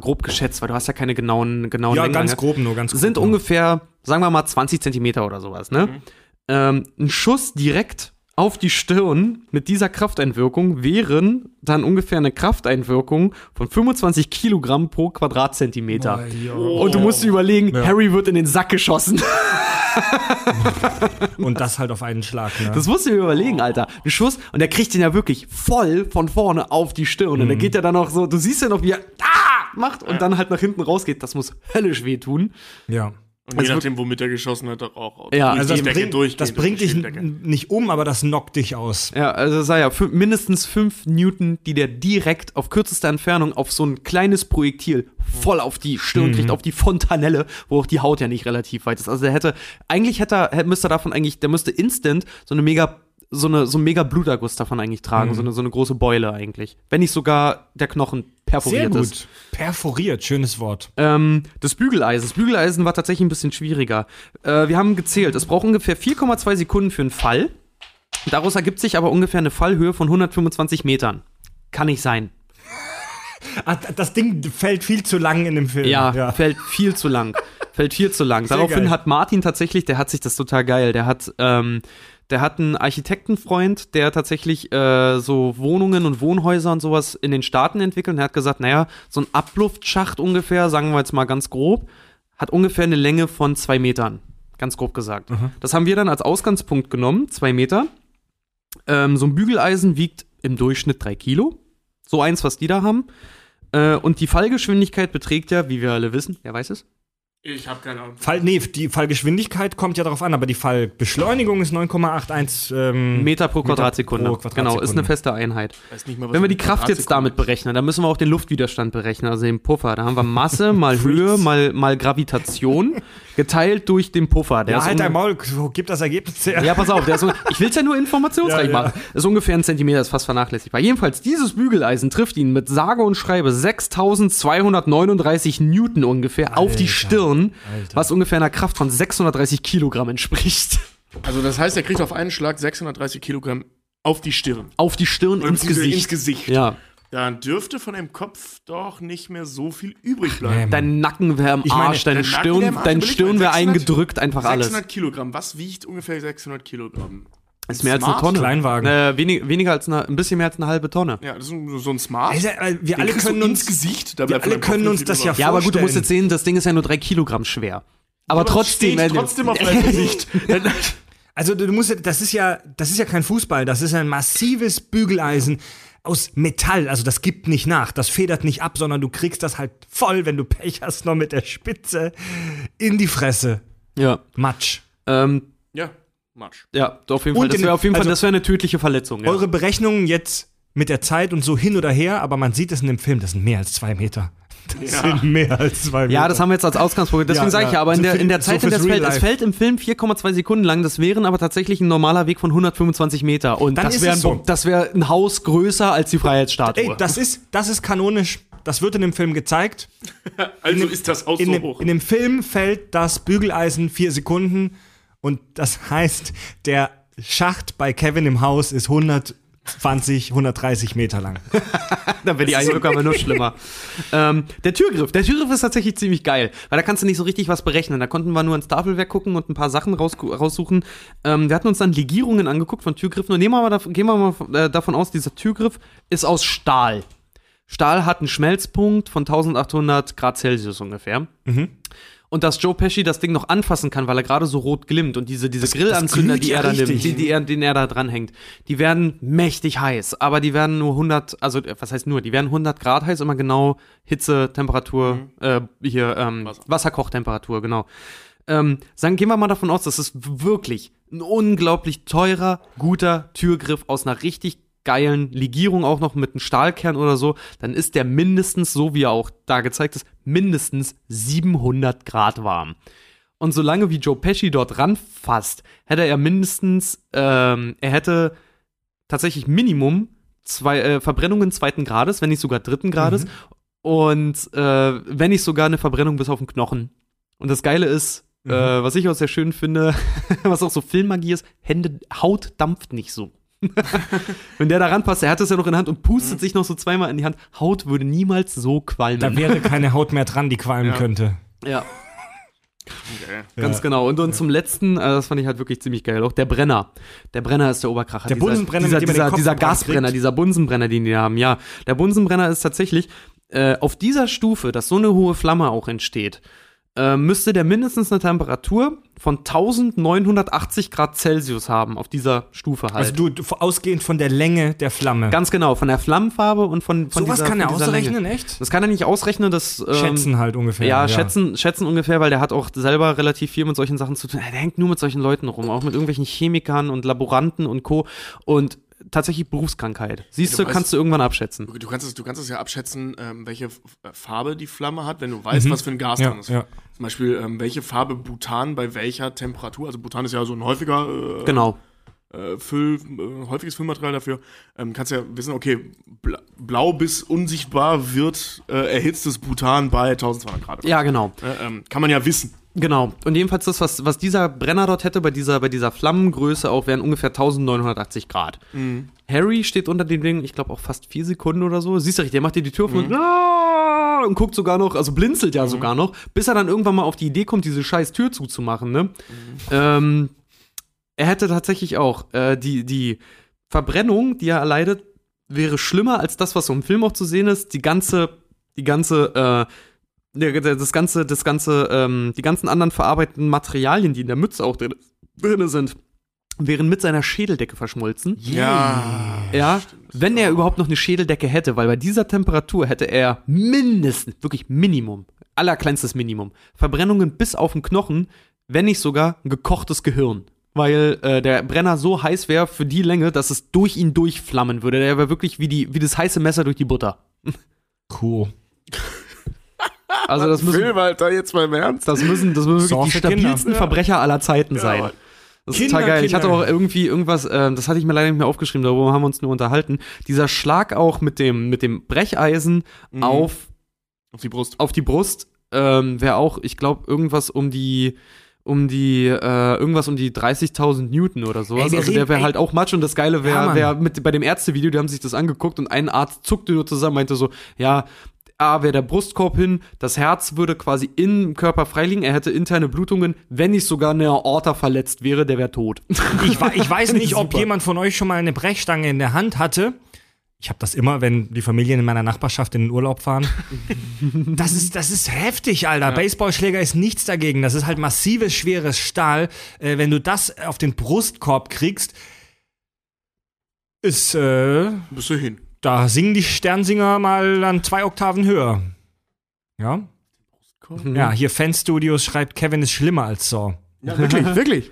grob geschätzt, weil du hast ja keine genauen Längen. Ja, ganz grob. Sind ungefähr, sagen wir mal, 20 Zentimeter oder sowas, ne? Ein Schuss direkt auf die Stirn mit dieser Krafteinwirkung wären dann ungefähr eine Krafteinwirkung von 25 Kilogramm pro Quadratzentimeter. Oh. Und du musst dir überlegen, Harry wird in den Sack geschossen. Und das halt auf einen Schlag. Ne? Das musst du dir überlegen, Alter. Ein Schuss, und der kriegt den ja wirklich voll von vorne auf die Stirn. Und da geht er dann auch so, du siehst ja noch, wie er macht und dann halt nach hinten rausgeht. Das muss höllisch wehtun. Ja. Und also je nachdem, womit er geschossen hat, auch. Ja, also das bringt dich nicht um, aber das knockt dich aus. Ja, also sei ja mindestens 5 Newton, die der direkt auf kürzester Entfernung auf so ein kleines Projektil voll auf die Stirn kriegt, auf die Fontanelle, wo auch die Haut ja nicht relativ weit ist. Also der müsste instant so einen mega Bluterguss davon eigentlich tragen, so eine große Beule eigentlich. Wenn nicht sogar der Knochen perforiert ist. Sehr gut. Perforiert, schönes Wort. Das Bügeleisen. Das Bügeleisen war tatsächlich ein bisschen schwieriger. Wir haben gezählt. Es braucht ungefähr 4,2 Sekunden für einen Fall. Daraus ergibt sich aber ungefähr eine Fallhöhe von 125 Metern. Kann nicht sein. Ach, das Ding fällt viel zu lang in dem Film. Ja. Fällt viel zu lang. Sehr Daraufhin geil. Hat Martin tatsächlich, der hat sich das total geil, der hat einen Architektenfreund, der tatsächlich so Wohnungen und Wohnhäuser und sowas in den Staaten entwickelt. Und er hat gesagt, naja, so ein Abluftschacht ungefähr, sagen wir jetzt mal ganz grob, hat ungefähr eine Länge von 2 Metern. Ganz grob gesagt. Mhm. Das haben wir dann als Ausgangspunkt genommen, 2 Meter. So ein Bügeleisen wiegt im Durchschnitt 3 Kilo. So eins, was die da haben. Und die Fallgeschwindigkeit beträgt ja, wie wir alle wissen, wer weiß es? Ich habe keine Ahnung. Die Fallgeschwindigkeit kommt ja darauf an, aber die Fallbeschleunigung ist 9,81 Meter pro Quadratsekunde. Genau, ist eine feste Einheit. Nicht mal, wenn wir die Kraft jetzt damit berechnen, dann müssen wir auch den Luftwiderstand berechnen, also den Puffer. Da haben wir Masse mal Höhe mal Gravitation geteilt durch den Puffer. Der halt dein Maul, gib das Ergebnis her. Ja, pass auf, ich will es ja nur informationsreich machen. Ist ungefähr ein Zentimeter, ist fast vernachlässigbar. Jedenfalls, dieses Bügeleisen trifft ihn mit sage und schreibe 6.239 Newton ungefähr auf die Stirn. Alter. Was ungefähr einer Kraft von 630 Kilogramm entspricht. Also das heißt, er kriegt auf einen Schlag 630 Kilogramm auf die Stirn. Auf die Stirn und ins Gesicht. Ja. Dann dürfte von dem Kopf doch nicht mehr so viel übrig bleiben. Dein Nacken wäre am Arsch, deine Stirn wäre eingedrückt, einfach 600 alles. 600 Kilogramm, was wiegt ungefähr 600 Kilogramm? Ist mehr Smart? Als eine Tonne. Kleinwagen. Weniger als ein bisschen mehr als eine halbe Tonne. Ja, das ist so ein Smart. Also, wir alle können uns ins Gesicht. Da wir alle können uns das ja vorstellen. Ja, aber gut, du musst jetzt sehen, das Ding ist ja nur 3 Kilogramm schwer. Aber trotzdem. Steht trotzdem auf deinem Gesicht. Also du musst, das ist ja kein Fußball, das ist ein massives Bügeleisen aus Metall, also das gibt nicht nach, das federt nicht ab, sondern du kriegst das halt voll, wenn du Pech hast, noch mit der Spitze in die Fresse. Ja. Matsch. Ja, Matsch. Ja, auf jeden Fall, das wäre eine tödliche Verletzung. Ja. Eure Berechnungen jetzt mit der Zeit und so hin oder her, aber man sieht es in dem Film, das sind mehr als 2 Meter. Das sind mehr als 2 Meter. Ja, das haben wir jetzt als Ausgangspunkt. Deswegen sage ich ja, aber in der Zeit, so in der es fällt im Film 4,2 Sekunden lang. Das wären aber tatsächlich ein normaler Weg von 125 Meter. Und dann das wäre ein Haus größer als die Freiheitsstatue. Ey, das ist kanonisch. Das wird in dem Film gezeigt. Also ist das Haus so hoch. In dem Film fällt das Bügeleisen 4 Sekunden. Und das heißt, der Schacht bei Kevin im Haus ist 130 Meter lang. Dann wäre die Eindrücke aber nur schlimmer. Der Türgriff ist tatsächlich ziemlich geil, weil da kannst du nicht so richtig was berechnen. Da konnten wir nur ins Tafelwerk gucken und ein paar Sachen raussuchen. Wir hatten uns dann Legierungen angeguckt von Türgriffen und gehen wir mal davon aus, dieser Türgriff ist aus Stahl. Stahl hat einen Schmelzpunkt von 1800 Grad Celsius ungefähr. Mhm. Und dass Joe Pesci das Ding noch anfassen kann, weil er gerade so rot glimmt. Und diese Grillanzünder, den er da dranhängt, die werden mächtig heiß. Aber die werden nur 100, also was heißt nur, die werden 100 Grad heiß, immer genau Hitze, Temperatur, Wasserkochtemperatur, genau. Gehen wir mal davon aus, das ist wirklich ein unglaublich teurer, guter Türgriff aus einer richtig geilen Legierung, auch noch mit einem Stahlkern oder so, dann ist der mindestens, so wie er auch da gezeigt ist, mindestens 700 Grad warm. Und solange wie Joe Pesci dort ranfasst, hätte er tatsächlich Minimum 2 Verbrennungen 2. Grades, wenn nicht sogar 3. Grades, und wenn nicht sogar eine Verbrennung bis auf den Knochen. Und das Geile ist, was ich auch sehr schön finde, was auch so Filmmagie ist, Haut dampft nicht so. Wenn der da ranpasst, er hat es ja noch in der Hand und pustet sich noch so zweimal in die Hand. Haut würde niemals so qualmen. Da wäre keine Haut mehr dran, die qualmen könnte. Ja. Okay. Ganz genau. Und zum letzten, das fand ich halt wirklich ziemlich geil, auch der Brenner. Der Brenner ist der Oberkracher. Der Bunsenbrenner, dieser Gasbrenner, dieser Bunsenbrenner, den die haben. Ja, der Bunsenbrenner ist tatsächlich auf dieser Stufe, dass so eine hohe Flamme auch entsteht, müsste der mindestens eine Temperatur von 1980 Grad Celsius haben, auf dieser Stufe halt. Also du, ausgehend von der Länge der Flamme. Ganz genau, von der Flammenfarbe und von dieser Länge. Sowas kann er ausrechnen, Länge. Echt? Das kann er nicht ausrechnen, das... schätzen halt ungefähr. Ja, schätzen ungefähr, weil der hat auch selber relativ viel mit solchen Sachen zu tun. Der hängt nur mit solchen Leuten rum, auch mit irgendwelchen Chemikern und Laboranten und Co. Und tatsächlich Berufskrankheit. Siehst du, kannst du irgendwann abschätzen. Du kannst es ja abschätzen, welche Farbe die Flamme hat, wenn du weißt, was für ein Gas dran ist. Ja. Zum Beispiel, welche Farbe Butan bei welcher Temperatur, also Butan ist ja so ein häufiger häufiges Füllmaterial dafür, kannst ja wissen, okay, blau bis unsichtbar wird erhitztes Butan bei 1200 Grad. Ja, genau. Kann man ja wissen. Genau. Und jedenfalls das, was dieser Brenner dort hätte, bei dieser Flammengröße auch, wären ungefähr 1980 Grad. Mhm. Harry steht unter dem Ding, ich glaube auch fast 4 Sekunden oder so. Siehst du richtig, der macht dir die Tür auf und guckt sogar noch, also blinzelt sogar noch, bis er dann irgendwann mal auf die Idee kommt, diese scheiß Tür zuzumachen, ne? Mhm. Er hätte tatsächlich auch die Verbrennung, die er erleidet, wäre schlimmer als das, was so im Film auch zu sehen ist. Die ganzen anderen verarbeiteten Materialien, die in der Mütze auch drin sind, wären mit seiner Schädeldecke verschmolzen. Ja, wenn er überhaupt noch eine Schädeldecke hätte, weil bei dieser Temperatur hätte er mindestens, wirklich Minimum, allerkleinstes Minimum, Verbrennungen bis auf den Knochen, wenn nicht sogar ein gekochtes Gehirn. Weil der Brenner so heiß wäre für die Länge, dass es durch ihn durchflammen würde. Der wäre wirklich wie das heiße Messer durch die Butter. Cool. Also das müssen, Film, Alter, jetzt mal im Ernst. Das müssen wirklich die stabilsten Verbrecher aller Zeiten sein. Das ist total geil. Ich hatte auch irgendwie irgendwas, das hatte ich mir leider nicht mehr aufgeschrieben, darüber haben wir uns nur unterhalten. Dieser Schlag auch mit dem Brecheisen auf die Brust wäre auch, ich glaube, irgendwas um die 30.000 Newton oder sowas. Also der wäre halt auch Matsch. Und das Geile wäre bei dem Ärztevideo, die haben sich das angeguckt und ein Arzt zuckte nur zusammen, meinte so, ja, A, wäre der Brustkorb hin, das Herz würde quasi im Körper freiliegen, er hätte interne Blutungen, wenn nicht sogar eine Aorta verletzt wäre, der wäre tot. Ich weiß nicht, ob jemand von euch schon mal eine Brechstange in der Hand hatte. Ich habe das immer, wenn die Familien in meiner Nachbarschaft in den Urlaub fahren. Das ist heftig, Alter. Ja. Baseballschläger ist nichts dagegen. Das ist halt massives, schweres Stahl. Wenn du das auf den Brustkorb kriegst, ist bist du hin. Da singen die Sternsinger mal dann 2 Oktaven höher. Ja? Mhm. Ja, hier Fanstudios schreibt, Kevin ist schlimmer als Saw. Ja, wirklich.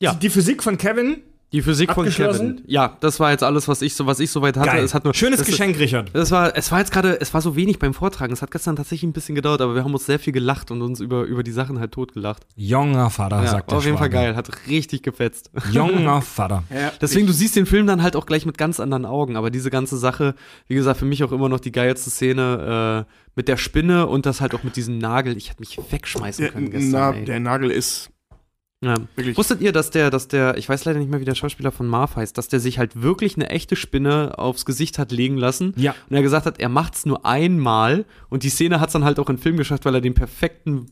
Ja. Die Physik von Kevin. Die Physik von Kevin. Ja, das war jetzt alles, was ich soweit hatte. Es hat nur, schönes Geschenk, Richard. Es war so wenig beim Vortragen. Es hat gestern tatsächlich ein bisschen gedauert, aber wir haben uns sehr viel gelacht und uns über die Sachen halt totgelacht. Junger Vater, ja, sagt der Schwager. Auf jeden Fall geil, hat richtig gefetzt. Junger Vater. Ja, deswegen, du siehst den Film dann halt auch gleich mit ganz anderen Augen. Aber diese ganze Sache, wie gesagt, für mich auch immer noch die geilste Szene mit der Spinne und das halt auch mit diesem Nagel. Ich hätte mich wegschmeißen können gestern. Der Nagel ist... Ja. Wusstet ihr, dass der, ich weiß leider nicht mehr, wie der Schauspieler von Marv heißt, dass der sich halt wirklich eine echte Spinne aufs Gesicht hat legen lassen? Ja. Und er gesagt hat, er macht's nur einmal und die Szene hat's dann halt auch in den Film geschafft, weil er den perfekten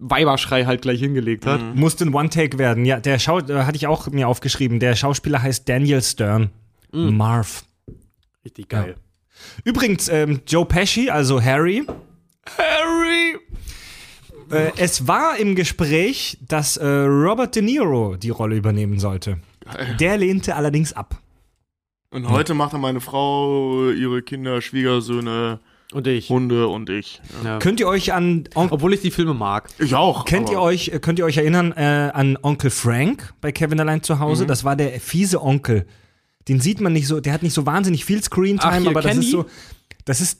Weiberschrei halt gleich hingelegt hat. Mhm. Musste ein One-Take werden. Ja, hatte ich auch mir aufgeschrieben. Der Schauspieler heißt Daniel Stern. Mhm. Marv. Richtig geil. Ja. Übrigens, Joe Pesci, also Harry! Es war im Gespräch, dass Robert De Niro die Rolle übernehmen sollte. Geil. Der lehnte allerdings ab. Und heute macht er meine Frau, ihre Kinder, Schwiegersöhne, und ich. Hunde und ich. Ja. Könnt ihr euch an... Obwohl ich die Filme mag. Ich auch. Könnt ihr euch erinnern an Onkel Frank bei Kevin allein zu Hause? Mhm. Das war der fiese Onkel. Den sieht man nicht so, der hat nicht so wahnsinnig viel Screentime, aber Candy? Das ist so...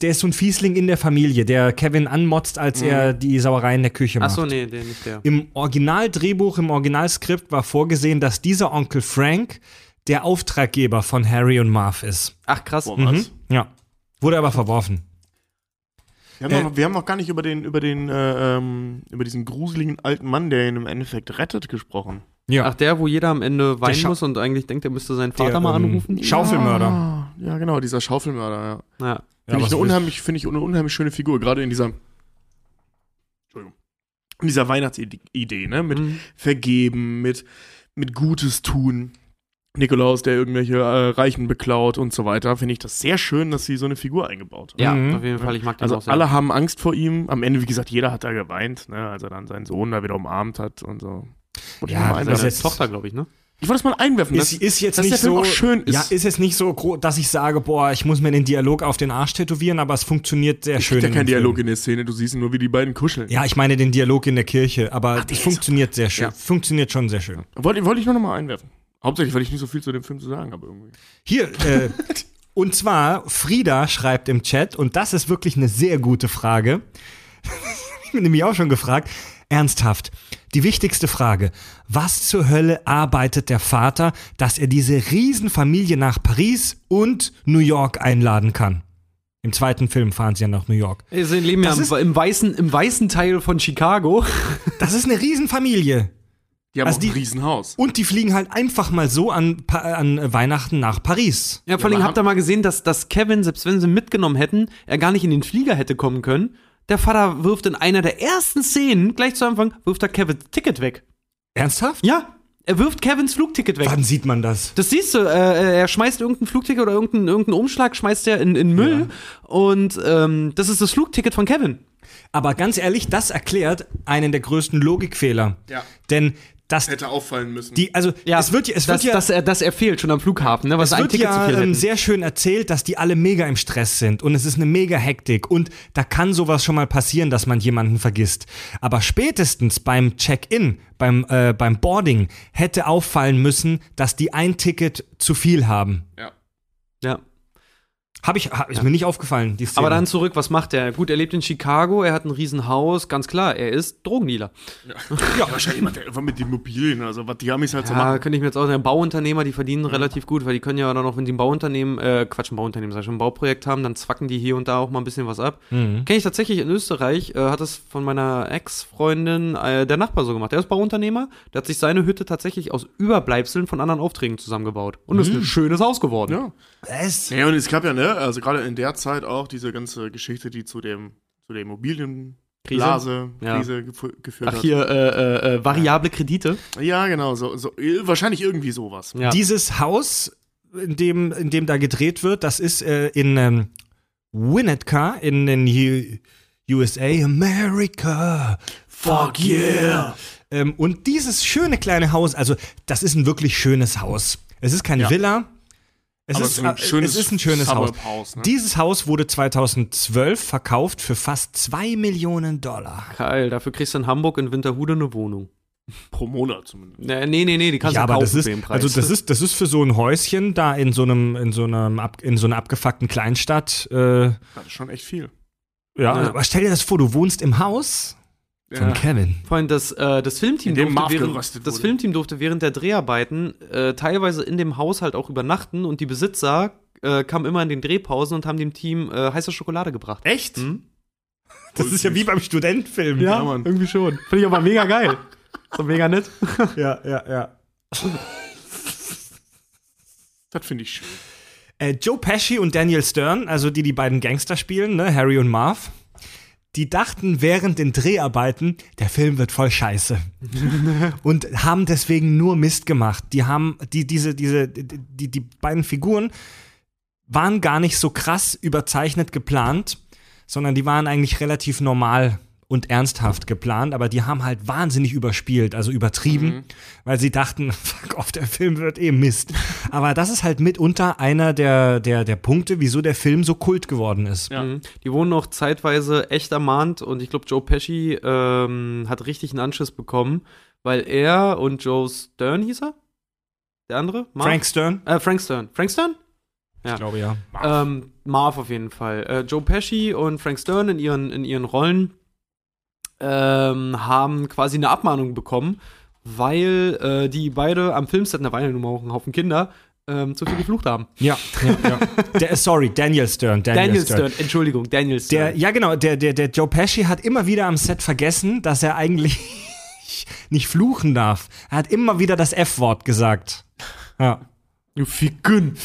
Der ist so ein Fiesling in der Familie, der Kevin anmotzt, als er die Sauerei in der Küche macht. Achso, nee, nicht der. Im Originaldrehbuch, im Originalskript war vorgesehen, dass dieser Onkel Frank der Auftraggeber von Harry und Marv ist. Ach, krass. Boah, was? Ja. Wurde aber verworfen. Wir haben noch gar nicht über diesen gruseligen alten Mann, der ihn im Endeffekt rettet, gesprochen. Ja. Ach, der, wo jeder am Ende weinen muss und eigentlich denkt, er müsste seinen Vater mal anrufen? Schaufelmörder. Ja, genau, dieser Schaufelmörder, ja. Ja. Finde ich eine unheimlich schöne Figur, gerade in dieser Weihnachtsidee, ne? Mit Vergeben, mit Gutes tun. Nikolaus, der irgendwelche Reichen beklaut und so weiter. Finde ich das sehr schön, dass sie so eine Figur eingebaut haben. Ja, auf jeden Fall. Ich mag das auch sehr. Alle haben Angst vor ihm. Am Ende, wie gesagt, jeder hat da geweint, ne? Als er dann seinen Sohn da wieder umarmt hat und so. Und ja, das ist jetzt Tochter, glaube ich, ne? Ich wollte es mal einwerfen, ist jetzt nicht so groß, dass ich sage, boah, ich muss mir den Dialog auf den Arsch tätowieren, aber es funktioniert sehr schön. Es gibt ja keinen Dialog in der Szene, du siehst nur, wie die beiden kuscheln. Ja, ich meine den Dialog in der Kirche, aber es funktioniert sehr schön, funktioniert schon sehr schön. Wollte ich nur noch mal einwerfen. Hauptsächlich, weil ich nicht so viel zu dem Film zu sagen habe irgendwie. Hier, und zwar, Frieda schreibt im Chat, und das ist wirklich eine sehr gute Frage, ich bin nämlich auch schon gefragt, ernsthaft, die wichtigste Frage, was zur Hölle arbeitet der Vater, dass er diese Riesenfamilie nach Paris und New York einladen kann? Im zweiten Film fahren sie ja nach New York. Sie leben ja im weißen Teil von Chicago. Das ist eine Riesenfamilie. Die haben auch ein Riesenhaus. Und die fliegen halt einfach mal so an Weihnachten nach Paris. Ja, vor allem habt ihr mal gesehen, dass Kevin, selbst wenn sie mitgenommen hätten, er gar nicht in den Flieger hätte kommen können. Der Vater wirft in einer der ersten Szenen, gleich zu Anfang, wirft er Kevins Ticket weg. Ernsthaft? Ja, er wirft Kevins Flugticket weg. Wann sieht man das? Das siehst du, er schmeißt irgendein Flugticket oder irgendeinen Umschlag, schmeißt er in Müll. Ja. Und das ist das Flugticket von Kevin. Aber ganz ehrlich, das erklärt einen der größten Logikfehler. Ja. Denn das hätte auffallen müssen. Dass er fehlt schon am Flughafen, ne? Was es ein wird Ticket ja zu viel hätten. Sehr schön erzählt, dass die alle mega im Stress sind und es ist eine mega Hektik und da kann sowas schon mal passieren, dass man jemanden vergisst. Aber spätestens beim Check-in, beim Boarding hätte auffallen müssen, dass die ein Ticket zu viel haben. Ja. Ja. Ist mir nicht aufgefallen, die Szene. Aber dann zurück, was macht er? Gut, er lebt in Chicago, er hat ein Riesenhaus, ganz klar, er ist Drogendealer. Ja, wahrscheinlich macht er einfach mit den Immobilien, also was die Amis halt so machen. Ja, könnte ich mir jetzt auch sagen, Bauunternehmer, die verdienen relativ gut, weil die können ja dann auch, wenn die ein Bauprojekt haben, dann zwacken die hier und da auch mal ein bisschen was ab. Mhm. Kenne ich tatsächlich in Österreich, hat das von meiner Ex-Freundin der Nachbar so gemacht. Der ist Bauunternehmer, der hat sich seine Hütte tatsächlich aus Überbleibseln von anderen Aufträgen zusammengebaut. Und das ist ein schönes Haus geworden. Ja, und es gab ja, ne? ne, also gerade in der Zeit auch diese ganze Geschichte, die zu der Immobilienblase geführt hat. Ach, hier, variable Kredite? Ja, genau, so wahrscheinlich irgendwie sowas. Ja. Dieses Haus, in dem da gedreht wird, das ist in Winnetka in den USA. America, fuck yeah! Und dieses schöne kleine Haus, also das ist ein wirklich schönes Haus. Es ist keine Villa, es ist ein schönes Haus. Ne? Dieses Haus wurde 2012 verkauft für fast $2 Millionen. Geil, dafür kriegst du in Hamburg in Winterhude eine Wohnung. Pro Monat zumindest. Nee, die kannst du kaufen für den Preis. Also das ist für so ein Häuschen da in so einer abgefuckten Kleinstadt. Das ist schon echt viel. Ja, ja. Aber stell dir das vor, du wohnst im Haus von Kevin. Vorhin, das Filmteam durfte während der Dreharbeiten teilweise in dem Haushalt auch übernachten und die Besitzer kamen immer in den Drehpausen und haben dem Team heiße Schokolade gebracht. Echt? Hm? Das ist ja wie beim Studentenfilm. Ja, Mann. Irgendwie schon. Finde ich aber mega geil. So mega nett. Ja. Das finde ich schön. Joe Pesci und Daniel Stern, also die beiden Gangster spielen, ne, Harry und Marv, die dachten während den Dreharbeiten, der Film wird voll scheiße. Und haben deswegen nur Mist gemacht. Die haben, die beiden Figuren waren gar nicht so krass überzeichnet geplant, sondern die waren eigentlich relativ normal und ernsthaft geplant, aber die haben halt wahnsinnig überspielt, also übertrieben, weil sie dachten, fuck off, der Film wird eh Mist. Aber das ist halt mitunter einer der Punkte, wieso der Film so Kult geworden ist. Ja. Die wurden auch zeitweise echt ermahnt und ich glaube, Joe Pesci hat richtig einen Anschiss bekommen, weil er und Joe Stern hieß er? Der andere? Mark? Frank Stern. Frank Stern? Ja. Ich glaube, ja. Marv auf jeden Fall. Joe Pesci und Frank Stern in ihren Rollen haben quasi eine Abmahnung bekommen, weil die beide am Filmset, da waren ja nun mal auch ein Haufen Kinder, zu viel geflucht haben. Ja. Daniel Stern. Der, ja, genau, der Joe Pesci hat immer wieder am Set vergessen, dass er eigentlich nicht fluchen darf. Er hat immer wieder das F-Wort gesagt. Ja. Du Ficken.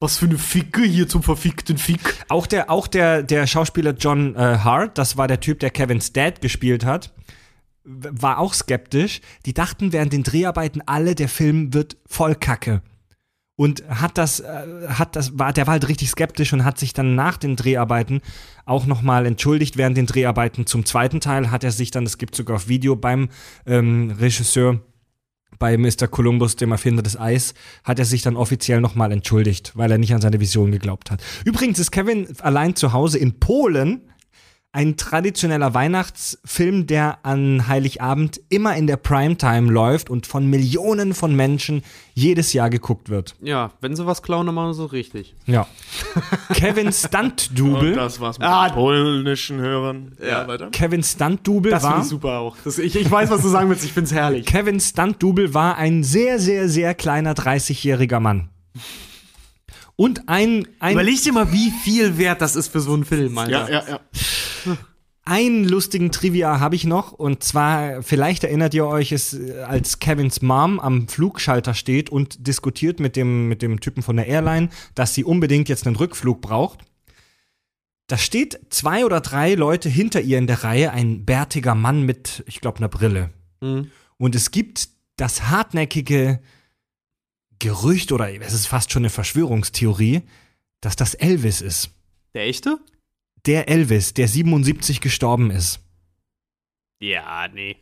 Was für eine Ficke hier zum verfickten Fick. Auch der Schauspieler John Hart, das war der Typ, der Kevins Dad gespielt hat, war auch skeptisch. Die dachten während den Dreharbeiten alle, der Film wird voll Kacke. Und der war halt richtig skeptisch und hat sich dann nach den Dreharbeiten auch nochmal entschuldigt. Während den Dreharbeiten zum zweiten Teil hat er sich dann, das gibt sogar auf Video beim Regisseur, bei Mr. Columbus, dem Erfinder des Eis, hat er sich dann offiziell nochmal entschuldigt, weil er nicht an seine Vision geglaubt hat. Übrigens ist Kevin allein zu Hause in Polen ein traditioneller Weihnachtsfilm, der an Heiligabend immer in der Primetime läuft und von Millionen von Menschen jedes Jahr geguckt wird. Ja, wenn sie was klauen, dann machen sie so richtig. Ja. Kevin Stunt-Double. Und das war's mit polnischen Hörern. Ja, weiter. Kevin Stunt-Double war. Das finde ich super auch. Ich weiß, was du sagen willst. Ich find's herrlich. Kevin Stunt-Double war ein sehr, sehr, sehr kleiner 30-jähriger Mann. Und ein Überleg dir mal, wie viel wert das ist für so einen Film, Alter. Ja. Einen lustigen Trivia habe ich noch, und zwar, vielleicht erinnert ihr euch, es, als Kevins Mom am Flugschalter steht und diskutiert mit dem Typen von der Airline, dass sie unbedingt jetzt einen Rückflug braucht. Da steht 2 oder 3 Leute hinter ihr in der Reihe, ein bärtiger Mann mit, ich glaube, einer Brille. Mhm. Und es gibt das hartnäckige Gerücht, oder es ist fast schon eine Verschwörungstheorie, dass das Elvis ist. Der echte? Der Elvis, der 77 gestorben ist. Ja, nee.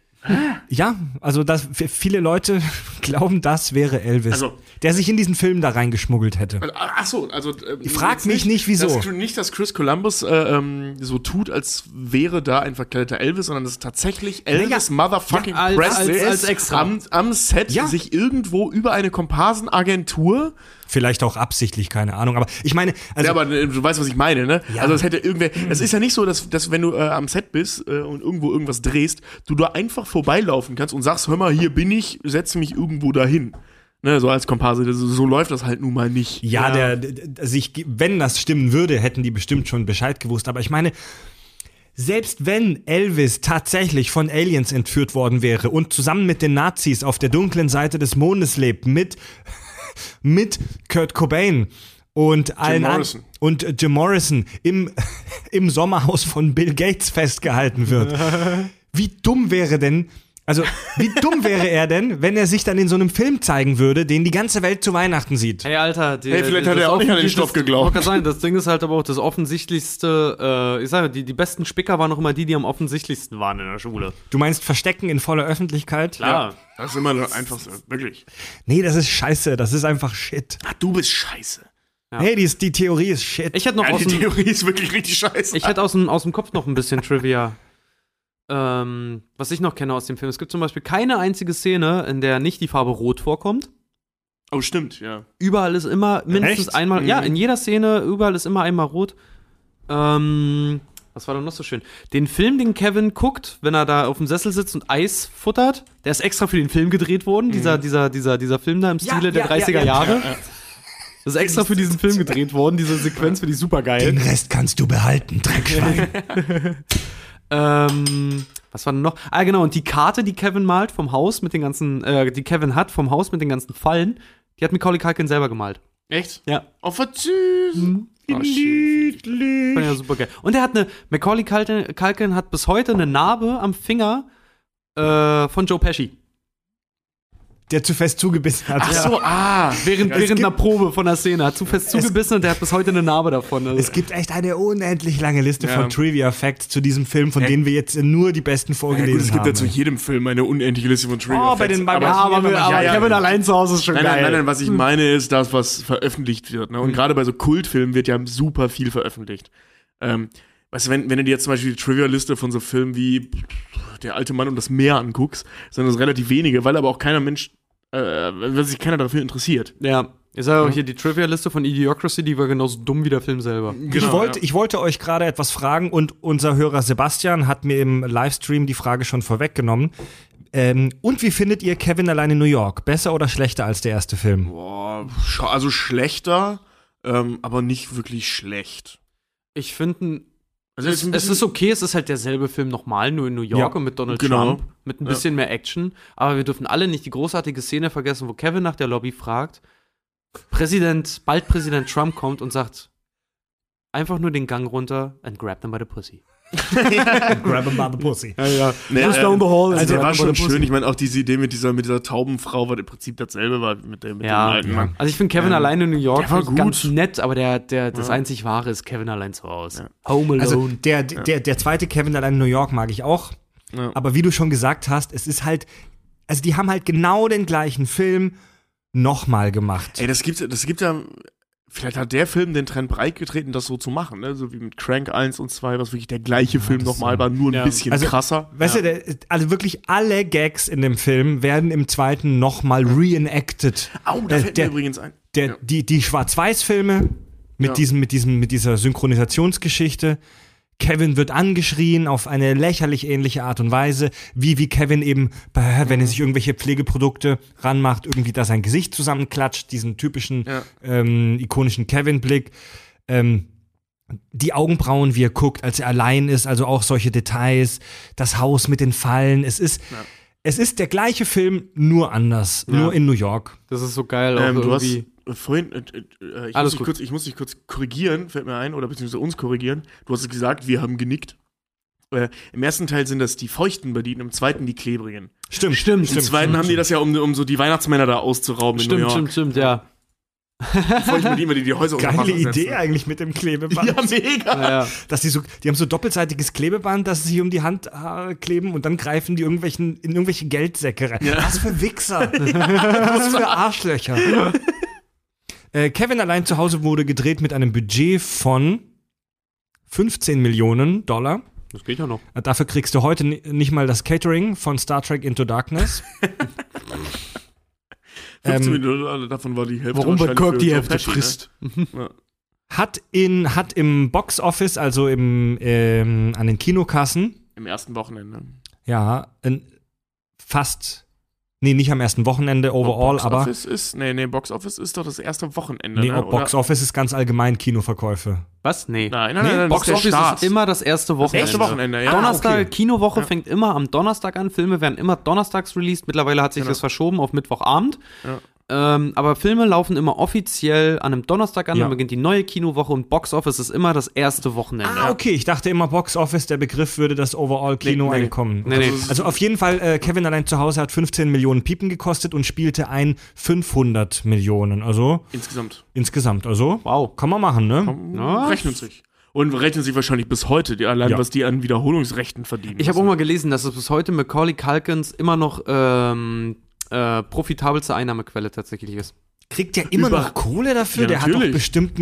Ja, also viele Leute glauben, das wäre Elvis, also, der sich in diesen Film da reingeschmuggelt hätte. Ach so, also frag mich nicht, wieso. Dass Chris Columbus so tut, als wäre da ein verkleideter Elvis, sondern es ist tatsächlich Elvis motherfucking Presley als extra am Set sich irgendwo über eine Komparsenagentur. Vielleicht auch absichtlich, keine Ahnung, aber ich meine, also, ja, aber du weißt, was ich meine, ne? Ja. Also es hätte irgendwer, es ist ja nicht so, dass wenn du am Set bist und irgendwo irgendwas drehst, du da einfach vorbeilaufen kannst und sagst, hör mal, hier bin ich, setz mich irgendwo dahin. Ne, so als Komparse, so läuft das halt nun mal nicht. Ja, ja. Wenn das stimmen würde, hätten die bestimmt schon Bescheid gewusst, aber ich meine, selbst wenn Elvis tatsächlich von Aliens entführt worden wäre und zusammen mit den Nazis auf der dunklen Seite des Mondes lebt, mit Kurt Cobain und allen Jim und Jim Morrison im Sommerhaus von Bill Gates festgehalten wird. Wie dumm wäre er denn, wenn er sich dann in so einem Film zeigen würde, den die ganze Welt zu Weihnachten sieht? Hey, Alter. Vielleicht hat er auch nicht an den Stoff geglaubt. Das Ding ist halt aber auch das offensichtlichste, ich sage, die besten Spicker waren noch immer die am offensichtlichsten waren in der Schule. Du meinst Verstecken in voller Öffentlichkeit? Klar. Ja. Das ist immer einfach so, wirklich. Nee, das ist scheiße, das ist einfach shit. Ach, du bist scheiße. Ja. Hey, die Theorie ist shit. Die Theorie ist wirklich richtig scheiße. Ich hätte aus dem Kopf noch ein bisschen Trivia. Was ich noch kenne aus dem Film. Es gibt zum Beispiel keine einzige Szene, in der nicht die Farbe Rot vorkommt. Oh, stimmt, ja. Überall ist immer mindestens einmal, ja, in jeder Szene, überall ist immer einmal rot. Was war denn noch so schön? Den Film, den Kevin guckt, wenn er da auf dem Sessel sitzt und Eis futtert, der ist extra für den Film gedreht worden, dieser Film da im Stile der 30er Jahre. Ja. Das ist extra für diesen Film gedreht worden, diese Sequenz finde ich super geil. Den Rest kannst du behalten, Dreckschwein. Was war denn noch? Ah, genau, und die Karte, die Kevin malt vom Haus mit den ganzen, die Kevin hat vom Haus mit den ganzen Fallen, die hat Macaulay Culkin selber gemalt. Echt? Ja. Oh, verzüß! Niedlich! Fand ja super geil. Und Macaulay Culkin hat bis heute eine Narbe am Finger von Joe Pesci. Der zu fest zugebissen hat. Ach so, während einer Probe von der Szene hat zu fest zugebissen und der hat bis heute eine Narbe davon. Also. Es gibt echt eine unendlich lange Liste von Trivia-Facts zu diesem Film, von denen wir jetzt nur die besten vorgelesen haben. Es gibt ja zu jedem Film eine unendliche Liste von Trivia-Facts. Oh, bei den aber Kevin allein zu Hause ist schon geil. Nein, was ich meine ist das, was veröffentlicht wird. Ne? Und gerade bei so Kultfilmen wird ja super viel veröffentlicht. Weißt du, wenn du dir jetzt zum Beispiel die Trivia-Liste von so Filmen wie Der alte Mann und das Meer anguckst, sondern es relativ wenige, weil aber auch weil sich keiner dafür interessiert. Ja, ich sage auch hier die Trivia-Liste von Idiocracy, die war genauso dumm wie der Film selber. Genau, ich wollte euch gerade etwas fragen und unser Hörer Sebastian hat mir im Livestream die Frage schon vorweggenommen. Und wie findet ihr Kevin allein in New York? Besser oder schlechter als der erste Film? Boah, also schlechter, aber nicht wirklich schlecht. Ich finde es ist okay, es ist halt derselbe Film nochmal, nur in New York und mit Donald Trump, mit ein bisschen mehr Action. Aber wir dürfen alle nicht die großartige Szene vergessen, wo Kevin nach der Lobby fragt, Präsident Trump kommt und sagt, einfach nur den Gang runter and grab them by the pussy. Grab him by the pussy. Ja, ja. Push down the hall. Also, der war schon schön. Ich meine, auch diese Idee mit dieser Taubenfrau war im Prinzip dasselbe war mit dem alten Mann. Also, ich finde Kevin allein in New York ganz nett, aber das einzig Wahre ist Kevin allein zu Hause. Ja. Home Alone. Also, der zweite Kevin allein in New York mag ich auch. Ja. Aber wie du schon gesagt hast, es ist halt, also, die haben halt genau den gleichen Film nochmal gemacht. Ey, das gibt ja. Vielleicht hat der Film den Trend breitgetreten, das so zu machen, ne? So wie mit Crank 1 und 2, was wirklich der gleiche Film nochmal war, nur ein bisschen krasser. Weißt du, also wirklich alle Gags in dem Film werden im zweiten nochmal reenacted. Au, da fällt mir übrigens ein. Die Schwarz-Weiß-Filme mit dieser Synchronisationsgeschichte. Kevin wird angeschrien auf eine lächerlich ähnliche Art und Weise, wie Kevin eben, wenn er sich irgendwelche Pflegeprodukte ranmacht, irgendwie da sein Gesicht zusammenklatscht, diesen typischen ikonischen Kevin-Blick. Die Augenbrauen, wie er guckt, als er allein ist, also auch solche Details, das Haus mit den Fallen, es ist der gleiche Film, nur anders, nur in New York. Das ist so geil. Auch irgendwie. Vorhin, ich muss dich kurz korrigieren, fällt mir ein, oder beziehungsweise uns korrigieren. Du hast gesagt, wir haben genickt. Im ersten Teil sind das die feuchten Banditen, im zweiten die klebrigen. Stimmt. Im zweiten haben die das ja, um so die Weihnachtsmänner da auszurauben in New York. Stimmt, ja. Die Häuser geile Idee eigentlich mit dem Klebeband. Ja, mega. Ja. Dass die haben so doppelseitiges Klebeband, dass sie sich um die Hand kleben und dann greifen die in irgendwelche Geldsäcke rein. Ja. Was für Wichser. Was für Arschlöcher. Ja. Kevin allein zu Hause wurde gedreht mit einem Budget von 15 Millionen $. Das geht ja noch. Dafür kriegst du heute nicht mal das Catering von Star Trek Into Darkness. 15 Millionen $, davon war die Hälfte. Warum Robert Kirk die Hälfte frisst. Ja. Hat im Box Office, also an den Kinokassen. Im ersten Wochenende. Ja, Nee, nicht am ersten Wochenende overall, aber. Box Office ist doch das erste Wochenende. Nee, Box Office ist ganz allgemein Kinoverkäufe. Was? Nee. Nein, Box Office ist immer das erste Wochenende. Das erste Wochenende, ja. Donnerstag, okay. Kinowoche fängt immer am Donnerstag an. Filme werden immer donnerstags released. Mittlerweile hat sich das verschoben auf Mittwochabend. Ja. Aber Filme laufen immer offiziell an einem Donnerstag an, dann beginnt die neue Kinowoche und Boxoffice ist immer das erste Wochenende. Ah, okay, ich dachte immer Boxoffice, der Begriff würde das Overall-Kino einkommen. Nee. Also auf jeden Fall, Kevin allein zu Hause hat 15 Millionen Piepen gekostet und spielte ein 500 Millionen, also. Insgesamt, also. Wow. Kann man machen, ne? Ja. Rechnet sich. Und rechnen sich wahrscheinlich bis heute, was die an Wiederholungsrechten verdienen. Ich habe auch mal gelesen, dass es bis heute Macaulay Culkins immer noch profitabelste Einnahmequelle tatsächlich ist. Kriegt der immer noch Kohle dafür? Ja, der hat doch bestimmt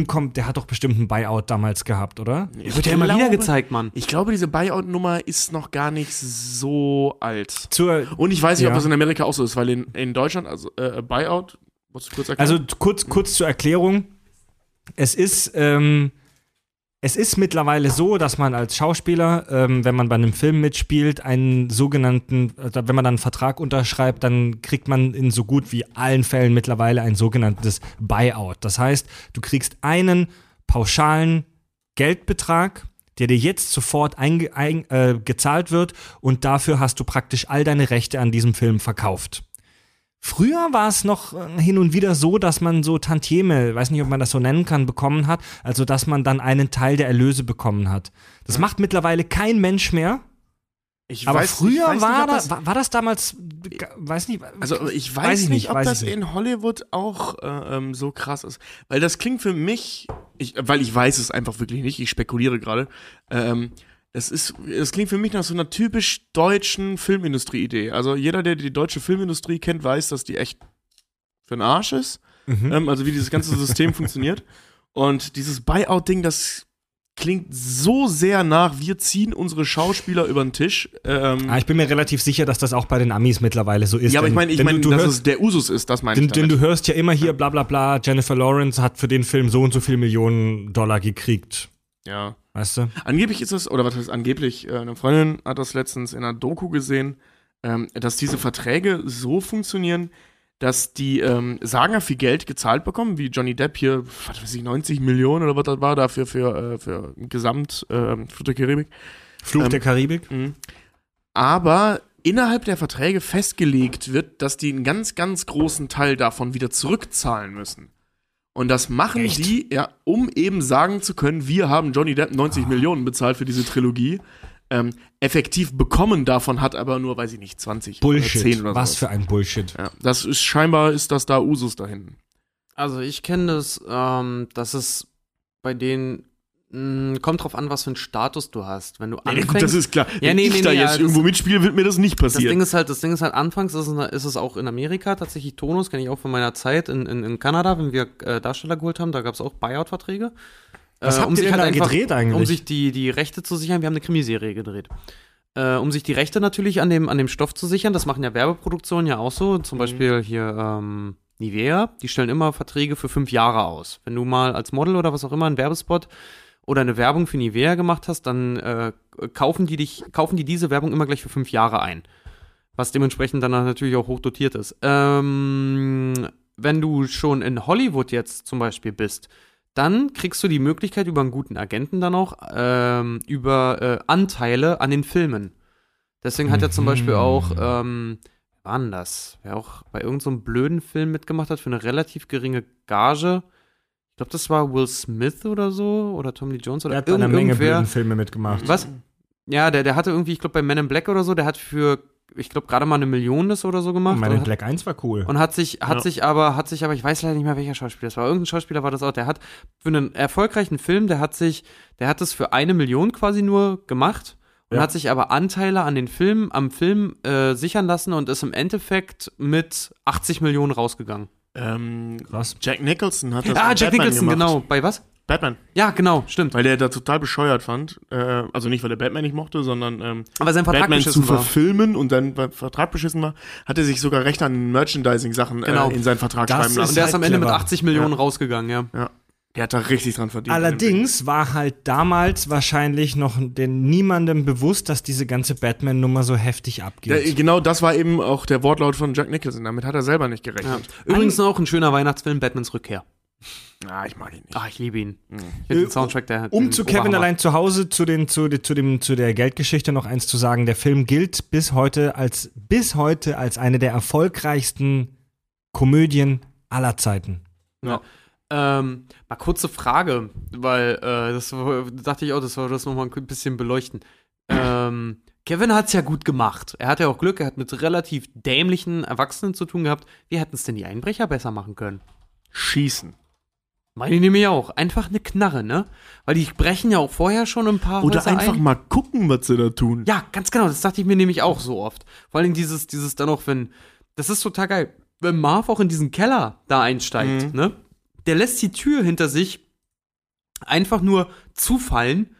einen Buyout damals gehabt, oder? Wird ja immer wieder gezeigt, Mann. Ich glaube, diese Buyout-Nummer ist noch gar nicht so alt. Und ich weiß nicht, ob das in Amerika auch so ist, weil in Deutschland, also Buyout, musst du kurz erklären? Also kurz zur Erklärung. Es ist mittlerweile so, dass man als Schauspieler, wenn man bei einem Film mitspielt, einen sogenannten, wenn man dann einen Vertrag unterschreibt, dann kriegt man in so gut wie allen Fällen mittlerweile ein sogenanntes Buyout. Das heißt, du kriegst einen pauschalen Geldbetrag, der dir jetzt sofort gezahlt wird, und dafür hast du praktisch all deine Rechte an diesem Film verkauft. Früher war es noch hin und wieder so, dass man so Tantieme, weiß nicht, ob man das so nennen kann, bekommen hat, also dass man dann einen Teil der Erlöse bekommen hat. Das macht mittlerweile kein Mensch mehr. Ich weiß nicht, ob das in Hollywood auch so krass ist. Weil das klingt für mich, weil ich weiß es einfach wirklich nicht, ich spekuliere gerade, das klingt für mich nach so einer typisch deutschen Filmindustrie-Idee. Also jeder, der die deutsche Filmindustrie kennt, weiß, dass die echt für den Arsch ist. Mhm. Also wie dieses ganze System funktioniert. Und dieses Buyout-Ding, das klingt so sehr nach, wir ziehen unsere Schauspieler über den Tisch. Ich bin mir relativ sicher, dass das auch bei den Amis mittlerweile so ist. Ja, aber ich meine, dass es der Usus ist, das meine ich damit. Denn du hörst ja immer hier, bla bla bla, Jennifer Lawrence hat für den Film so und so viele Millionen $ gekriegt. Ja. Weißt du? Angeblich ist es, oder was heißt angeblich, eine Freundin hat das letztens in einer Doku gesehen, dass diese Verträge so funktionieren, dass die Sager viel Geld gezahlt bekommen, wie Johnny Depp hier, was weiß ich, 90 Millionen oder was das war, dafür für Gesamt Flug der Karibik. Aber innerhalb der Verträge festgelegt wird, dass die einen ganz, ganz großen Teil davon wieder zurückzahlen müssen. Und das machen die, ja, um eben sagen zu können, wir haben Johnny Depp 90 Millionen bezahlt für diese Trilogie. Effektiv bekommen davon hat aber nur, weiß ich nicht, 20 Bullshit. Oder 10 oder so. Was für ein Bullshit. Ja, scheinbar ist das da Usus da hinten. Also ich kenne das, dass es bei denen, kommt drauf an, was für einen Status du hast. Wenn du anfängst, gut, das ist klar. Wenn ich jetzt irgendwo mitspiele, wird mir das nicht passieren. Das Ding ist halt anfangs ist es auch in Amerika tatsächlich Tonus, kenne ich auch von meiner Zeit in Kanada, wenn wir Darsteller geholt haben, da gab es auch Buyout-Verträge. Was habt ihr denn da gedreht eigentlich? Um sich die Rechte zu sichern, wir haben eine Krimiserie gedreht. Um sich die Rechte natürlich an dem Stoff zu sichern, das machen ja Werbeproduktionen ja auch so, zum Beispiel hier Nivea, die stellen immer Verträge für 5 Jahre aus. Wenn du mal als Model oder was auch immer einen Werbespot oder eine Werbung für Nivea gemacht hast, dann kaufen die diese Werbung immer gleich für 5 Jahre ein. Was dementsprechend dann natürlich auch hochdotiert ist. Wenn du schon in Hollywood jetzt zum Beispiel bist, dann kriegst du die Möglichkeit, über einen guten Agenten dann auch, Anteile an den Filmen. Deswegen hat ja zum Beispiel auch, wann das? Wer auch bei irgendeinem blöden Film mitgemacht hat für eine relativ geringe Gage, ich glaube, das war Will Smith oder so, oder Tommy Lee Jones oder irgendwer. Der hat eine Menge blöden Filme mitgemacht. Was? Ja, der hatte irgendwie, ich glaube, bei Men in Black oder so, der hat für, ich glaube, gerade mal 1 Million das oder so gemacht. Men in Black 1 war cool. Und hat sich aber, ich weiß leider nicht mehr, welcher Schauspieler das war, irgendein Schauspieler war das auch, der hat für einen erfolgreichen Film, der hat es für 1 Million quasi nur gemacht und hat sich aber Anteile an den Film, sichern lassen und ist im Endeffekt mit 80 Millionen rausgegangen. Was? Jack Nicholson hat das bei Jack Batman Nicholson, gemacht. Genau. Bei was? Batman. Ja, genau, stimmt. Weil der da total bescheuert fand. Also nicht, weil er Batman nicht mochte, sondern aber sein Vertrag Batman beschissen zu verfilmen war. Und dann beim Vertrag beschissen war, hat er sich sogar Rechte an Merchandising-Sachen in seinen Vertrag schreiben lassen. Und der ist am Ende mit 80 Millionen rausgegangen, ja. Der hat da richtig dran verdient. Allerdings war halt damals wahrscheinlich noch niemandem bewusst, dass diese ganze Batman-Nummer so heftig abgeht. Genau, das war eben auch der Wortlaut von Jack Nicholson. Damit hat er selber nicht gerechnet. Ja. Übrigens auch ein schöner Weihnachtsfilm, Batmans Rückkehr. Ah, ich mag ihn nicht. Ah, ich liebe ihn. Mhm. Ich finde den Soundtrack, der hat um zu Kevin Oberhammer. Allein zu Hause zu der Geldgeschichte noch eins zu sagen. Der Film gilt bis heute als eine der erfolgreichsten Komödien aller Zeiten. Ja. Mal kurze Frage, weil das dachte ich auch, das soll das nochmal ein bisschen beleuchten. Kevin hat's ja gut gemacht. Er hat ja auch Glück, er hat mit relativ dämlichen Erwachsenen zu tun gehabt. Wie hätten es denn die Einbrecher besser machen können? Schießen. Meine nehme ich auch. Einfach eine Knarre, ne? Weil die brechen ja auch vorher schon ein paar Häuser ein. Oder einfach mal gucken, was sie da tun. Ja, ganz genau. Das dachte ich mir nämlich auch so oft. Vor allem dieses dann auch, wenn, das ist total geil, wenn Marv auch in diesen Keller da einsteigt, ne? Der lässt die Tür hinter sich einfach nur zufallen.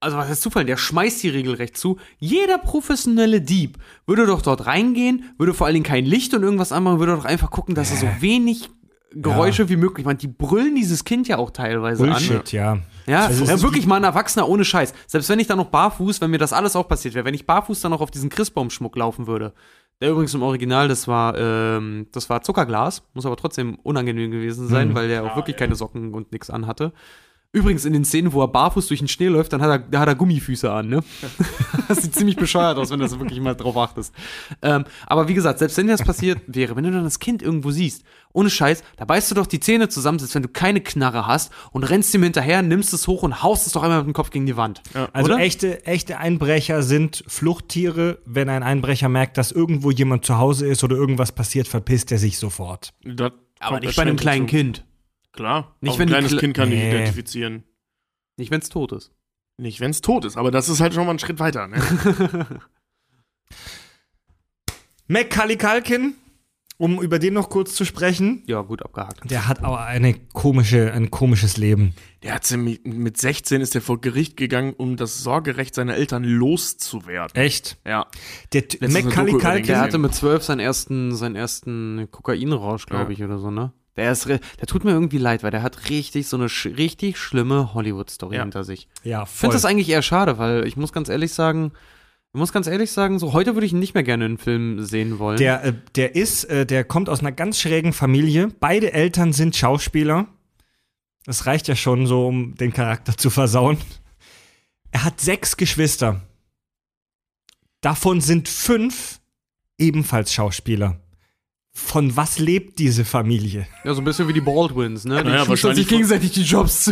Also was heißt Zufall? Der schmeißt die regelrecht zu. Jeder professionelle Dieb würde doch dort reingehen, würde vor allen Dingen kein Licht und irgendwas anmachen, würde doch einfach gucken, dass er so wenig Geräusche wie möglich macht. Die brüllen dieses Kind ja auch teilweise Bullshit, an. Bullshit, ja. Also ja, wirklich mal ein Erwachsener ohne Scheiß. Selbst wenn ich dann noch barfuß, wenn mir das alles auch passiert wäre, wenn ich barfuß dann noch auf diesen Christbaumschmuck laufen würde. Der übrigens im Original, das war Zuckerglas. Muss aber trotzdem unangenehm gewesen sein, weil der auch wirklich keine Socken und nix anhatte. Übrigens in den Szenen, wo er barfuß durch den Schnee läuft, dann hat er Gummifüße an, ne? Das sieht ziemlich bescheuert aus, wenn du das wirklich mal drauf achtest. Aber wie gesagt, selbst wenn dir das passiert wäre, wenn du dann das Kind irgendwo siehst, ohne Scheiß, da beißt du doch die Zähne zusammen, selbst wenn du keine Knarre hast und rennst ihm hinterher, nimmst es hoch und haust es doch einmal mit dem Kopf gegen die Wand. Ja. Also echte Einbrecher sind Fluchttiere. Wenn ein Einbrecher merkt, dass irgendwo jemand zu Hause ist oder irgendwas passiert, verpisst er sich sofort. Aber nicht bei einem kleinen Kind. Klar, nicht, auch ein kleines Kind kann dich identifizieren. Nicht, wenn es tot ist. Nicht, wenn es tot ist, aber das ist halt schon mal ein Schritt weiter. Ne? Macaulay Culkin, um über den noch kurz zu sprechen. Ja, gut abgehakt. Der hat aber ein komisches Leben. Der hat mit 16 ist er vor Gericht gegangen, um das Sorgerecht seiner Eltern loszuwerden. Echt? Ja. Macaulay Culkin. Der hatte mit 12 seinen ersten Kokainrausch, glaube ich, oder so, ne? Der tut mir irgendwie leid, weil der hat richtig so eine richtig schlimme Hollywood-Story hinter sich. Ja, voll. Ich finde das eigentlich eher schade, weil ich muss ganz ehrlich sagen, so heute würde ich ihn nicht mehr gerne in einen Film sehen wollen. Der kommt aus einer ganz schrägen Familie. Beide Eltern sind Schauspieler. Das reicht ja schon so, um den Charakter zu versauen. Er hat 6 Geschwister. Davon sind 5 ebenfalls Schauspieler. Von was lebt diese Familie? Ja, so ein bisschen wie die Baldwins, ne? Die schießen sich gegenseitig die Jobs zu.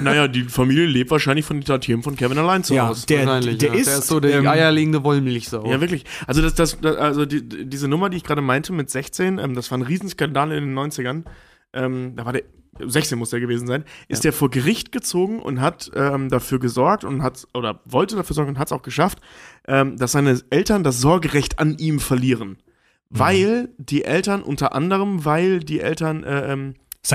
Naja, die Familie lebt wahrscheinlich von den Tantiemen von Kevin allein zu Hause. Der ist so der eierlegende Wollmilchsau. Ja, wirklich. Also, diese Nummer, die ich gerade meinte mit 16, das war ein Riesenskandal in den 90ern. Da war der 16 muss der gewesen sein, ist der vor Gericht gezogen und hat dafür gesorgt wollte dafür sorgen und hat es auch geschafft, dass seine Eltern das Sorgerecht an ihm verlieren. Weil die Eltern, sein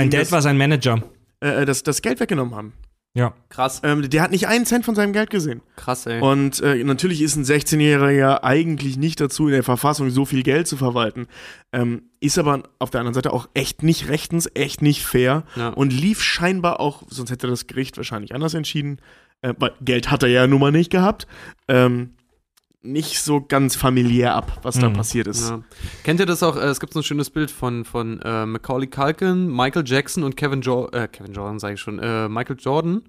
Dad war sein Manager. Das Geld weggenommen haben. Ja. Krass. Der hat nicht einen Cent von seinem Geld gesehen. Krass, ey. Und natürlich ist ein 16-Jähriger eigentlich nicht dazu in der Verfassung, so viel Geld zu verwalten. Ist aber auf der anderen Seite auch echt nicht rechtens, echt nicht fair. Ja. Und lief scheinbar auch, sonst hätte das Gericht wahrscheinlich anders entschieden, weil Geld hat er ja nun mal nicht gehabt, nicht so ganz familiär ab, was da passiert ist. Ja. Kennt ihr das auch? Es gibt so ein schönes Bild von Macaulay Culkin, Michael Jackson und Kevin Jordan, sage ich schon, Michael Jordan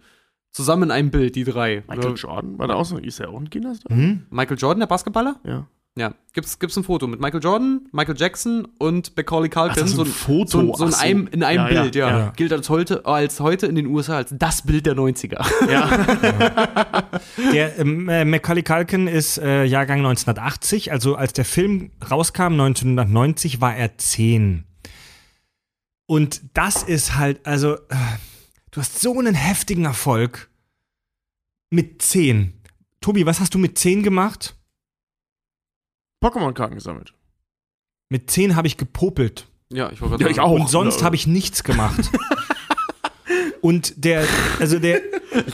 zusammen in einem Bild, die drei. Michael Jordan war da auch so, ist er auch ein Kinderstar? Mhm. Michael Jordan, der Basketballer? Ja. Ja, gibt's ein Foto mit Michael Jordan, Michael Jackson und Macaulay Culkin. So ein Foto? So in einem Bild, ja. Gilt als heute in den USA als das Bild der 90er. Ja. Der Macaulay Culkin ist Jahrgang 1980. Also als der Film rauskam, 1990, war er 10. Und das ist halt, also du hast so einen heftigen Erfolg mit 10. Tobi, was hast du mit 10 gemacht? Pokémon-Karten gesammelt. Mit 10 habe ich gepopelt. Ja, ich wollte auch. Und sonst habe ich nichts gemacht. Und ich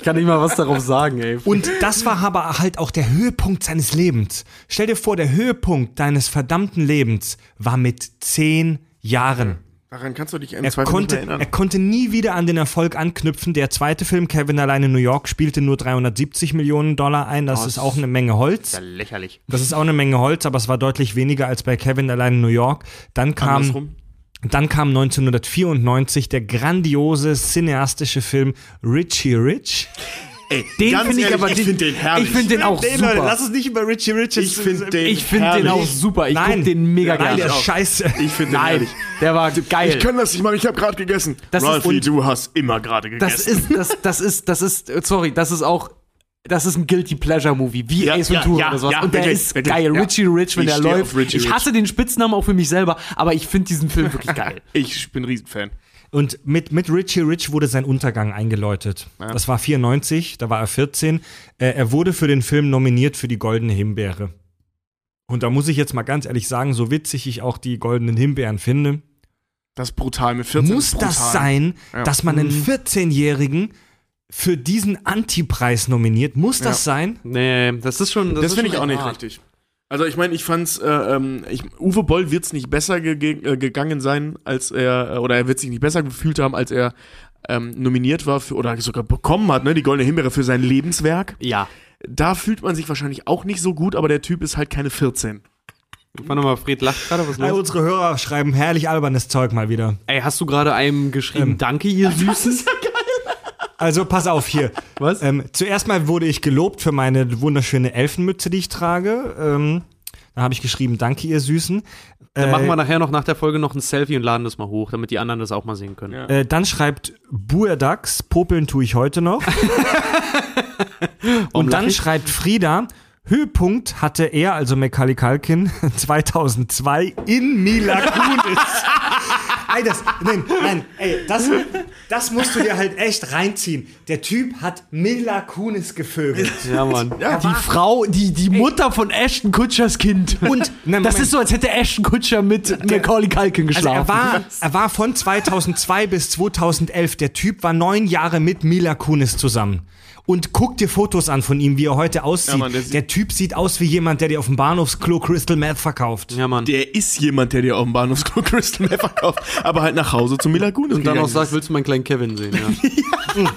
kann nicht mal was darauf sagen, ey. Und das war aber halt auch der Höhepunkt seines Lebens. Stell dir vor, der Höhepunkt deines verdammten Lebens war mit 10 Jahren. Daran kannst du dich im Zweifel nicht erinnern. Er konnte nie wieder an den Erfolg anknüpfen. Der zweite Film, Kevin allein in New York, spielte nur $370 Millionen ein. Das ist auch eine Menge Holz. Ja, lächerlich. Das ist auch eine Menge Holz, aber es war deutlich weniger als bei Kevin allein in New York. Dann kam 1994 der grandiose, cineastische Film Richie Rich. Ey, den finde ich aber, ich finde den herrlich. Ich finde den auch super. Leute, lass uns nicht über Richie Rich. Ich finde den auch super. Ich finde den mega geil. Der ist scheiße. Ich finde den herrlich. Der war geil. Ich kann das nicht machen, ich habe gerade gegessen. Ralphie, du hast immer gerade gegessen. Das ist ein Guilty Pleasure Movie, wie Ace Ventura oder sowas. Und der ist geil. Ja. Richie Rich, wenn der läuft. Ich hasse den Spitznamen auch für mich selber, aber ich finde diesen Film wirklich geil. Ich bin ein Riesenfan. Und mit Richie Rich wurde sein Untergang eingeläutet. Ja. Das war 1994, da war er 14. Er wurde für den Film nominiert für die Goldene Himbeere. Und da muss ich jetzt mal ganz ehrlich sagen, so witzig ich auch die Goldenen Himbeeren finde. Das ist brutal, mit 14 muss brutal. Das sein, ja. Dass man einen 14-Jährigen für diesen Antipreis nominiert? Muss das sein? Nee, das ist schon. Das finde ich auch nicht richtig. Also ich meine, ich fand's, Uwe Boll wird's nicht besser gegangen sein, als er, oder er wird sich nicht besser gefühlt haben, als er nominiert war für, oder sogar bekommen hat, ne, die Goldene Himbeere für sein Lebenswerk. Ja. Da fühlt man sich wahrscheinlich auch nicht so gut, aber der Typ ist halt keine 14. Ich fand nochmal, Fred lacht gerade, was los? Also unsere Hörer schreiben herrlich albernes Zeug mal wieder. Ey, hast du gerade einem geschrieben, danke ihr Süßen? Das ist ja geil. Also pass auf hier. Was? Zuerst mal wurde ich gelobt für meine wunderschöne Elfenmütze, die ich trage. Da habe ich geschrieben, danke ihr Süßen. Dann machen wir nachher noch nach der Folge noch ein Selfie und laden das mal hoch, damit die anderen das auch mal sehen können. Ja. Dann schreibt Buerdax, popeln tue ich heute noch. Und dann schreibt Frieda, Höhepunkt hatte er, also Macaulay Culkin, 2002 in Mila Kunis. Das musst du dir halt echt reinziehen. Der Typ hat Mila Kunis gevögelt. Ja, Mann. Ja, die Frau, die Mutter von Ashton Kutschers Kind. Und das ist so, als hätte Ashton Kutscher mit Macaulay Culkin geschlafen. Also er war von 2002 bis 2011. Der Typ war 9 Jahre mit Mila Kunis zusammen. Und guck dir Fotos an von ihm, wie er heute aussieht. Ja, Mann, der Typ sieht aus wie jemand, der dir auf dem Bahnhofsklo Crystal Meth verkauft. Ja, Mann. Der ist jemand, der dir auf dem Bahnhofsklo Crystal Meth verkauft, aber halt nach Hause zum Mila Kunis. Und dann auch sagt, willst du meinen kleinen Kevin sehen? Ja. Ja.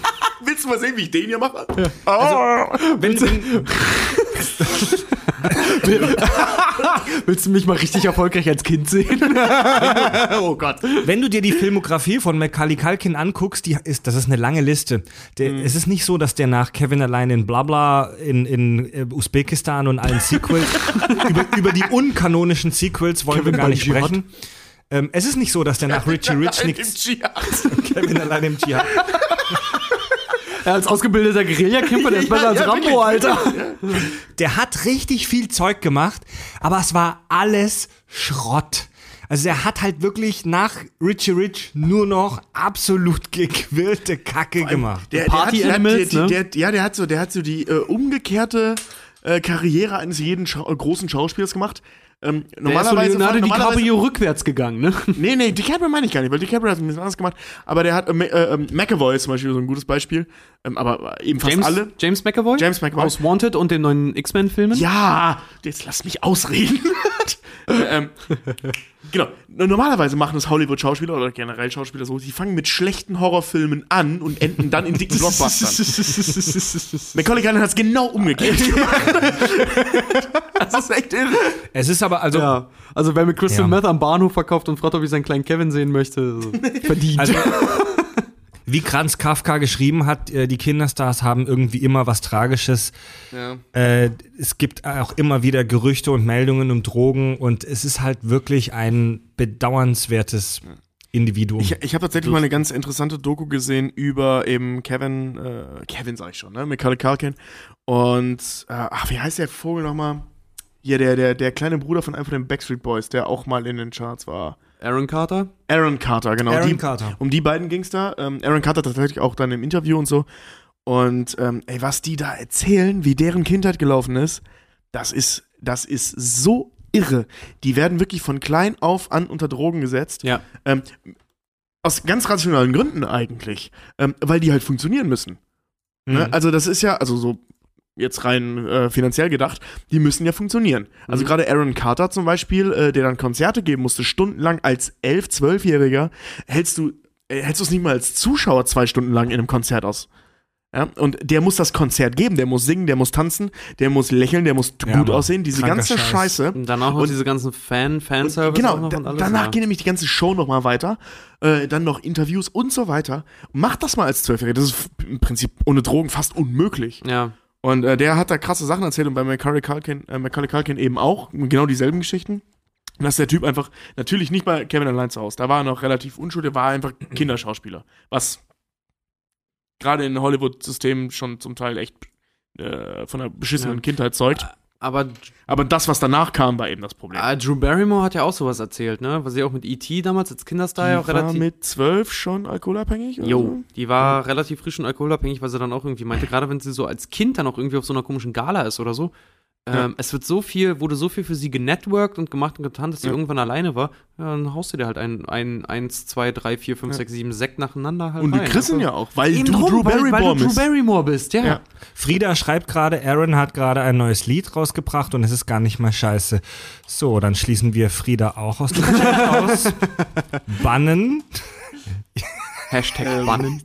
Willst du mal sehen, wie ich den hier mache? Ja. Oh. Also, willst du mich mal richtig erfolgreich als Kind sehen? Oh Gott. Wenn du dir die Filmografie von Macaulay Culkin anguckst, das ist eine lange Liste. Es ist nicht so, dass der nach Kevin allein in Blabla, in Usbekistan und allen Sequels, über die unkanonischen Sequels wollen Kevin wir gar nicht sprechen. Es ist nicht so, dass der nach Richie Rich nichts... Kevin allein im Dschihad. Als ausgebildeter Guerillakämpfer, der ist besser als Rambo, wirklich. Alter. Der hat richtig viel Zeug gemacht, aber es war alles Schrott. Also er hat halt wirklich nach Richie Rich nur noch absolut gequirlte Kacke gemacht. Der Party-Animals, ne? Der hat so die umgekehrte Karriere eines jeden großen Schauspielers gemacht. Normalerweise ist so Leonardo DiCaprio rückwärts gegangen, ne? Nee, DiCaprio meine ich gar nicht, weil DiCaprio hat ein bisschen anders gemacht. Aber der hat McAvoy zum Beispiel, so ein gutes Beispiel. Aber eben fast alle. James McAvoy? James McAvoy. Aus Wanted und den neuen X-Men-Filmen? Ja, jetzt lass mich ausreden. Genau. Normalerweise machen das Hollywood-Schauspieler oder generell Schauspieler so, die fangen mit schlechten Horrorfilmen an und enden dann in dicken Blockbustern. Macaulay Culkin hat es genau umgekehrt gemacht. Das ist echt irre. Es ist aber, also... Ja. Also, wer mit Crystal Meth am Bahnhof verkauft und fragt, ob ich seinen kleinen Kevin sehen möchte, so verdient. Also, wie Franz Kafka geschrieben hat, die Kinderstars haben irgendwie immer was Tragisches. Ja. Es gibt auch immer wieder Gerüchte und Meldungen um Drogen und es ist halt wirklich ein bedauernswertes Individuum. Ich habe tatsächlich mal eine ganz interessante Doku gesehen über eben Kevin sag ich schon, ne? Macaulay Culkin. Und, wie heißt der Vogel nochmal? Hier, der kleine Bruder von einem von den Backstreet Boys, der auch mal in den Charts war. Aaron Carter? Aaron Carter, genau. Um die beiden ging's da. Aaron Carter tatsächlich auch dann im Interview und so. Und was die da erzählen, wie deren Kindheit gelaufen ist, das ist so irre. Die werden wirklich von klein auf an unter Drogen gesetzt. Ja. Aus ganz rationalen Gründen eigentlich. Weil die halt funktionieren müssen. Mhm. Ne? Also das ist ja, also so jetzt rein finanziell gedacht, die müssen ja funktionieren. Also gerade Aaron Carter zum Beispiel, der dann Konzerte geben musste, stundenlang als 11-, 12-Jähriger, hältst du es nicht mal als Zuschauer 2 Stunden lang in einem Konzert aus. Ja, und der muss das Konzert geben, der muss singen, der muss tanzen, der muss lächeln, der muss gut aussehen, diese ganze Scheiße. Und danach und diese ganzen Fanservice. Genau, auch noch und alles, danach geht nämlich die ganze Show nochmal weiter, dann noch Interviews und so weiter. Mach das mal als 12-Jähriger, das ist im Prinzip ohne Drogen fast unmöglich. Ja. Und der hat da krasse Sachen erzählt und bei Macaulay Culkin eben auch, genau dieselben Geschichten. Und dass der Typ einfach, natürlich nicht bei Kevin allein zu Hause, da war er noch relativ unschuldig, war einfach Kinderschauspieler, was gerade in Hollywood-Systemen schon zum Teil echt von einer beschissenen Kindheit zeugt. Aber das, was danach kam, war eben das Problem. Drew Barrymore hat ja auch sowas erzählt, ne? Was sie auch mit E.T. damals als Kinderstar ja auch relativ... Die war mit 12 schon alkoholabhängig? Oder? Jo, die war relativ frisch schon alkoholabhängig, weil sie dann auch irgendwie meinte, gerade wenn sie so als Kind dann auch irgendwie auf so einer komischen Gala ist oder so, es wird so viel, wurde so viel für sie genetworked und gemacht und getan, dass sie irgendwann alleine war. Ja, dann haust du dir halt 1, 2, 3, 4, 5, 6, 7 Sekt nacheinander halt. Und du kriegst ihn ja auch, weil du Drew Barrymore bist. Ja. Frieda schreibt gerade, Aaron hat gerade ein neues Lied rausgebracht und es ist gar nicht mal scheiße. So, dann schließen wir Frieda auch aus dem Chat aus. Bannen. #Bannen.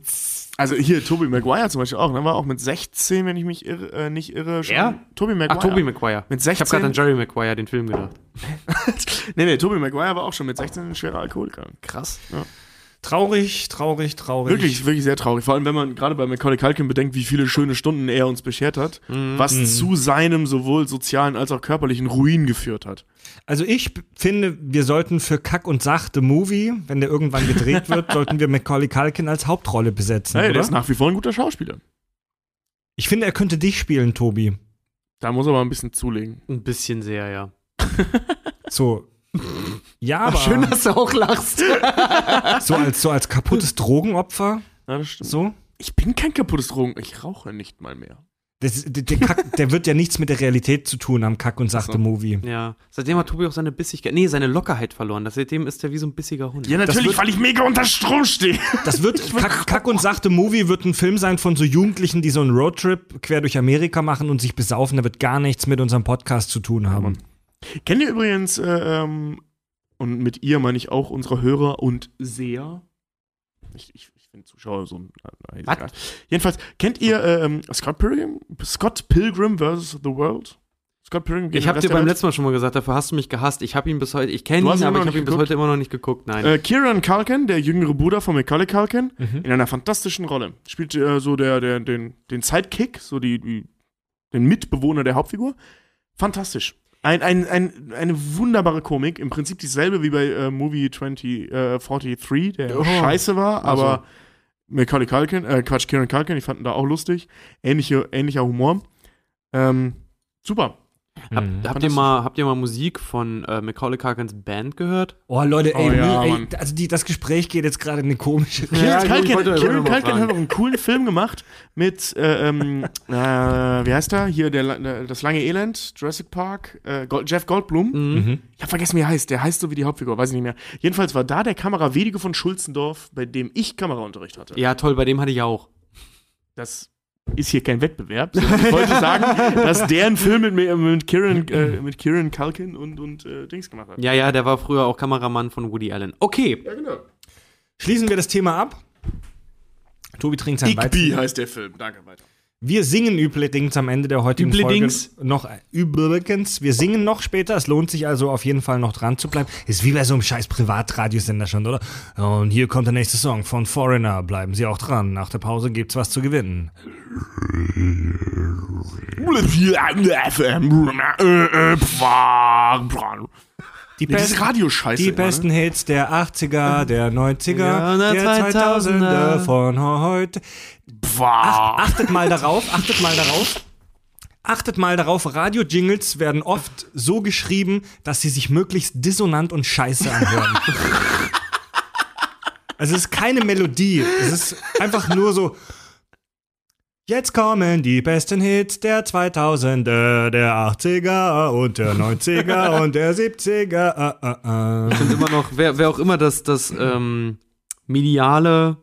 Also hier, Tobey Maguire zum Beispiel auch, ne? War auch mit 16, wenn ich mich nicht irre. Ja? Tobey Maguire. Tobey Maguire. Mit 16. Ich hab gerade an Jerry Maguire, den Film, gedacht. nee, Tobey Maguire war auch schon mit 16 ein schwerer Alkoholiker. Krass. Ja. Traurig. Wirklich, wirklich sehr traurig. Vor allem, wenn man gerade bei Macaulay Culkin bedenkt, wie viele schöne Stunden er uns beschert hat, was zu seinem sowohl sozialen als auch körperlichen Ruin geführt hat. Also ich finde, wir sollten für Kack und Sach The Movie, wenn der irgendwann gedreht wird, sollten wir Macaulay Culkin als Hauptrolle besetzen, oder? Der ist nach wie vor ein guter Schauspieler. Ich finde, er könnte dich spielen, Tobi. Da muss er aber ein bisschen zulegen. Ein bisschen sehr, ja. So. Ja, aber schön, dass du auch lachst. so als kaputtes Drogenopfer. Ja, das stimmt. So? Ich bin kein kaputtes Drogenopfer. Ich rauche nicht mal mehr. Der wird ja nichts mit der Realität zu tun am Kack- und Sachte-Movie. Ja. Seitdem hat Tobi auch seine Bissigkeit, seine Lockerheit verloren. Seitdem ist er wie so ein bissiger Hund. Ja, natürlich, weil ich mega unter Strom stehe. Das wird Kack- und Sachte-Movie wird ein Film sein von so Jugendlichen, die so einen Roadtrip quer durch Amerika machen und sich besaufen. Da wird gar nichts mit unserem Podcast zu tun haben. Mhm. Kennt ihr übrigens, und mit ihr meine ich auch unsere Hörer und Seher? Ich finde Zuschauer so ein. Jedenfalls, kennt ihr Scott Pilgrim vs. The World? Scott Pilgrim gegen den Rest der Welt. Ich hab dir beim letzten Mal schon mal gesagt, dafür hast du mich gehasst. Ich hab ihn bis heute, ich kenne ihn, aber ich hab ihn bis heute immer noch nicht geguckt. Nein. Kieran Culkin, der jüngere Bruder von Macaulay Culkin, in einer fantastischen Rolle. Spielt so den Sidekick, so den Mitbewohner der Hauptfigur. Fantastisch. Eine wunderbare Komik, im Prinzip dieselbe wie bei Movie 43, der scheiße war, aber Kieran Culkin, ich fand ihn da auch lustig. Ähnlicher Humor. Super. Habt ihr mal Musik von Macaulay Culkins Band gehört? Oh, Leute, das Gespräch geht jetzt gerade in eine komische Richtung. Kieran Culkin hat noch einen coolen Film gemacht mit, wie heißt er? Hier, das lange Elend, Jurassic Park, Jeff Goldblum. Mhm. Ich hab vergessen, wie er heißt. Der heißt so wie die Hauptfigur, weiß ich nicht mehr. Jedenfalls war da der Kameravedike von Schulzendorf, bei dem ich Kameraunterricht hatte. Ja, toll, bei dem hatte ich auch. Das ist hier kein Wettbewerb. Ich wollte sagen, dass der einen Film mit Kieran Culkin und Dings gemacht hat. Ja, der war früher auch Kameramann von Woody Allen. Okay. Ja, genau. Schließen wir das Thema ab. Tobi trinkt sein Weizen. Igby heißt der Film. Danke, weiter. Wir singen übrigens am Ende der heutigen Folge noch. Übrigens, wir singen noch später. Es lohnt sich also auf jeden Fall noch dran zu bleiben. Ist wie bei so einem scheiß Privatradiosender schon, oder? Und hier kommt der nächste Song von Foreigner. Bleiben Sie auch dran. Nach der Pause gibt's was zu gewinnen. Die besten Hits der 80er, der 90er, der 2000er von heute. Achtet mal darauf, Radio-Jingles werden oft so geschrieben, dass sie sich möglichst dissonant und scheiße anhören. Also es ist keine Melodie, es ist einfach nur so. Jetzt kommen die besten Hits der 2000er, der 80er und der 90er und der 70er. Ich finde immer noch, wer auch immer das mediale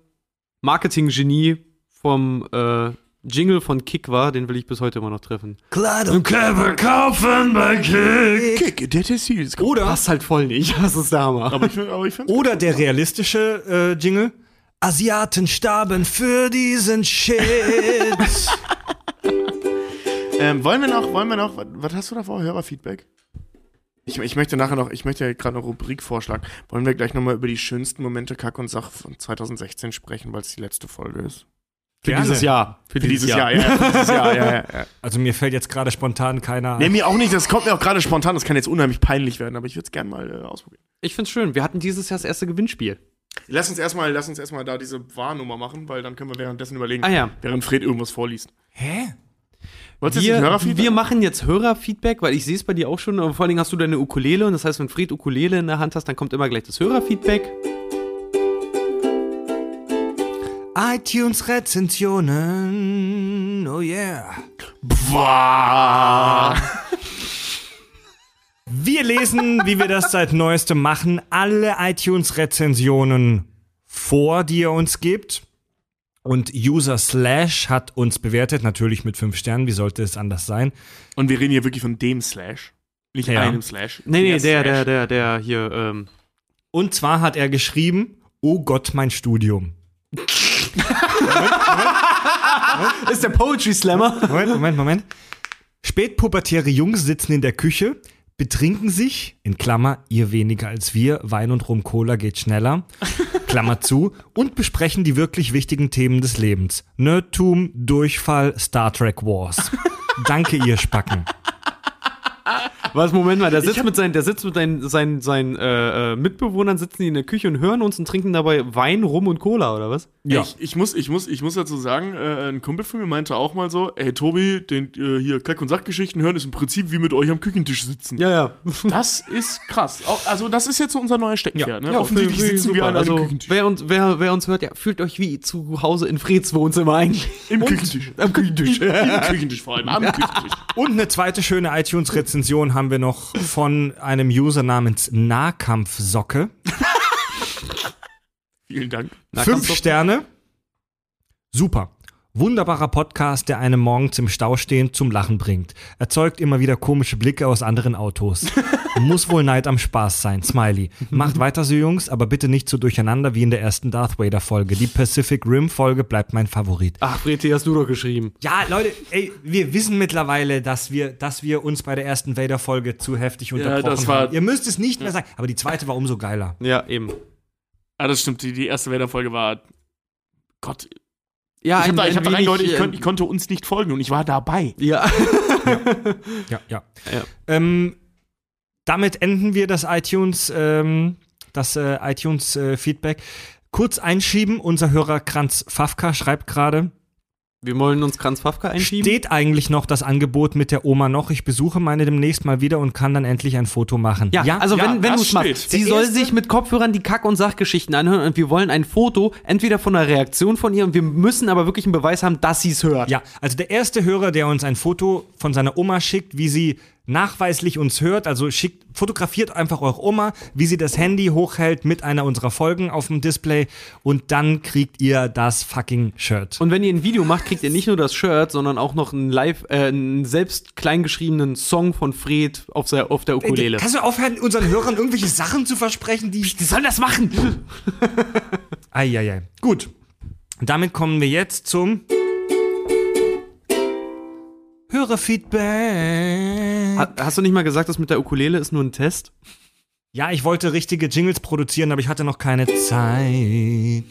Marketing-Genie vom Jingle von Kick war, den will ich bis heute immer noch treffen. Kleidung und Körper kaufen bei Kick. Kick, das ist süß. Oder, passt halt voll nicht, das ist der Hammer. Aber ich find's oder der realistische Jingle. Asiaten starben für diesen Shit. Wollen wir noch, was hast du da vor, Hörerfeedback? Ich möchte nachher noch, ich möchte ja gerade eine Rubrik vorschlagen. Wollen wir gleich nochmal über die schönsten Momente Kack und Sach von 2016 sprechen, weil es die letzte Folge ist? Für dieses Jahr. Also mir fällt jetzt gerade spontan keiner ein. Nee, mir auch nicht, das kommt mir auch gerade spontan, das kann jetzt unheimlich peinlich werden, aber ich würde es gerne mal ausprobieren. Ich find's schön, wir hatten dieses Jahr das erste Gewinnspiel. Lass uns erstmal da diese Warnummer machen, weil dann können wir währenddessen überlegen, während Fred irgendwas vorliest. Hä? Wir machen jetzt Hörerfeedback, weil ich sehe es bei dir auch schon, aber vor allen Dingen hast du deine Ukulele und das heißt, wenn Fred Ukulele in der Hand hast, dann kommt immer gleich das Hörerfeedback. iTunes-Rezensionen, oh yeah. Boah. Wir lesen, wie wir das seit Neuestem machen, alle iTunes-Rezensionen vor, die ihr uns gibt. Und User Slash hat uns bewertet, natürlich mit 5 Sternen, wie sollte es anders sein? Und wir reden hier wirklich von dem Slash, nicht einem Slash. Nee, der hier. Und zwar hat er geschrieben, oh Gott, mein Studium. Moment. Das ist der Poetry Slammer. Moment. Spätpubertäre Jungs sitzen in der Küche, betrinken sich, in Klammer, ihr weniger als wir, Wein und Rum-Cola geht schneller, Klammer zu, und besprechen die wirklich wichtigen Themen des Lebens. Nerdtum, Durchfall, Star Trek Wars. Danke, ihr Spacken. Was, Moment mal, der sitzt mit seinen Mitbewohnern, sitzen die in der Küche und hören uns und trinken dabei Wein, Rum und Cola, oder was? Ja. Ich muss dazu sagen, ein Kumpel von mir meinte auch mal so, ey Tobi, hier Kack- und Sachgeschichten hören ist im Prinzip wie mit euch am Küchentisch sitzen. Ja. Das ist krass. Also das ist jetzt so unser neuer Steckenpferd. Ja. Ne? Ja, offensichtlich sitzen wir an einem Küchentisch. Wer uns hört, fühlt euch wie zu Hause in Freds Wohnzimmer eigentlich. Am Küchentisch vor allem. Und eine zweite schöne iTunes-Rezension haben wir noch von einem User namens Nahkampfsocke. Vielen Dank. 5 Sterne. Super. Wunderbarer Podcast, der einen morgens im Stau stehend zum Lachen bringt. Erzeugt immer wieder komische Blicke aus anderen Autos. Muss wohl Neid am Spaß sein. Smiley. Macht weiter so, Jungs, aber bitte nicht so durcheinander wie in der ersten Darth Vader-Folge. Die Pacific Rim-Folge bleibt mein Favorit. Ach, Breti, hast du doch geschrieben. Ja, Leute, ey, wir wissen mittlerweile, dass wir uns bei der ersten Vader-Folge zu heftig unterbrochen haben. Ihr müsst es nicht mehr sagen. Aber die zweite war umso geiler. Ja, eben. Ah, das stimmt. Die erste Vader-Folge war Gott. Ja, ich hab da reingehört, ich konnte uns nicht folgen und ich war dabei. Ja. Ja. Damit enden wir das iTunes-Feedback. Kurz einschieben, unser Hörer Kranz Fafka schreibt gerade. Wir wollen uns Kranz Fafka einschieben. Steht eigentlich noch das Angebot mit der Oma noch? Ich besuche meine demnächst mal wieder und kann dann endlich ein Foto machen. Wenn du es machst. Sie soll sich mit Kopfhörern die Kack- und Sachgeschichten anhören und wir wollen ein Foto, entweder von einer Reaktion von ihr und wir müssen aber wirklich einen Beweis haben, dass sie es hört. Ja, also der erste Hörer, der uns ein Foto von seiner Oma schickt, wie sie nachweislich uns hört, also fotografiert einfach eure Oma, wie sie das Handy hochhält mit einer unserer Folgen auf dem Display und dann kriegt ihr das fucking Shirt. Und wenn ihr ein Video macht, kriegt ihr nicht nur das Shirt, sondern auch noch einen selbst kleingeschriebenen Song von Fred auf der Ukulele. Kannst du aufhören, unseren Hörern irgendwelche Sachen zu versprechen, die sollen das machen? Eieiei. Gut. Damit kommen wir jetzt zum Hörerfeedback. Hast du nicht mal gesagt, das mit der Ukulele ist nur ein Test? Ja, ich wollte richtige Jingles produzieren, aber ich hatte noch keine Zeit.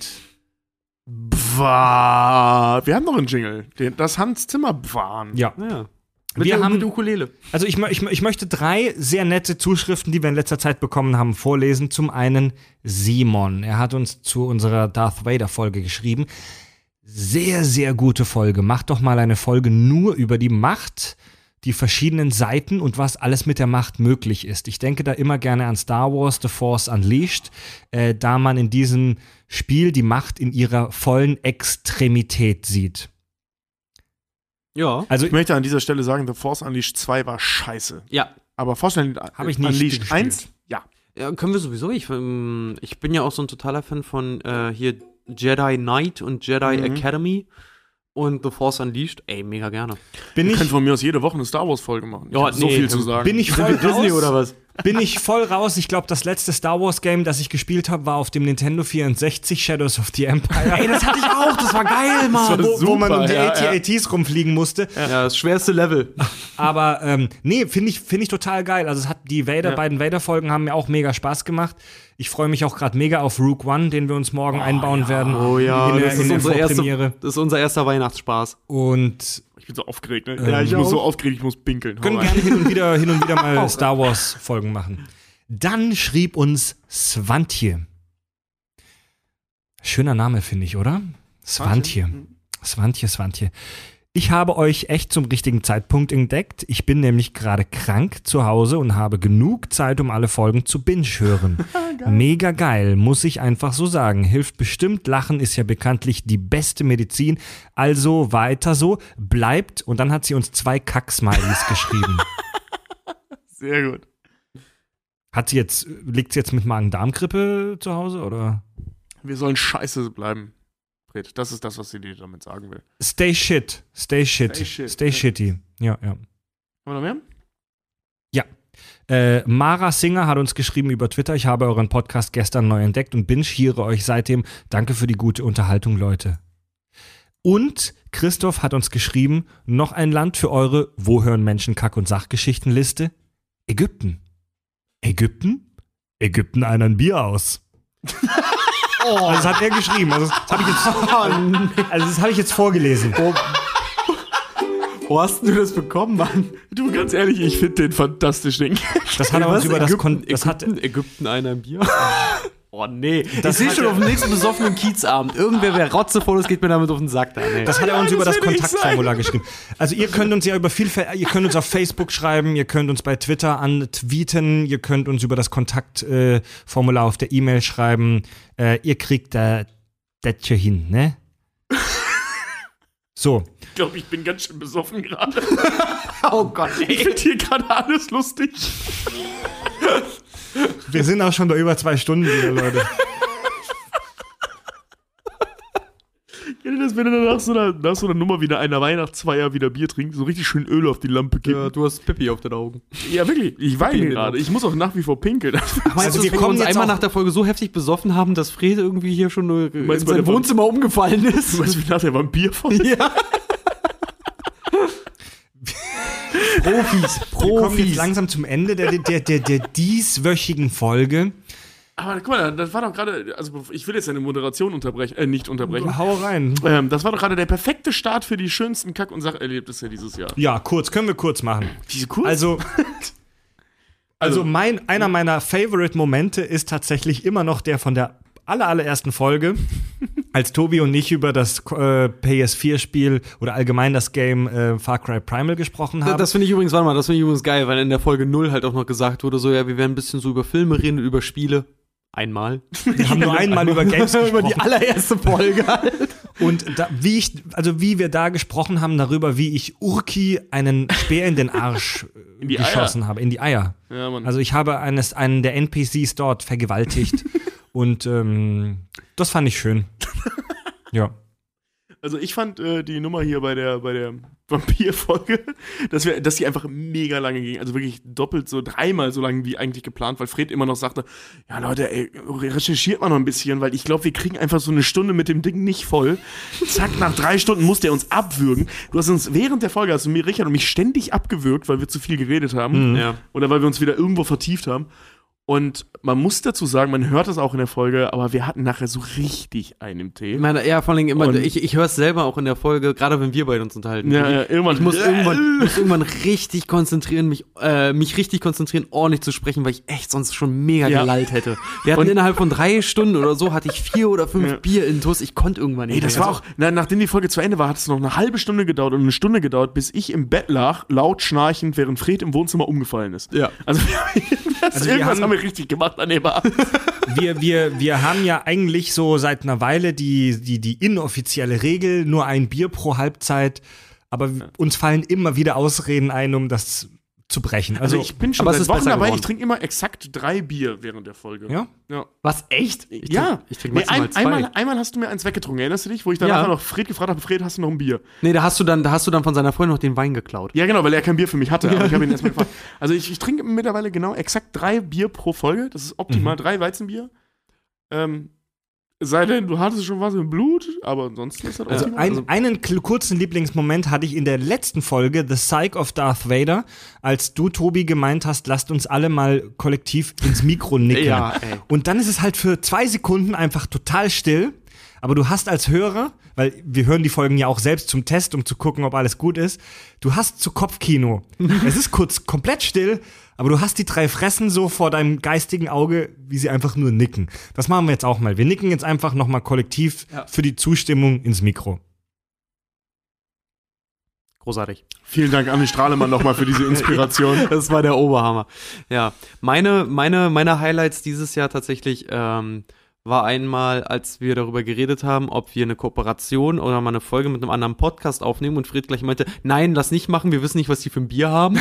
Bwa. Wir haben noch einen Jingle. Das Hans Zimmer Bwan. Ja. Mit der Ukulele. Also ich möchte 3 sehr nette Zuschriften, die wir in letzter Zeit bekommen haben, vorlesen. Zum einen Simon. Er hat uns zu unserer Darth Vader-Folge geschrieben. Sehr, sehr gute Folge. Macht doch mal eine Folge nur über die Macht, die verschiedenen Seiten und was alles mit der Macht möglich ist. Ich denke da immer gerne an Star Wars, The Force Unleashed, da man in diesem Spiel die Macht in ihrer vollen Extremität sieht. Ja. Also ich möchte an dieser Stelle sagen, The Force Unleashed 2 war scheiße. Ja. Aber Force Unleashed 1, ja. Ja. Können wir sowieso. Ich bin ja auch so ein totaler Fan von hier Jedi Knight und Jedi Academy und The Force Unleashed, ey, mega gerne. Wir können von mir aus jede Woche eine Star Wars-Folge machen. Ich hab so viel zu sagen. Bin ich voll raus? Disney oder was? bin ich voll raus. Ich glaube, das letzte Star Wars Game, das ich gespielt habe, war auf dem Nintendo 64 Shadows of the Empire. Ey, das hatte ich auch. Das war geil, Mann. Das war super, wo man um die AT-ATs rumfliegen musste. Ja, das schwerste Level. Aber nee, finde ich total geil. Also es hat die beiden Vader-Folgen haben mir auch mega Spaß gemacht. Ich freue mich auch gerade mega auf Rogue One, den wir uns morgen einbauen werden. Oh ja, das ist unser erster Weihnachtsspaß. Und ich bin so aufgeregt, ne? Ja, ich bin so aufgeregt, ich muss pinkeln. Können gerne hin und wieder mal Star Wars-Folgen machen. Dann schrieb uns Swantje. Schöner Name, finde ich, oder? Swantje. Ich habe euch echt zum richtigen Zeitpunkt entdeckt. Ich bin nämlich gerade krank zu Hause und habe genug Zeit, um alle Folgen zu binge-hören. Mega geil, muss ich einfach so sagen. Hilft bestimmt, Lachen ist ja bekanntlich die beste Medizin. Also weiter so, bleibt. Und dann hat sie uns 2 Kack-Smileys geschrieben. Sehr gut. Liegt sie jetzt mit Magen-Darm-Grippe zu Hause, oder? Wir sollen scheiße bleiben. Das ist das, was sie dir damit sagen will. Stay shitty. Ja. Haben wir noch mehr? Ja. Mara Singer hat uns geschrieben über Twitter, ich habe euren Podcast gestern neu entdeckt und binge-hiere euch seitdem. Danke für die gute Unterhaltung, Leute. Und Christoph hat uns geschrieben, noch ein Land für eure Wo hören Menschen Kack- und Sachgeschichtenliste? Ägypten? Ägypten einen Bier aus. Oh. Also das hat er geschrieben. Also das habe ich jetzt vorgelesen. Wo hast du das bekommen, Mann? Du, ganz ehrlich, ich finde den fantastisch. Das hat er uns über das Ägypten einer Bier. Oh nee, das ich sehe schon auf dem nächsten besoffenen Kiezabend. Irgendwer, wer Rotzefotos geht mir damit auf den Sack da. Nee. Das hat er uns über das Kontaktformular geschrieben. Also ihr könnt uns ja ihr könnt uns auf Facebook schreiben, ihr könnt uns bei Twitter antweeten, ihr könnt uns über das Kontaktformular auf der E-Mail schreiben. Ihr kriegt da das hier hin, ne? So. Ich glaube, ich bin ganz schön besoffen gerade. Oh Gott, ey. Ich finde hier gerade alles lustig. Wir sind auch schon bei über 2 Stunden wieder, Leute. Kennt ihr das, wenn du nach so einer Nummer wieder einer Weihnachtsfeier wieder Bier trinkst, so richtig schön Öl auf die Lampe kippen? Ja, du hast Pippi auf den Augen. Ja, wirklich. Ich weine gerade. Ich muss auch nach wie vor pinkeln. Meinst du, wir kommen uns einmal nach der Folge so heftig besoffen haben, dass Fred irgendwie hier schon in seinem Wohnzimmer umgefallen ist? Weißt du, wie nach der Vampirfolge? Ja. Profis. Wir kommen jetzt langsam zum Ende der dieswöchigen Folge. Aber guck mal, das war doch gerade, also ich will jetzt eine Moderation nicht unterbrechen. Hau rein. Das war doch gerade der perfekte Start für die schönsten Kack- und Sacherlebnisse dieses Jahr. Ja, können wir kurz machen. Wie kurz? Also einer meiner Favorite-Momente ist tatsächlich immer noch der von der allerersten Folge, als Tobi und ich über das PS4-Spiel oder allgemein das Game Far Cry Primal gesprochen haben. Das finde ich übrigens geil, weil in der Folge 0 halt auch noch gesagt wurde, so ja, wir werden ein bisschen so über Filme reden, über Spiele. Einmal. Wir haben nur einmal über Games gesprochen. Über die allererste Folge halt. Und wie wir da gesprochen haben darüber, wie ich Urki einen Speer in den Arsch geschossen habe. In die Eier. Ja, Mann. Also ich habe einen der NPCs dort vergewaltigt. Und das fand ich schön. Ja. Also ich fand die Nummer hier bei der Vampir-Folge, dass die einfach mega lange ging. Also wirklich doppelt so, 3-mal so lang wie eigentlich geplant, weil Fred immer noch sagte, ja Leute, ey, recherchiert mal noch ein bisschen, weil ich glaube, wir kriegen einfach so eine Stunde mit dem Ding nicht voll. Zack, nach 3 Stunden muss der uns abwürgen. Du hast uns während der Folge, hast du mir, Richard und mich ständig abgewürgt, weil wir zu viel geredet haben. Mhm. Ja. Oder weil wir uns wieder irgendwo vertieft haben. Und man muss dazu sagen, man hört das auch in der Folge, aber wir hatten nachher so richtig einen im Tee. Ja, vor allem immer, ich höre es selber auch in der Folge, gerade wenn wir beide uns unterhalten. Ja, irgendwann. Ich muss irgendwann richtig konzentrieren, mich richtig konzentrieren, ordentlich zu sprechen, weil ich echt sonst schon mega gelallt hätte. Wir hatten innerhalb von 3 Stunden oder so, hatte ich 4 oder 5 Bier in Tuss. Ich konnte irgendwann nicht. Ey, das war auch, nachdem die Folge zu Ende war, hat es noch eine halbe Stunde gedauert und eine Stunde gedauert, bis ich im Bett lag, laut schnarchend, während Fred im Wohnzimmer umgefallen ist. Ja. Also irgendwas haben wir richtig gemacht an dem Abend. Wir haben ja eigentlich so seit einer Weile die inoffizielle Regel, nur ein Bier pro Halbzeit, aber uns fallen immer wieder Ausreden ein, um das zu brechen. Also ich bin schon seit Wochen dabei, geworden. Ich trinke immer exakt 3 Bier während der Folge. Ja. Was, echt? Ich trinke maximal 2. Einmal hast du mir eins weggetrunken, erinnerst du dich? Wo ich dann nachher noch Fred gefragt habe, Fred, hast du noch ein Bier? Nee, da hast du dann von seiner Freundin noch den Wein geklaut. Ja, genau, weil er kein Bier für mich hatte. Aber ich habe ihn erstmal gefragt. Also ich trinke mittlerweile genau exakt 3 Bier pro Folge. Das ist optimal, 3 Weizenbier. Sei denn, du hattest schon was im Blut, aber ansonsten ist das auch so. Also einen kurzen Lieblingsmoment hatte ich in der letzten Folge, The Psych of Darth Vader, als du, Tobi, gemeint hast, lasst uns alle mal kollektiv ins Mikro nicken. Ja, ey. Und dann ist es halt für 2 Sekunden einfach total still, aber du hast als Hörer, weil wir hören die Folgen ja auch selbst zum Test, um zu gucken, ob alles gut ist, du hast zu Kopfkino. Es ist kurz komplett still, aber du hast die 3 Fressen so vor deinem geistigen Auge, wie sie einfach nur nicken. Das machen wir jetzt auch mal. Wir nicken jetzt einfach noch mal kollektiv für die Zustimmung ins Mikro. Großartig. Vielen Dank an den Strahlemann noch mal für diese Inspiration. Das war der Oberhammer. Ja, meine Highlights dieses Jahr tatsächlich war einmal, als wir darüber geredet haben, ob wir eine Kooperation oder mal eine Folge mit einem anderen Podcast aufnehmen und Fred gleich meinte, nein, lass nicht machen, wir wissen nicht, was die für ein Bier haben.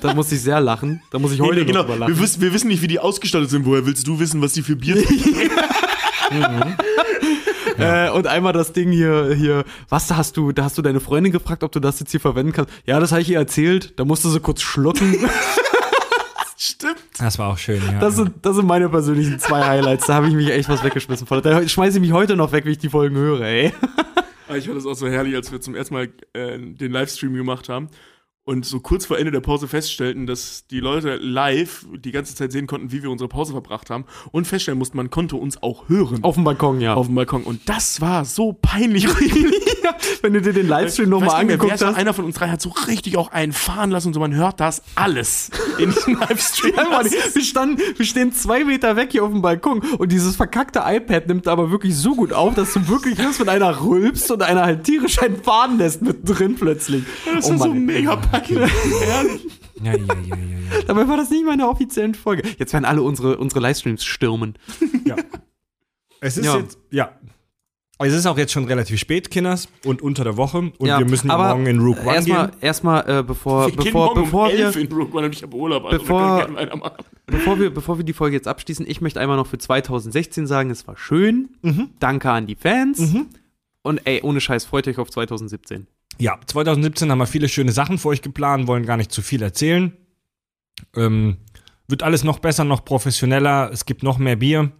Da musste ich sehr lachen. Da muss ich heute drüber lachen. Wir wissen nicht, wie die ausgestattet sind. Woher willst du wissen, was die für Bier sind? Und einmal das Ding hier, was da hast du deine Freundin gefragt, ob du das jetzt hier verwenden kannst. Ja, das habe ich ihr erzählt. Da musste sie kurz schlucken. Stimmt. Das war auch schön, ja. Das sind meine persönlichen 2 Highlights. Da habe ich mich echt was weggeschmissen. Da schmeiße ich mich heute noch weg, wie ich die Folgen höre, ey. Ich fand das auch so herrlich, als wir zum ersten Mal den Livestream gemacht haben und so kurz vor Ende der Pause feststellten, dass die Leute live die ganze Zeit sehen konnten, wie wir unsere Pause verbracht haben und feststellen mussten, man konnte uns auch hören. Auf dem Balkon, ja. Und das war so peinlich. Wenn du dir den Livestream nochmal angeguckt hast. Einer von uns 3 hat so richtig auch einen fahren lassen und so, man hört das alles in diesem Livestream. Wir stehen 2 Meter weg hier auf dem Balkon und dieses verkackte iPad nimmt aber wirklich so gut auf, dass du wirklich hörst, wenn einer rülpst und einer halt tierisch einen fahren lässt mittendrin plötzlich. Ja, das war so mega peinlich. Ehrlich. Ja. Dabei war das nicht meine offiziellen Folge. Jetzt werden alle unsere Livestreams stürmen. Ja. Es ist jetzt, ja. Es ist auch jetzt schon relativ spät, Kinders, und unter der Woche. Und wir müssen morgen in Rogue One gehen. Erstmal, bevor wir die Folge jetzt abschließen, ich möchte einmal noch für 2016 sagen, es war schön. Mhm. Danke an die Fans. Mhm. Und ey, ohne Scheiß, freut euch auf 2017. Ja, 2017 haben wir viele schöne Sachen für euch geplant, wollen gar nicht zu viel erzählen. Wird alles noch besser, noch professioneller. Es gibt noch mehr Bier.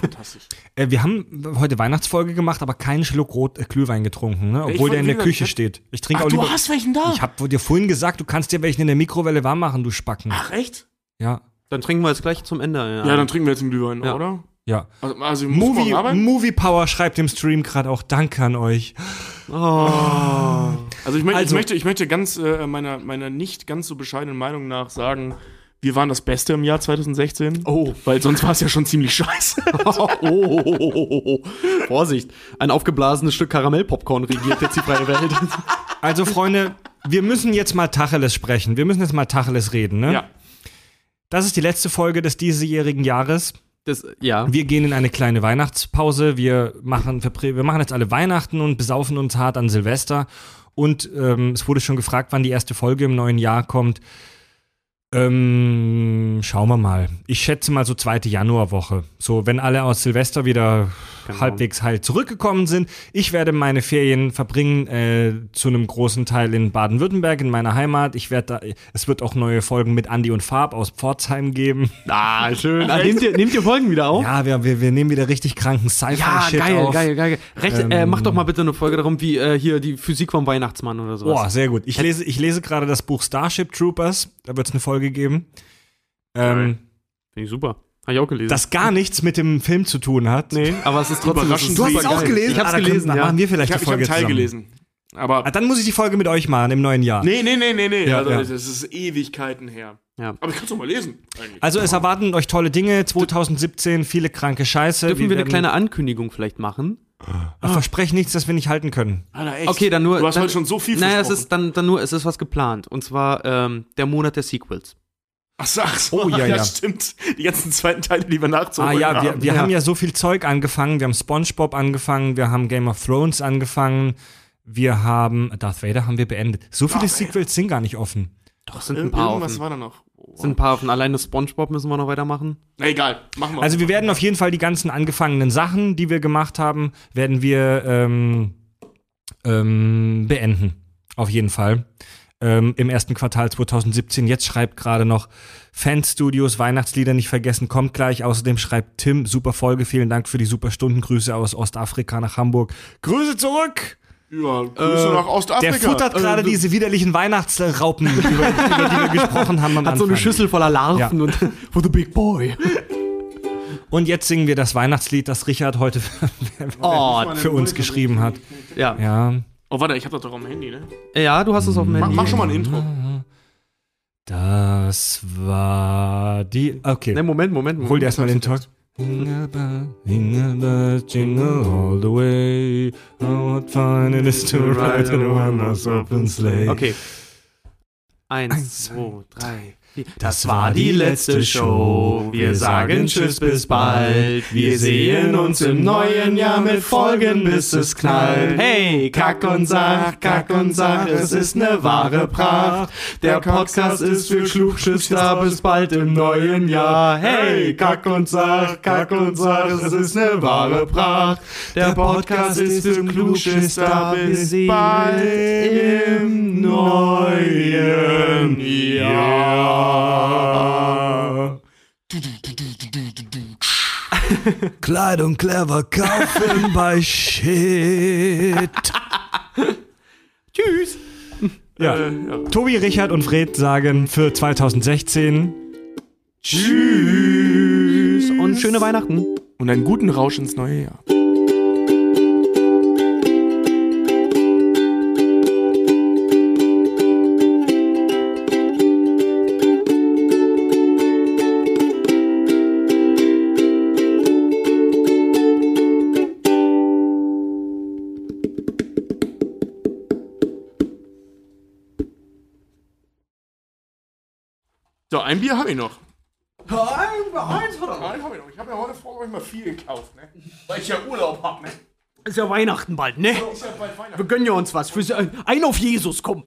Fantastisch. Wir haben heute Weihnachtsfolge gemacht, aber keinen Schluck Glühwein getrunken, ne? Obwohl der in der Küche steht. Ich trinke auch lieber. Du hast welchen da? Ich habe dir vorhin gesagt, du kannst dir welchen in der Mikrowelle warm machen, du Spacken. Ach, echt? Ja. Dann trinken wir jetzt gleich zum Ende. Ja, dann trinken wir jetzt den Glühwein, oder? Ja. Also Movie Power schreibt im Stream gerade auch Danke an euch. Oh. Also ich möchte ganz meiner nicht ganz so bescheidenen Meinung nach sagen, wir waren das Beste im Jahr 2016. Oh. Weil sonst war es ja schon ziemlich scheiße. Oh. Vorsicht. Ein aufgeblasenes Stück Karamellpopcorn regiert jetzt die freie Welt. Also, Freunde, wir müssen jetzt mal Tacheles sprechen. Wir müssen jetzt mal Tacheles reden, ne? Ja. Das ist die letzte Folge des diesjährigen Jahres. Wir gehen in eine kleine Weihnachtspause. Wir machen jetzt alle Weihnachten und besaufen uns hart an Silvester. Und es wurde schon gefragt, wann die erste Folge im neuen Jahr kommt. Schauen wir mal. Ich schätze mal so 2. Januarwoche. So, wenn alle aus Silvester wieder halbwegs heil zurückgekommen sind. Ich werde meine Ferien verbringen, zu einem großen Teil in Baden-Württemberg, in meiner Heimat. Es wird auch neue Folgen mit Andi und Fab aus Pforzheim geben. Ah, schön. Nehmt ihr Folgen wieder auf? Ja, wir nehmen wieder richtig kranken Sci-Fi-Shit auf. Geil. Mach doch mal bitte eine Folge darum, wie hier die Physik vom Weihnachtsmann oder sowas. Boah, sehr gut. Ich lese gerade das Buch Starship Troopers. Da wird es eine Folge gegeben. Finde ich super. Habe ich auch gelesen. Das gar nichts mit dem Film zu tun hat. Nee, aber es ist trotzdem überraschend. Du hast es auch gelesen? Ich hab's gelesen. Dann machen wir vielleicht die Folge zusammen. Ich habe einen Teil gelesen. Aber dann muss ich die Folge mit euch machen im neuen Jahr. Nee. Ja, also, das ist Ewigkeiten her. Ja. Aber ich kann es doch mal lesen. Eigentlich. Also es erwarten euch tolle Dinge 2017, viele kranke Scheiße. Dürfen wir eine kleine Ankündigung vielleicht machen? Ich verspreche nichts, das wir nicht halten können. Alter, echt? Okay, dann nur. Du hast heute schon so viel versprochen. Naja, es ist was geplant. Und zwar der Monat der Sequels. Ach so. Ja, stimmt. Die ganzen zweiten Teile, die wir nachzuholen haben. Wir haben ja so viel Zeug angefangen. Wir haben SpongeBob angefangen, wir haben Game of Thrones angefangen, wir haben Darth Vader haben wir beendet. So viele Sequels sind gar nicht offen. Doch, sind ein paar offen. Was war da noch? Oh. Sind ein paar offen. Alleine SpongeBob müssen wir noch weitermachen. Na, egal, machen wir. Also wir werden auf jeden Fall die ganzen angefangenen Sachen, die wir gemacht haben, werden wir beenden. Auf jeden Fall. Im ersten Quartal 2017. Jetzt schreibt gerade noch Fanstudios, Weihnachtslieder nicht vergessen, kommt gleich. Außerdem schreibt Tim, super Folge, vielen Dank für die super Stunden. Grüße aus Ostafrika nach Hamburg. Grüße zurück! Ja, Grüße nach Ostafrika. Der futtert gerade diese widerlichen Weihnachtsraupen, über die wir gesprochen haben am Anfang. Hat so eine Schüssel voller Larven und for the big boy. Und jetzt singen wir das Weihnachtslied, das Richard heute für uns geschrieben hat. Ja. Oh, warte, ich hab das doch auf dem Handy, ne? Ja, du hast es auf dem Handy. Mach schon mal ein Intro. Das war die... Okay. Ne, Moment. Hol dir erstmal den Talk. Jingle bell, jingle all the way. How fine it is to ride in a one-horse open sleigh. Okay. 1, 2, 3... Das war die letzte Show, wir sagen tschüss bis bald, wir sehen uns im neuen Jahr mit Folgen bis es knallt. Hey, Kack und Sach, es ist ne wahre Pracht, der Podcast ist für Klugschiss da, bis bald im neuen Jahr. Hey, Kack und Sach, es ist ne wahre Pracht, der Podcast ist für Klugschiss da, bis bald im neuen Jahr. Kleidung clever kaufen bei Shit. Tschüss. Ja. Tobi, Richard und Fred sagen für 2016 Tschüss und schöne Weihnachten und einen guten Rausch ins neue Jahr. So, ein Bier hab ich noch. Eins oder nein, hab ich noch. Ich hab ja heute vor euch mal viel gekauft, ne? Weil ich ja Urlaub hab, ne? Ist ja Weihnachten bald, ne? So, ist ja bald Weihnachten. Wir gönnen ja uns was. Ein auf Jesus, komm!